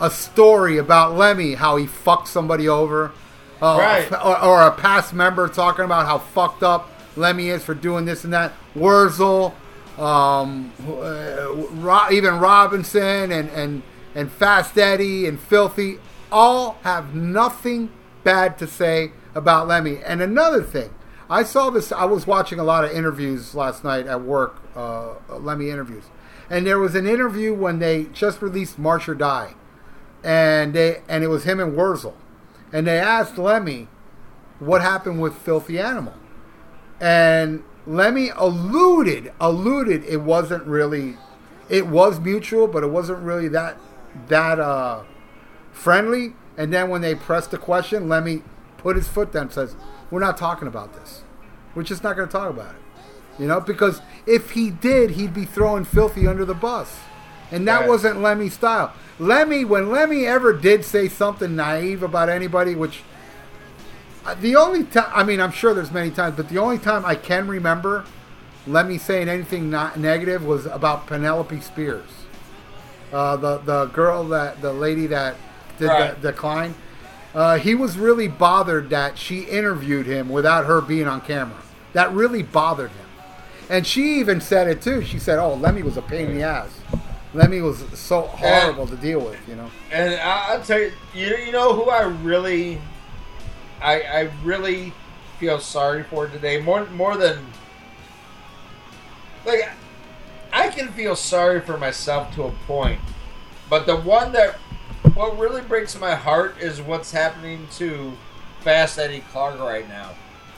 a story about Lemmy, how he fucked somebody over. Uh, right. Or, or a past member talking about how fucked up Lemmy is for doing this and that. Wurzel, um, uh, Ro- even Robinson and, and, and Fast Eddie and Filthy all have nothing bad to say about Lemmy. And another thing. I saw this. I was watching a lot of interviews last night at work, uh, Lemmy interviews, and there was an interview when they just released "March or Die," and they and it was him and Wurzel, and they asked Lemmy what happened with "Filthy Animal," and Lemmy alluded, alluded it wasn't really, it was mutual, but it wasn't really that that uh, friendly. And then when they pressed the question, Lemmy put his foot down and says, we're not talking about this. We're just not going to talk about it. You know, because if he did, he'd be throwing Filthy under the bus. And that right. wasn't Lemmy's style. Lemmy, when Lemmy ever did say something naive about anybody, which the only time, I mean, I'm sure there's many times, but the only time I can remember Lemmy saying anything not negative was about Penelope Spears. Uh, the, the girl, that the lady that did right. the decline. Uh, he was really bothered that she interviewed him without her being on camera. That really bothered him. And she even said it, too. She said, oh, Lemmy was a pain in the ass. Lemmy was so horrible and, to deal with, you know. And I, I'll tell you, you, you know who I really, I, I really feel sorry for today? More, more than, like, I can feel sorry for myself to a point. But the one that... What really breaks my heart is what's happening to Fast Eddie Clark right now.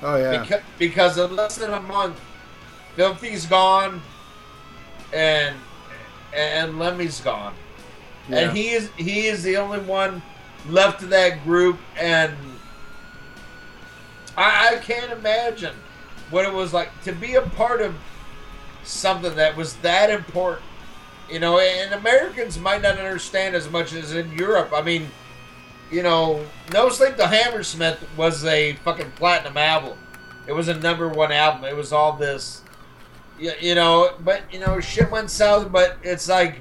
Oh, yeah. Because, because in less than a month, Filthy's gone and and Lemmy's gone. Yeah. And he is he is the only one left of that group. And I, I can't imagine what it was like to be a part of something that was that important. You know, and Americans might not understand as much as in Europe. I mean, you know, No Sleep to Hammersmith was a fucking platinum album. It was a number one album. It was all this, you, you know, but, you know, shit went south, but it's like,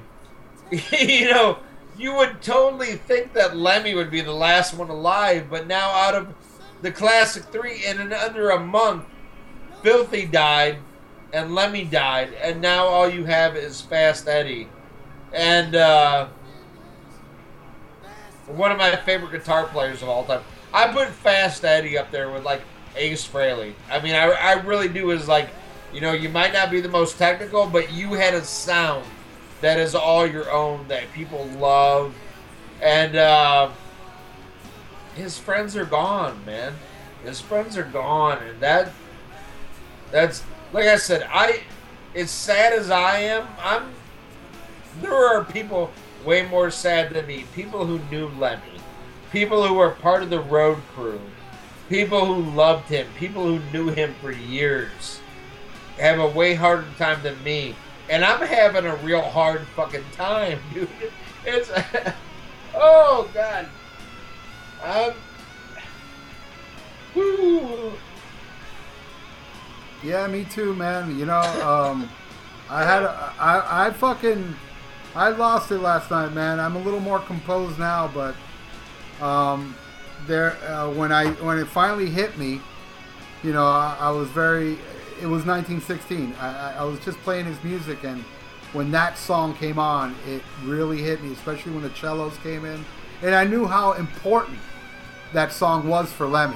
you know, you would totally think that Lemmy would be the last one alive, but now out of the classic three, and in under a month, Filthy died. And Lemmy died, and now all you have is Fast Eddie. And uh, one of my favorite guitar players of all time. I put Fast Eddie up there with, like, Ace Frehley. I mean, I, I really do is, like, you know, you might not be the most technical, but you had a sound that is all your own, that people love. And uh, his friends are gone, man. His friends are gone, and that that's like I said, I as sad as I am, I'm there are people way more sad than me. People who knew Lemmy. People who were part of the road crew. People who loved him. People who knew him for years have a way harder time than me. And I'm having a real hard fucking time, dude. It's oh God. I'm woo. Yeah, me too, man. You know, um, I had a, I I fucking I lost it last night, man. I'm a little more composed now, but um, there uh, when I when it finally hit me, you know, I, I was very. It was nineteen sixteen. I, I was just playing his music, and when that song came on, it really hit me, especially when the cellos came in. And I knew how important that song was for Lemmy.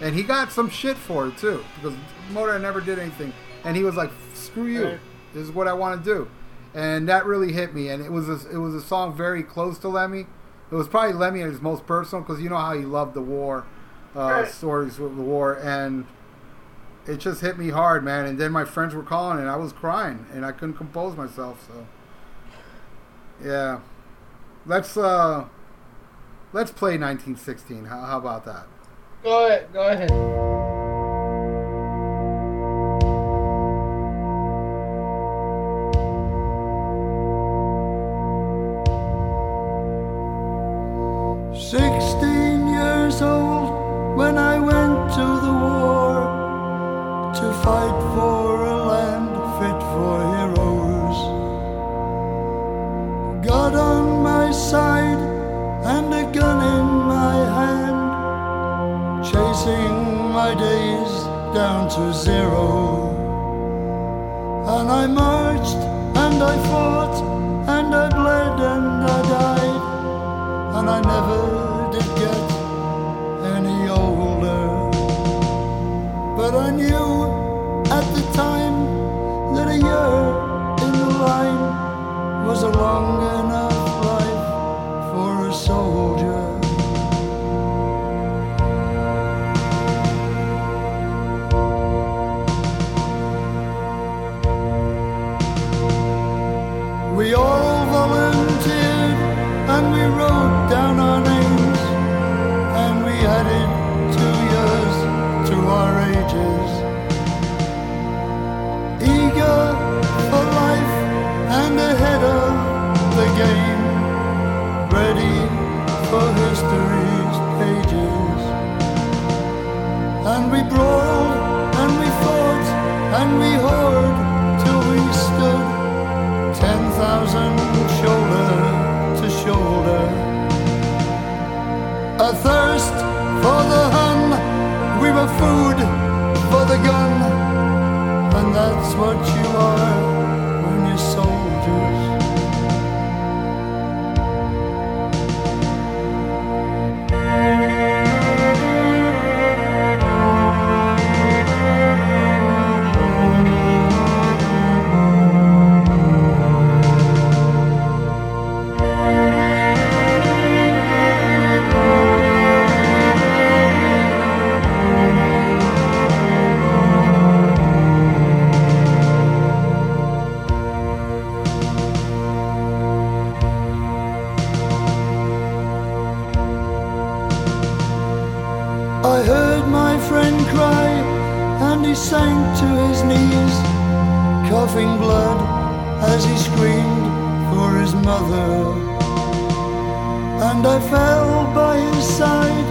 And he got some shit for it, too, because Motorhead never did anything. And he was like, screw you. This is what I want to do. And that really hit me. And it was a, it was a song very close to Lemmy. It was probably Lemmy at his most personal, because you know how he loved the war, uh, stories with the war. And it just hit me hard, man. And then my friends were calling, and I was crying, and I couldn't compose myself. So, yeah, let's uh, let's play nineteen sixteen. How, how about that? Go ahead. Go ahead. Sixteen years old when I went to the war. To fight for a land fit for heroes. God on my side and a gun in my hand, chasing my days down to zero. And I marched and I fought and I bled and I died, and I never did get any older. But I knew at the time that a year in the line was a long enough life for a soldier. We all volunteered and we wrote down our names, and we added two years to our ages. Eager for life and ahead of the game, ready for history's pages. And we brawled and we fought and we hoard till we stood ten thousand shoulder to shoulder. Athirst for the Hun, we were food for the gun. And that's what you are when you're soldiers. Sank to his knees, coughing blood as he screamed for his mother. And I fell by his side,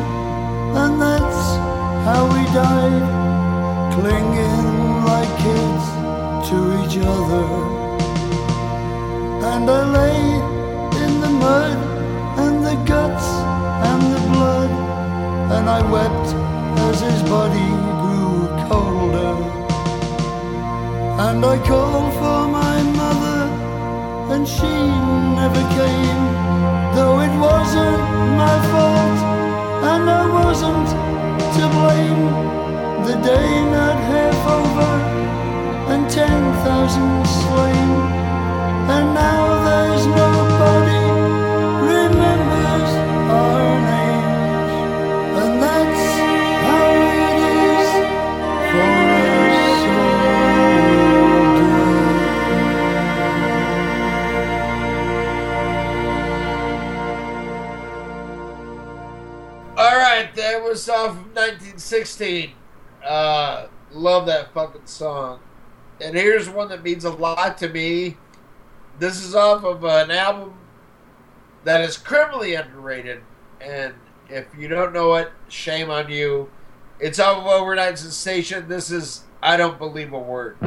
and that's how we died, clinging like kids to each other. And I lay in the mud and the guts and the blood, and I wept as his body older. And I called for my mother, and she never came, though it wasn't my fault, and I wasn't to blame. The day not half over, and ten thousand slain, and now there's nobody remembers our names. it was off of nineteen sixteen. Uh, love that fucking song. And here's one that means a lot to me. This is off of an album that is criminally underrated. And if you don't know it, shame on you. It's off of Overnight Sensation. This is I Don't Believe a Word.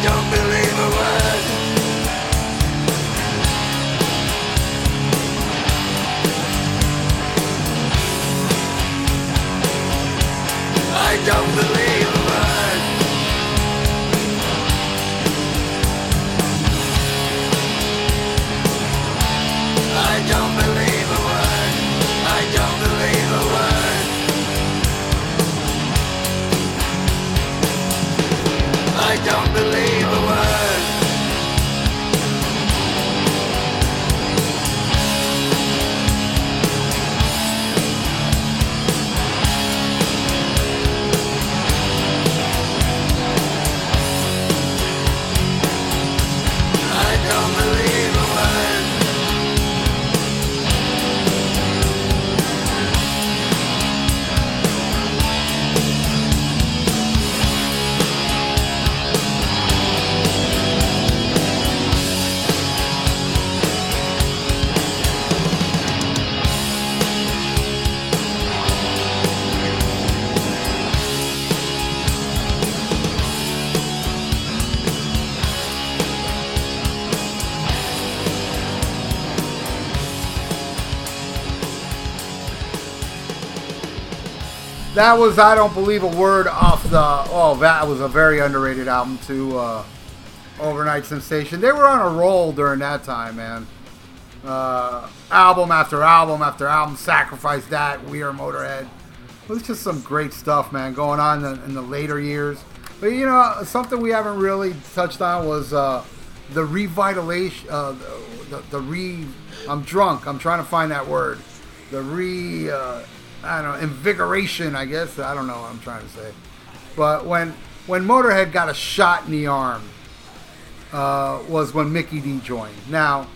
don't believe a word. I don't believe a word. I don't believe a word. I don't believe a word. I don't believe a word. That was I Don't Believe a Word off the... Oh, that was a very underrated album, too. Uh, Overnight Sensation. They were on a roll during that time, man. Uh, album after album after album. Sacrifice That. We Are Motorhead. It was just some great stuff, man, going on in the, in the later years. But, you know, something we haven't really touched on was uh, the revitalization... Uh, the, the, the re... I'm drunk. I'm trying to find that word. The re... Uh, I don't know, invigoration, I guess. I don't know what I'm trying to say. But when when Motorhead got a shot in the arm uh, was when Mikkey Dee joined. Now,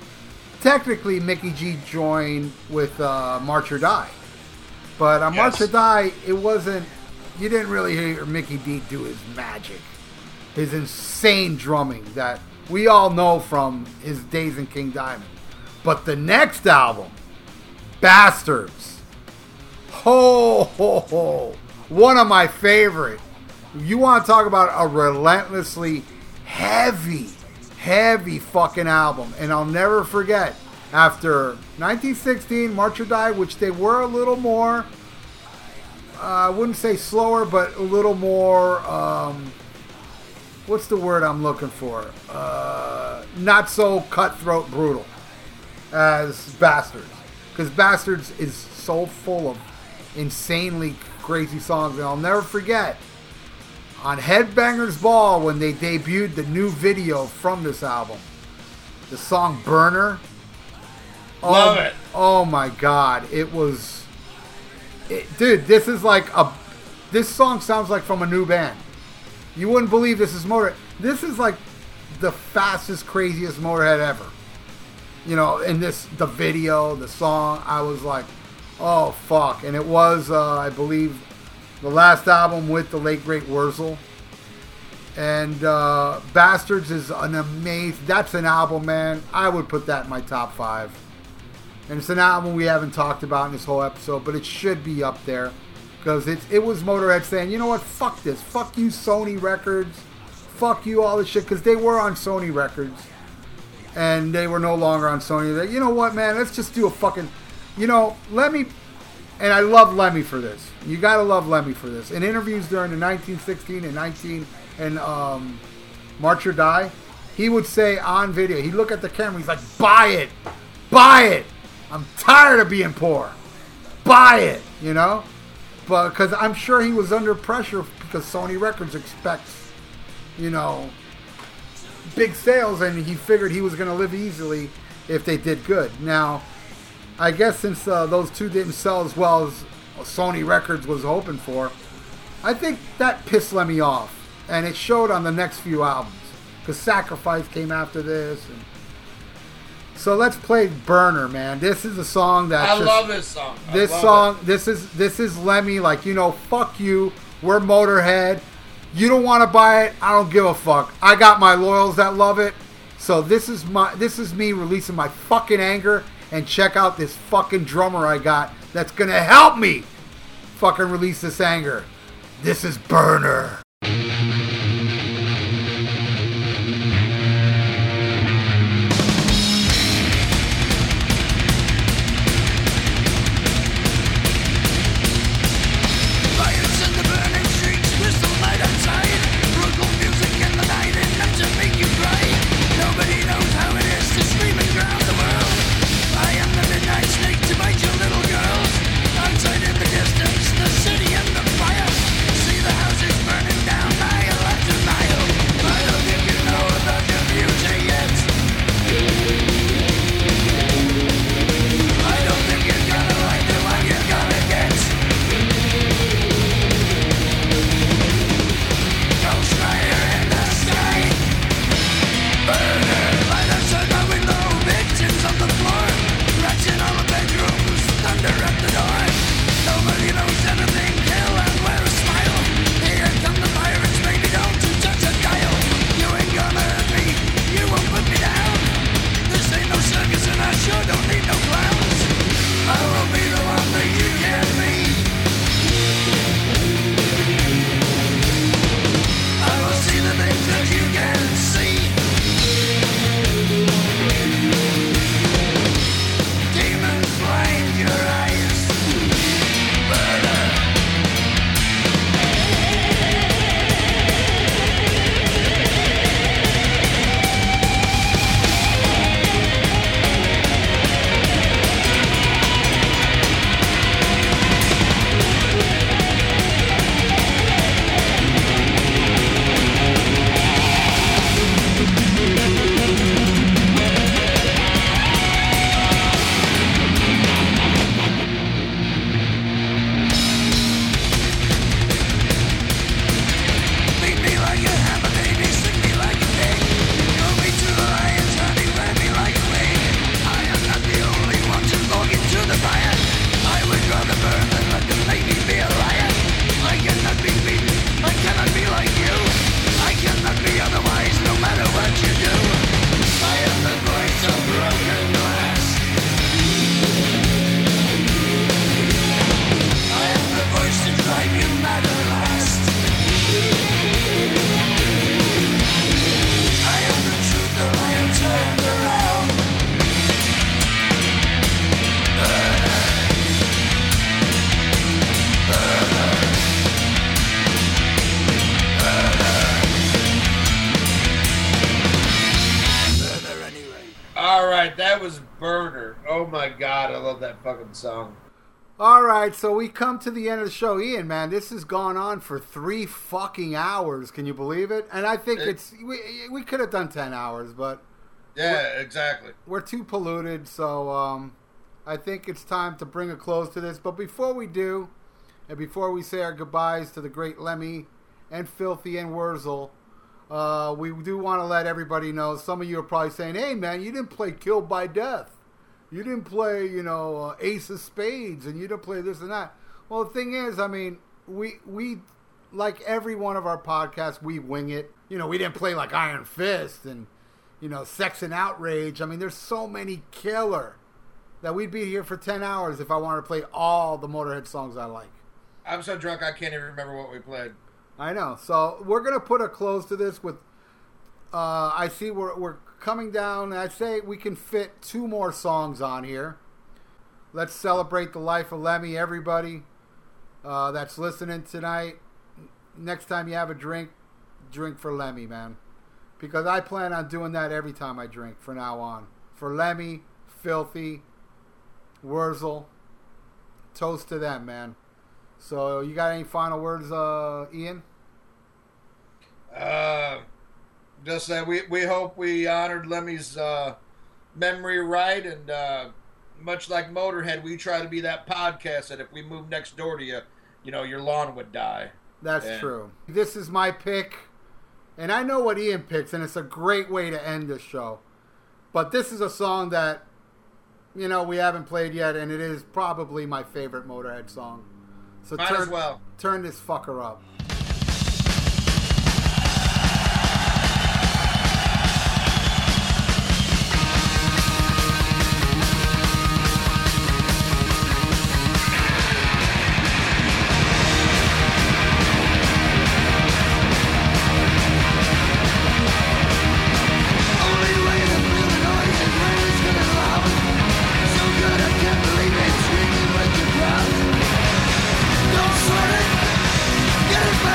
technically, Mikkey Dee joined with uh, March or Die. But on yes. March or Die, it wasn't... You didn't really hear Mikkey Dee do his magic. His insane drumming that we all know from his days in King Diamond. But the next album, Bastards. Ho, ho, ho. One of my favorite. You want to talk about a relentlessly heavy, heavy fucking album. And I'll never forget, after nineteen sixteen, March or Die, which they were a little more, uh, I wouldn't say slower, but a little more, um, what's the word I'm looking for? Uh, not so cutthroat brutal as Bastards. Because Bastards is so full of insanely crazy songs, and I'll never forget on Headbangers Ball when they debuted the new video from this album, the song Burner. Oh, love it. Oh my god, it was it, dude, this is like a this song sounds like from a new band. You wouldn't believe this is Motorhead. This is like the fastest, craziest Motorhead ever, you know, in this the video, the song. I was like, oh, fuck. And it was, uh, I believe, the last album with the late, great Wurzel. And uh, Bastards is an amazing... That's an album, man. I would put that in my top five. And it's an album we haven't talked about in this whole episode, but it should be up there. Because it, it was Motorhead saying, you know what? Fuck this. Fuck you, Sony Records. Fuck you, all this shit. Because they were on Sony Records. And they were no longer on Sony. They, you know what, man? Let's just do a fucking... You know, Lemmy, and I love Lemmy for this. You gotta love Lemmy for this. In interviews during the nineteen sixteen and nineteen and um, March or Die, he would say on video, he'd look at the camera, he's like, "Buy it, buy it. I'm tired of being poor. Buy it." You know, but because I'm sure he was under pressure because Sony Records expects, you know, big sales, and he figured he was gonna live easily if they did good. Now, I guess since uh, those two didn't sell as well as Sony Records was hoping for, I think that pissed Lemmy off. And it showed on the next few albums. Because Sacrifice came after this. And... So let's play Burner, man. This is a song that I just, love this song. I this song, it. this is this is Lemmy, like, you know, fuck you. We're Motorhead. You don't want to buy it. I don't give a fuck. I got my loyals that love it. So this is my this is me releasing my fucking anger. And check out this fucking drummer I got that's going to help me fucking release this anger. This is Burner. that was Burner. Oh my God, I love that fucking song. All right, so we come to the end of the show. Ian, man, this has gone on for three fucking hours. Can you believe it? And I think it, it's we we could have done ten hours, but yeah, we're, exactly. We're too polluted, so um, I think it's time to bring a close to this. But before we do, and before we say our goodbyes to the great Lemmy and Filthy and Wurzel, uh, we do want to let everybody know. Some of you are probably saying, "Hey, man, you didn't play Killed by Death. You didn't play, you know, uh, Ace of Spades, and you didn't play this and that." Well, the thing is, I mean, we, we like every one of our podcasts, we wing it. You know, we didn't play like Iron Fist and, you know, Sex and Outrage. I mean, there's so many killer that we'd be here for ten hours if I wanted to play all the Motorhead songs I like. I'm so drunk I can't even remember what we played. I know. So we're going to put a close to this with, uh, I see we're we're coming down, I'd say we can fit two more songs on here. Let's celebrate the life of Lemmy, everybody uh, that's listening tonight. Next time you have a drink, drink for Lemmy, man. Because I plan on doing that every time I drink from now on. For Lemmy, Filthy, Wurzel, toast to them, man. So you got any final words, uh, Ian? Uh... Just that we, we hope we honored Lemmy's uh, memory right, and uh, much like Motorhead, we try to be that podcast that if we moved next door to you, you know, your lawn would die. That's and... true. This is my pick, and I know what Ian picks, and it's a great way to end this show. But this is a song that, you know, we haven't played yet, and it is probably my favorite Motorhead song. So Might turn, as well. Turn this fucker up. Get it!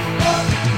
Wake up.